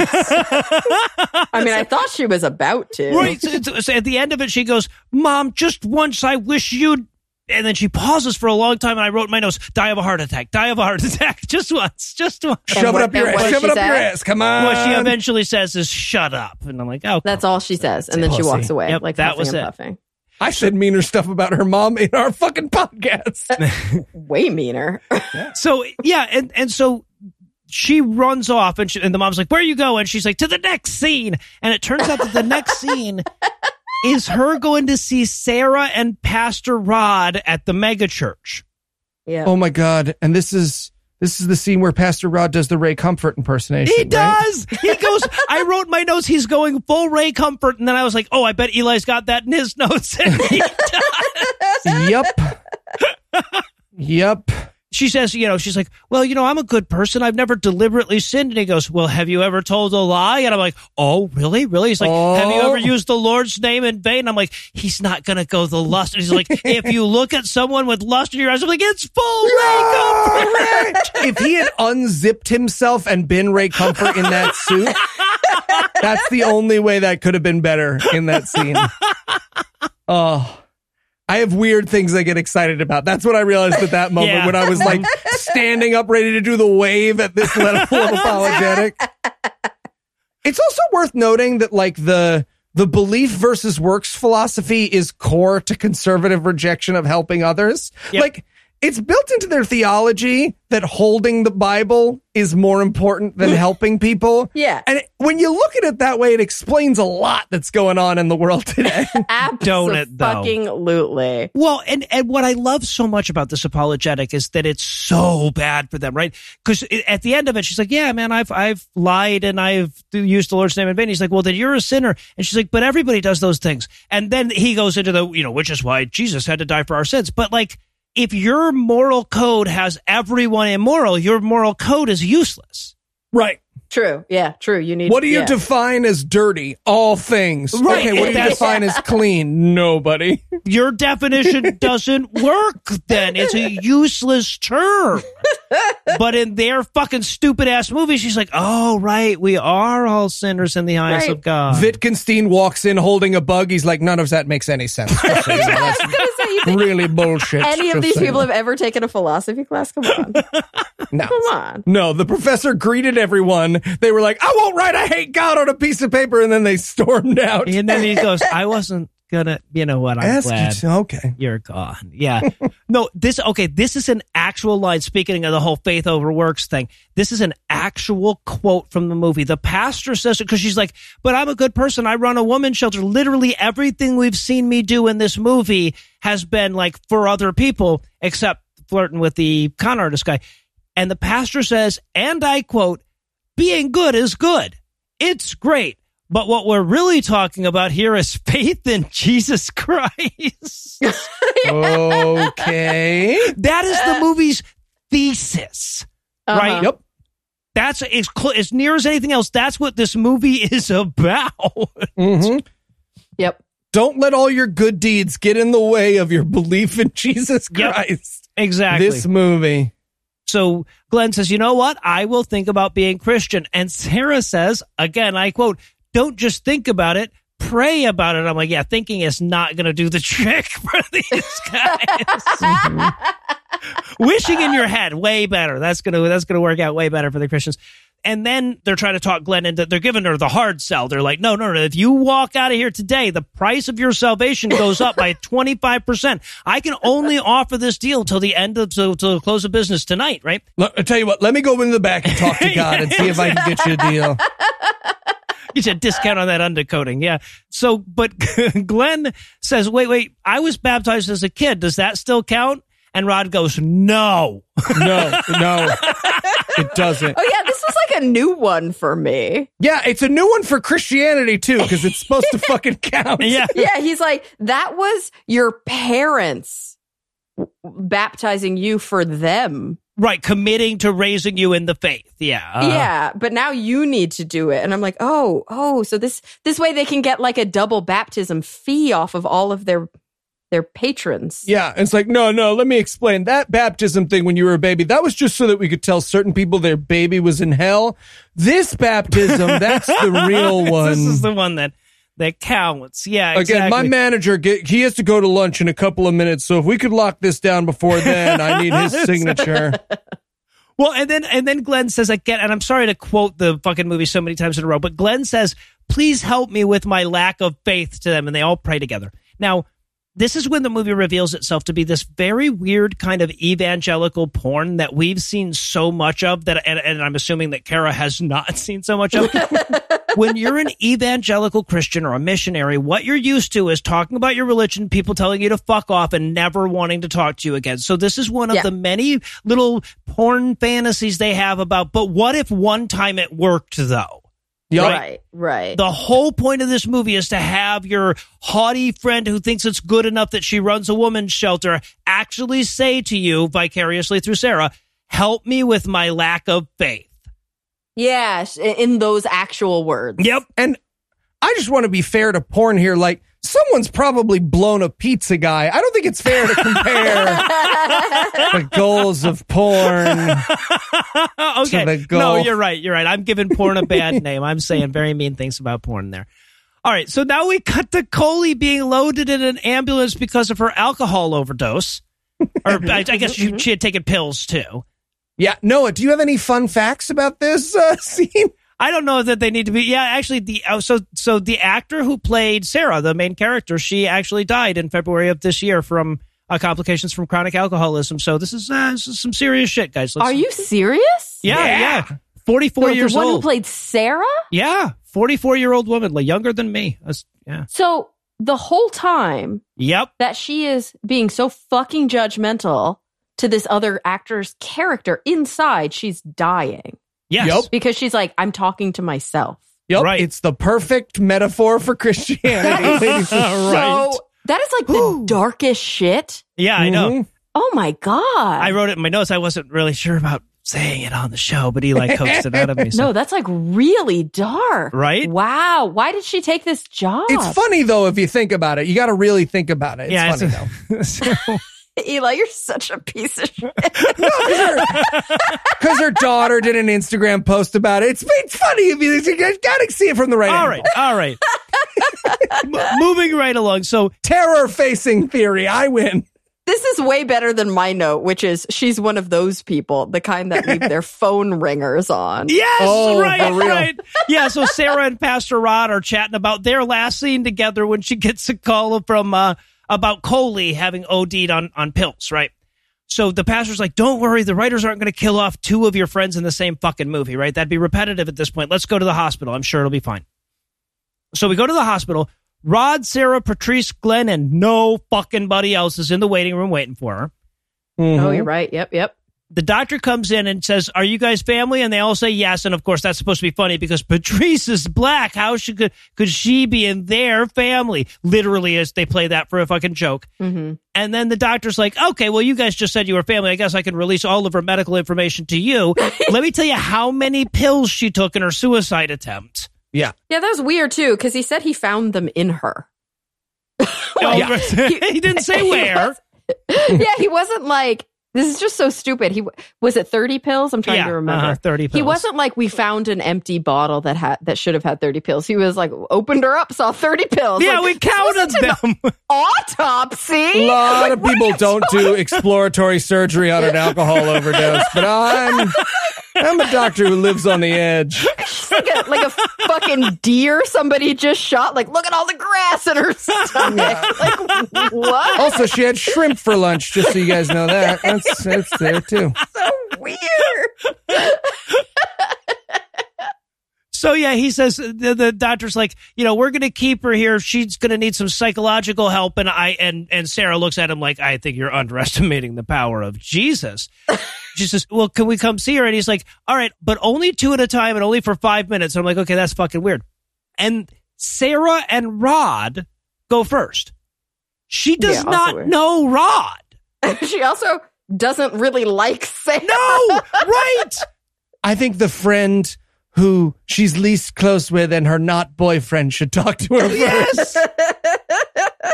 I mean, I thought she was about to. Right. So, so at the end of it, she goes, Mom, just once I wish you'd. And then she pauses for a long time. And I wrote in my notes, die of a heart attack. Die of a heart attack. Just once. Just once. And shove what, it up your ass. Shove it up says? your ass. Come on. What she eventually says is shut up. And I'm like, oh. That's all she says. And then she walks away. Yep, like that was it. Puffing. I said meaner stuff about her mom in our fucking podcast. Way meaner. So, yeah. And, and so she runs off and, she, and the mom's like, where are you going? She's like, to the next scene. And it turns out that the next scene is her going to see Sarah and Pastor Rod at the mega church. Yeah. Oh, my God. And this is. This is the scene where Pastor Rod does the Ray Comfort impersonation. He does. Right? He goes, I wrote my notes, he's going full Ray Comfort. And then I was like, oh, I bet Eli's got that in his notes. And he does. Yep. Yep. She says, you know, she's like, well, you know, I'm a good person. I've never deliberately sinned. And he goes, well, have you ever told a lie? And I'm like, oh, really? Really? He's like, oh. Have you ever used the Lord's name in vain? And I'm like, he's not going to go the lust. And he's like, if you look at someone with lust in your eyes, I'm like, it's full Ray Comfort. If he had unzipped himself and been Ray Comfort in that suit, that's the only way that could have been better in that scene. Oh. I have weird things I get excited about. That's what I realized at that moment yeah. when I was like standing up ready to do the wave at this level of apologetic. It's also worth noting that like the the belief versus works philosophy is core to conservative rejection of helping others. Yep. Like It's built into their theology that holding the Bible is more important than helping people. Yeah. And it, when you look at it that way, it explains a lot that's going on in the world today. Absolutely. Well, and, and what I love so much about this apologetic is that it's so bad for them, right? Because at the end of it, she's like, yeah, man, I've I've lied and I've used the Lord's name in vain. He's like, well, then you're a sinner. And she's like, but everybody does those things. And then he goes into the, you know, which is why Jesus had to die for our sins. But like, if your moral code has everyone immoral, your moral code is useless. Right. True. Yeah, true. You need. What do you yeah. define as dirty? All things. Right. Okay, what do you define as clean? Nobody. Your definition doesn't work then. It's a useless term. But in their fucking stupid ass movie, she's like, oh, right, we are all sinners in the eyes right. of God. Wittgenstein walks in holding a bug. He's like, none of that makes any sense. That's really bullshit. Any of these people have ever taken a philosophy class? Come on. No. Come on. No, the professor greeted everyone. They were like, I won't write I hate God on a piece of paper. And then they stormed out. And then he goes, I wasn't gonna, you know what, I'm Ask glad you to, okay. you're gone. Yeah. No, this, okay, this is an actual line, speaking of the whole faith over works thing. This is an actual quote from the movie. The pastor says it because she's like, but I'm a good person. I run a woman's shelter. Literally everything we've seen me do in this movie has been like for other people, except flirting with the con artist guy. And the pastor says, and I quote, being good is good. It's great. But what we're really talking about here is faith in Jesus Christ. Okay. That is the movie's thesis, uh-huh. right? Yep. That's as, as near as anything else. That's what this movie is about. Mm-hmm. Yep. Don't let all your good deeds get in the way of your belief in Jesus Christ. Yep. Exactly. This movie. So Glenn says, you know what? I will think about being Christian. And Sarah says, again, I quote, don't just think about it, pray about it. I'm like, yeah, thinking is not going to do the trick for these guys. Wishing in your head, way better. That's going to that's going to work out way better for the Christians. And then they're trying to talk Glenn into, they're giving her the hard sell. They're like, no, no, no. If you walk out of here today, the price of your salvation goes up by twenty-five percent. I can only offer this deal till the end of, till, till the close of business tonight, right? Look, I tell you what, let me go in the back and talk to God and see if I can get you a deal. You should discount on that undercoating. Yeah. So, but Glenn says, wait, wait, I was baptized as a kid. Does that still count? And Rod goes, no, no, no, it doesn't. Oh, yeah. This is like a new one for me. Yeah. It's a new one for Christianity, too, because it's supposed to fucking count. Yeah. Yeah. He's like, that was your parents baptizing you for them. Right, committing to raising you in the faith, yeah. Uh, yeah, but now you need to do it. And I'm like, oh, oh, so this this way they can get like a double baptism fee off of all of their their patrons. Yeah, and it's like, no, no, let me explain. That baptism thing when you were a baby, that was just so that we could tell certain people their baby was in hell. This baptism, that's the real one. This is the one that... that counts. Yeah, exactly. Again, my manager, get, he has to go to lunch in a couple of minutes, so if we could lock this down before then, I need his signature. Well, and then and then Glenn says, again, and I'm sorry to quote the fucking movie so many times in a row, but Glenn says, please help me with my lack of faith to them, and they all pray together. Now, this is when the movie reveals itself to be this very weird kind of evangelical porn that we've seen so much of that, and, and I'm assuming that Cara has not seen so much of. When you're an evangelical Christian or a missionary, what you're used to is talking about your religion, people telling you to fuck off and never wanting to talk to you again. So this is one of yeah. the many little porn fantasies they have about, but what if one time it worked though? Yep. Right, right. The whole point of this movie is to have your haughty friend who thinks it's good enough that she runs a woman's shelter actually say to you vicariously through Sarah, help me with my lack of faith. Yeah, in those actual words. Yep. And I just want to be fair to porn here. Like, someone's probably blown a pizza guy. I don't think it's fair to compare the goals of porn okay. to the goal. No, you're right. You're right. I'm giving porn a bad name. I'm saying very mean things about porn there. All right. So now we cut to Coley being loaded in an ambulance because of her alcohol overdose. Or I, I guess she, she had taken pills too. Yeah. Noah, do you have any fun facts about this uh, scene? I don't know that they need to be. Yeah, actually, the so so the actor who played Sarah, the main character, she actually died in February of this year from uh, complications from chronic alcoholism. So this is, uh, this is some serious shit, guys. Let's Are you serious? Yeah, yeah. yeah. forty-four the, years old. The one old. who played Sarah? Yeah, forty-four-year-old woman, like younger than me. That's, yeah. So the whole time yep. that she is being so fucking judgmental to this other actor's character inside, she's dying. Yes. Yep. Because she's like, I'm talking to myself. Yep. Right. It's the perfect metaphor for Christianity. That is, so, right. that is like the darkest shit. Yeah, I know. Mm-hmm. Oh my God. I wrote it in my notes. I wasn't really sure about saying it on the show, but Eli coaxed it out of me. So. No, that's like really dark. Right? Wow. Why did she take this job? It's funny though, if you think about it. You got to really think about it. It's yeah, funny it's a- though. So- Eli, you're such a piece of shit. Because her daughter did an Instagram post about it. It's, it's funny. You got to see it from the right angle. All right, all right. M- moving right along. So, terror facing theory. I win. This is way better than my note, which is she's one of those people, the kind that leave their phone ringers on. Yes, oh, right, right. Yeah, so Sarah and Pastor Rod are chatting about their last scene together when she gets a call from... Uh, about Coley having O D'd on, on pills, right? So the pastor's like, don't worry, the writers aren't going to kill off two of your friends in the same fucking movie, right? That'd be repetitive at this point. Let's go to the hospital. I'm sure it'll be fine. So we go to the hospital. Rod, Sarah, Patrice, Glenn, and no fucking buddy else is in the waiting room waiting for her. Mm-hmm. Oh, you're right. Yep, yep. The doctor comes in and says, are you guys family? And they all say yes. And of course, that's supposed to be funny because Patrice is black. How she could, could she be in their family? Literally, as they play that for a fucking joke. Mm-hmm. And then the doctor's like, okay, well, you guys just said you were family. I guess I can release all of her medical information to you. Let me tell you how many pills she took in her suicide attempt. Yeah. Yeah, that was weird, too, because he said he found them in her. like, oh, he, he didn't say he where. Yeah, he wasn't like... This is just so stupid. He was it thirty pills? I'm trying yeah, to remember. Uh, thirty pills. He wasn't like we found an empty bottle that had that should have had thirty pills. He was like opened her up, saw thirty pills. Yeah, like, we counted them. Autopsy. A lot like, of people don't talking? do exploratory surgery on an alcohol overdose, but I'm I'm a doctor who lives on the edge. She's like a, like a fucking deer somebody just shot. Like, look at all the grass in her stomach. Yeah. Like, what? Also, she had shrimp for lunch, just so you guys know that. That's, that's there, too. So weird. So, yeah, he says, the, the doctor's like, you know, we're going to keep her here. She's going to need some psychological help. And I and, and Sarah looks at him like, I think you're underestimating the power of Jesus. She says, well, can we come see her? And he's like, all right, but only two at a time and only for five minutes. And I'm like, okay, that's fucking weird. And Sarah and Rod go first. She does yeah, not weird. know Rod. She also doesn't really like Sarah. No, right. I think the friend who she's least close with and her not boyfriend should talk to her first. Yes.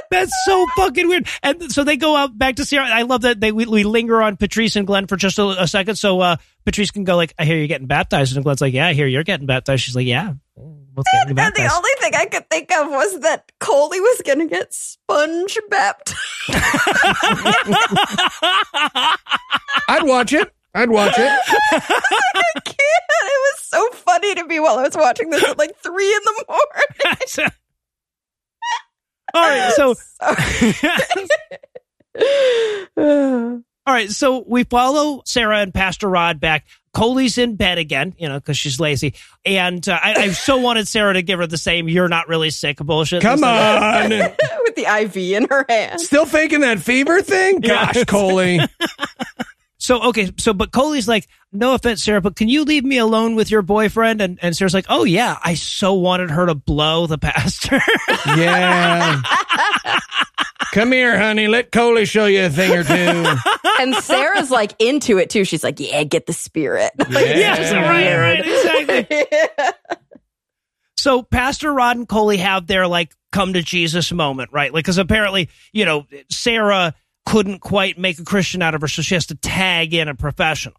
That's so fucking weird. And so they go out back to Sarah. I love that they we, we linger on Patrice and Glenn for just a, a second. So uh, Patrice can go like, I hear you're getting baptized. And Glenn's like, yeah, I hear you're getting baptized. She's like, yeah. We'll and, and the only thing I could think of was that Coley was going to get sponge baptized. I'd watch it. I'd watch it. I was like, I can't. It was so funny to me while I was watching this at like three in the morning. All right, so all right, so we follow Sarah and Pastor Rod back. Coley's in bed again, you know, because she's lazy. And uh, I, I so wanted Sarah to give her the same "you're not really sick" bullshit. Come on, with the I V in her hand, still faking that fever thing. Gosh, Coley. So, okay, so, but Coley's like, no offense, Sarah, but can you leave me alone with your boyfriend? And, and Sarah's like, oh, yeah, I so wanted her to blow the pastor. Yeah. Come here, honey. Let Coley show you a thing or two. And Sarah's like into it, too. She's like, yeah, get the spirit. Yeah, like, yeah right, right, exactly. Yeah. So Pastor Rod and Coley have their, like, come to Jesus moment, right? Like, because apparently, you know, Sarah couldn't quite make a Christian out of her, so she has to tag in a professional,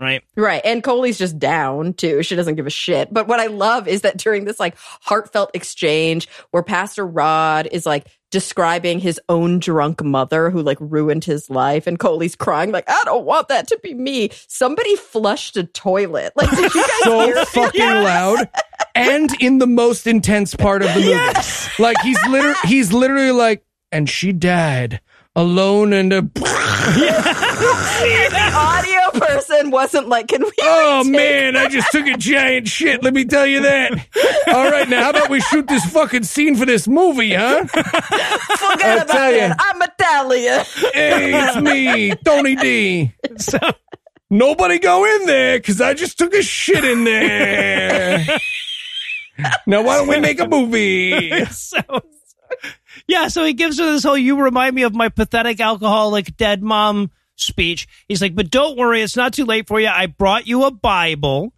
right? Right, and Coley's just down, too. She doesn't give a shit. But what I love is that during this, like, heartfelt exchange where Pastor Rod is, like, describing his own drunk mother who, like, ruined his life, and Coley's crying, like, I don't want that to be me. Somebody flushed a toilet. Like, did you guys so hear fucking yes. loud. And in the most intense part of the movie. Yes. Like, he's, liter- he's literally like, and she died alone and a... The audio person wasn't like, can we... Oh, man, I just took a giant shit, let me tell you that. All right, now, how about we shoot this fucking scene for this movie, huh? Forget I'll about it. I'm Italian. Hey, it's me, Tony D. So... Nobody go in there, because I just took a shit in there. Now, why don't we make a movie? So... Yeah, so he gives her this whole, you remind me of my pathetic alcoholic dead mom speech. He's like, but don't worry, it's not too late for you. I brought you a Bible.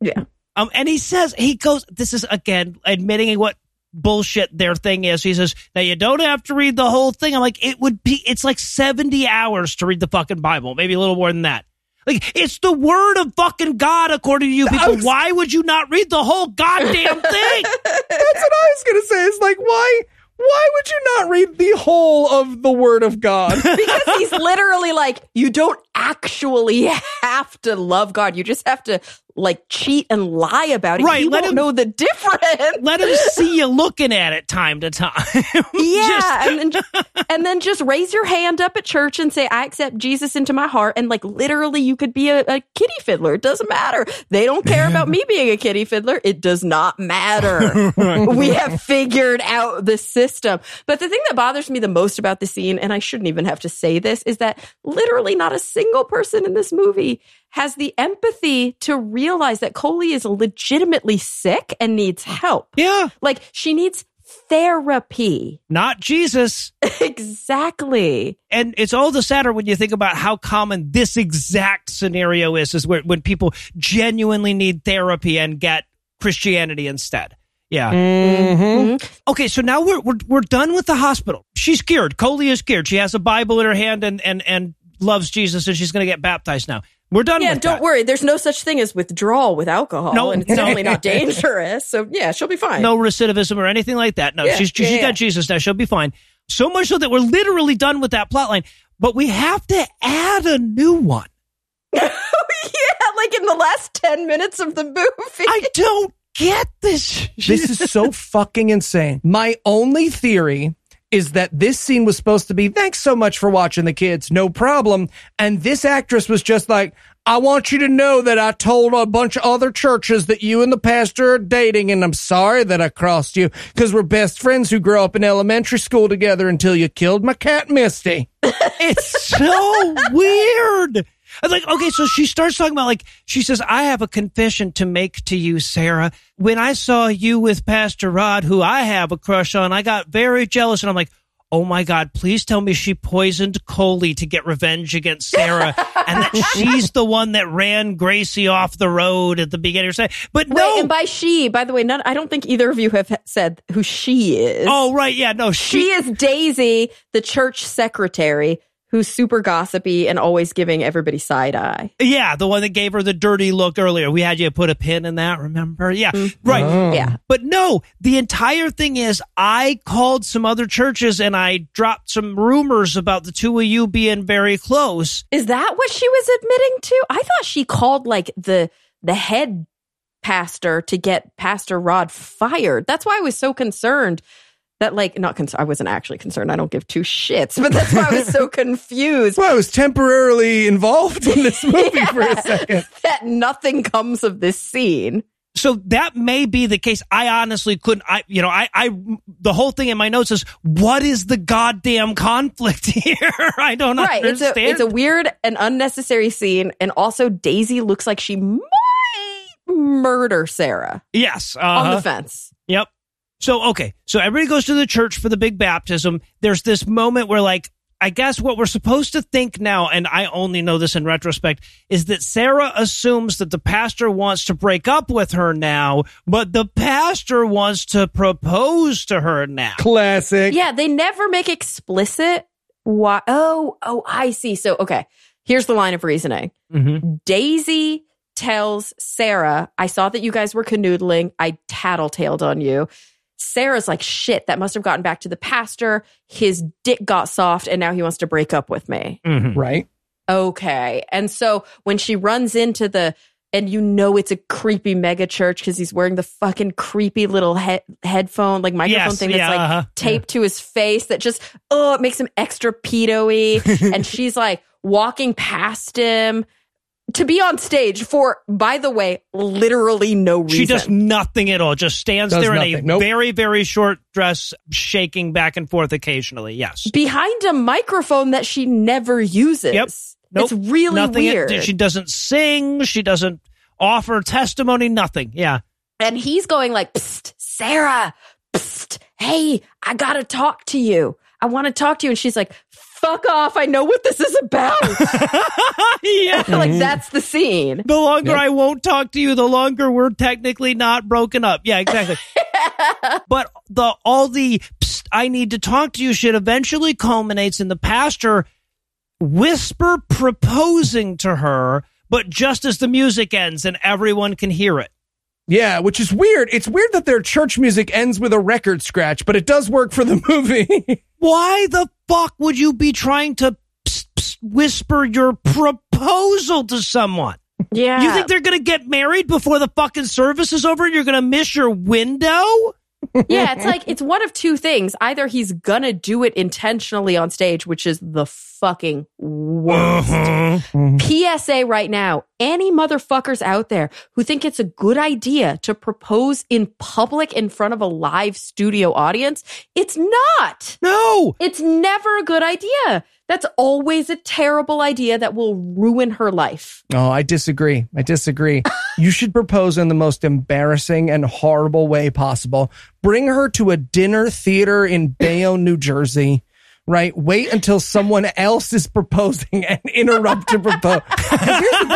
Yeah. Um, and he says, he goes, this is, again, admitting what bullshit their thing is. He says, now you don't have to read the whole thing. I'm like, it would be, it's like seventy hours to read the fucking Bible, maybe a little more than that. Like, it's the word of fucking God, according to you people. Was... Why would you not read the whole goddamn thing? That's what I was going to say. It's like, why... Why would you not read the whole of the Word of God? Because he's literally like, you don't actually have to love God. You just have to, like, cheat and lie about it. Right, he let won't him know the difference. Let him see you looking at it time to time. Yeah, just... and, then, and then just raise your hand up at church and say, I accept Jesus into my heart. And, like, literally, you could be a, a kiddie fiddler. It doesn't matter. They don't care about me being a kiddie fiddler. It does not matter. We have figured out the sin. System. But the thing that bothers me the most about the scene, and I shouldn't even have to say this, is that literally not a single person in this movie has the empathy to realize that Coley is legitimately sick and needs help. Yeah. Like, she needs therapy. Not Jesus. Exactly. And it's all the sadder when you think about how common this exact scenario is, is where, when people genuinely need therapy and get Christianity instead. Yeah. Mm-hmm. Mm-hmm. Okay, so now we're, we're we're done with the hospital. She's cured. Coley is cured. She has a Bible in her hand and and, and loves Jesus, and she's going to get baptized now. We're done yeah, with that. Yeah, don't worry. There's no such thing as withdrawal with alcohol, no. And it's only not dangerous. So, yeah, she'll be fine. No recidivism or anything like that. No, yeah, she's, she's yeah, got yeah. Jesus now. She'll be fine. So much so that we're literally done with that plot line, but we have to add a new one. Yeah, like in the last ten minutes of the movie. I don't get this. This is so fucking insane. My only theory is that this scene was supposed to be, thanks so much for watching the kids, no problem. And this actress was just like, I want you to know that I told a bunch of other churches that you and the pastor are dating, and I'm sorry that I crossed you, because we're best friends who grew up in elementary school together until you killed my cat, Misty. It's so weird. I'm like, okay, so she starts talking about, like, she says, I have a confession to make to you, Sarah. When I saw you with Pastor Rod, who I have a crush on, I got very jealous. And I'm like, oh, my God, please tell me she poisoned Coley to get revenge against Sarah and that she's the one that ran Gracie off the road at the beginning. But no. Wait, and by she, by the way, none, I don't think either of you have said who she is. Oh, right. Yeah, no. She, she is Daisy, the church secretary, who's super gossipy and always giving everybody side eye. Yeah, the one that gave her the dirty look earlier. We had you put a pin in that, remember? Yeah, mm-hmm. Right. Oh. Yeah. But no, the entire thing is I called some other churches and I dropped some rumors about the two of you being very close. Is that what she was admitting to? I thought she called like the the head pastor to get Pastor Rod fired. That's why I was so concerned. That like not concerned. I wasn't actually concerned. I don't give two shits, but that's why I was so confused. Well, I was temporarily involved in this movie yeah, for a second. That nothing comes of this scene. So that may be the case. I honestly couldn't. I, you know, I, I, the whole thing in my notes is what is the goddamn conflict here? I don't right, understand. It's a, it's a weird and unnecessary scene, and also Daisy looks like she might murder Sarah. Yes, uh-huh. On the fence. Yep. So, okay, so everybody goes to the church for the big baptism. There's this moment where, like, I guess what we're supposed to think now, and I only know this in retrospect, is that Sarah assumes that the pastor wants to break up with her now, but the pastor wants to propose to her now. Classic. Yeah, they never make explicit why. Oh, oh, I see. So, okay, here's the line of reasoning. Mm-hmm. Daisy tells Sarah, I saw that you guys were canoodling. I tattletailed on you. Sarah's like, shit, that must have gotten back to the pastor. His dick got soft and now he wants to break up with me. Mm-hmm. Right. Okay. And so when she runs into the and you know it's a creepy mega church because he's wearing the fucking creepy little he- headphone, like microphone yes, thing that's yeah, like uh-huh. taped yeah. to his face that just, oh, it makes him extra pedo-y. And she's like walking past him to be on stage for, by the way, literally no reason. She does nothing at all. Just stands does there nothing. in a nope. very, very short dress, shaking back and forth occasionally. Yes. Behind a microphone that she never uses. Yep. Nope. It's really nothing weird. It, she doesn't sing. She doesn't offer testimony. Nothing. Yeah. And he's going like, psst, Sarah, psst, hey, I got to talk to you. I want to talk to you. And she's like, fuck off. I know what this is about. Yeah. Like, that's the scene. The longer yep. I won't talk to you, the longer we're technically not broken up. Yeah, exactly. But the all the psst, I need to talk to you shit eventually culminates in the pastor whisper proposing to her, but just as the music ends and everyone can hear it. Yeah, which is weird. It's weird that their church music ends with a record scratch, but it does work for the movie. Why the fuck would you be trying to psst, psst, whisper your proposal to someone? Yeah. You think they're going to get married before the fucking service is over and you're going to miss your window? Yeah, it's like, it's one of two things. Either he's gonna do it intentionally on stage, which is the fucking worst. Mm-hmm. P S A right now, any motherfuckers out there who think it's a good idea to propose in public in front of a live studio audience, it's not. No. It's never a good idea. That's always a terrible idea that will ruin her life. Oh, I disagree. I disagree. You should propose in the most embarrassing and horrible way possible. Bring her to a dinner theater in Bayonne, New Jersey, right? Wait until someone else is proposing and interrupt to propose. And here's the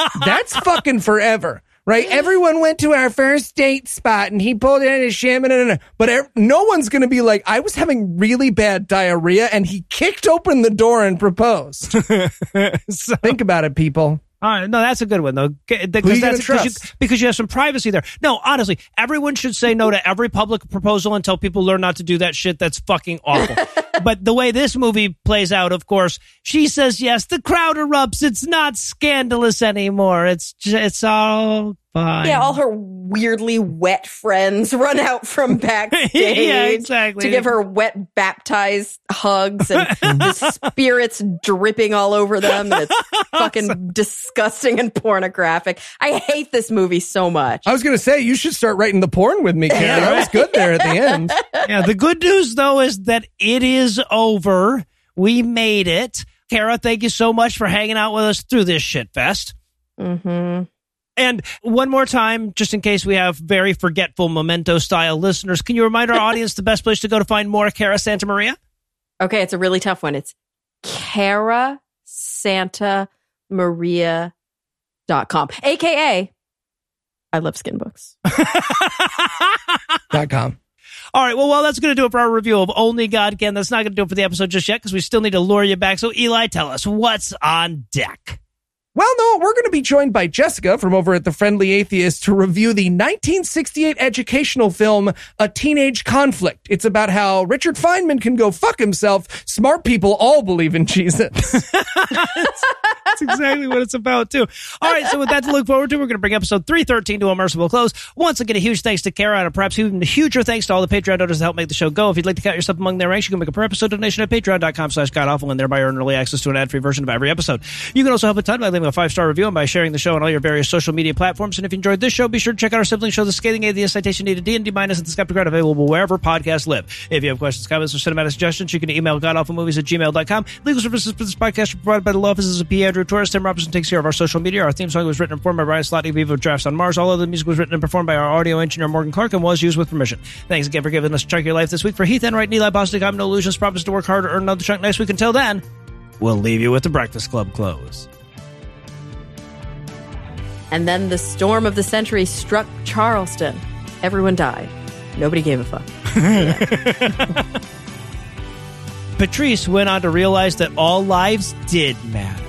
thing. That's fucking forever. Right? Everyone went to our first date spot and he pulled in his shaman. But no one's going to be like, I was having really bad diarrhea and he kicked open the door and proposed. So, think about it, people. All right. No, that's a good one, though. Because, that's, you, because you have some privacy there. No, honestly, everyone should say no to every public proposal until people learn not to do that shit. That's fucking awful. But the way this movie plays out, of course, she says yes. The crowd erupts. It's not scandalous anymore. It's just, it's all fine. Yeah, all her weirdly wet friends run out from backstage yeah, exactly. to give her wet baptized hugs and the spirits dripping all over them. And it's fucking disgusting and pornographic. I hate this movie so much. I was going to say, you should start writing the porn with me, Carrie. I was good there at the end. Yeah, the good news, though, is that it is over. We made it. Cara, thank you so much for hanging out with us through this shit fest. Mm-hmm. And one more time, just in case we have very forgetful Memento style listeners, can you remind our audience the best place to go to find more Cara Santa Maria? Okay, it's a really tough one. It's Cara Santa Maria dot com, aka I love skin books. dot com. All right, well, well, that's going to do it for our review of Only God Can. That's not going to do it for the episode just yet because we still need to lure you back. So, Eli, tell us, what's on deck? Well, no, we're going to be joined by Jessica from over at The Friendly Atheist to review the nineteen sixty-eight educational film, A Teenage Conflict. It's about how Richard Feynman can go fuck himself. Smart people all believe in Jesus. That's, that's exactly what it's about, too. All right, so with that to look forward to, we're going to bring episode three thirteen to a merciful close. Once again, a huge thanks to Cara, and perhaps even a huger thanks to all the Patreon donors that help make the show go. If you'd like to count yourself among their ranks, you can make a per-episode donation at patreon.com slash godawful and thereby earn early access to an ad-free version of every episode. You can also help a ton by living a five-star review and by sharing the show on all your various social media platforms. And if you enjoyed this show, be sure to check out our sibling show, The Scathing Atheist, Citation Needed, D and D Minus, and The Skeptic Crowd, available wherever podcasts live. If you have questions, comments, or cinematic suggestions, you can email godawfulmovies at gmail dot com. Legal services for this podcast are provided by the law offices of P. Andrew Torres. Tim Robinson takes care of our social media. Our theme song was written and performed by Ryan Slotney, Vivo Drafts on Mars. All other music was written and performed by our audio engineer, Morgan Clark, and was used with permission. Thanks again for giving us a chunk of your life this week. For Heath Enright and Eli Bosnick, I'm No Illusions. Promise to work hard to earn another chunk next week. Until then, we'll leave you with the Breakfast Club close. And then the storm of the century struck Charleston. Everyone died. Nobody gave a fuck. Yeah. Patrice went on to realize that all lives did matter.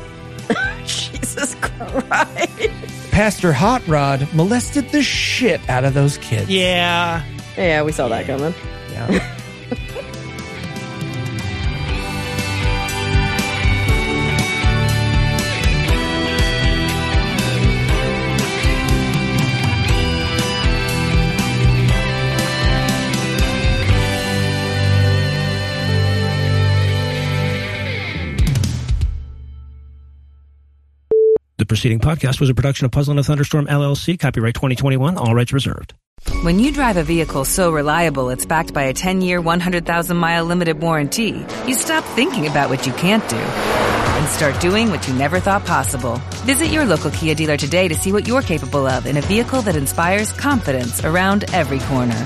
Jesus Christ. Pastor Hot Rod molested the shit out of those kids. Yeah. Yeah, we saw that coming. Yeah. The preceding podcast was a production of Puzzle and a Thunderstorm, L L C. Copyright twenty twenty-one. All rights reserved. When you drive a vehicle so reliable it's backed by a ten-year, one hundred thousand mile limited warranty, you stop thinking about what you can't do and start doing what you never thought possible. Visit your local Kia dealer today to see what you're capable of in a vehicle that inspires confidence around every corner.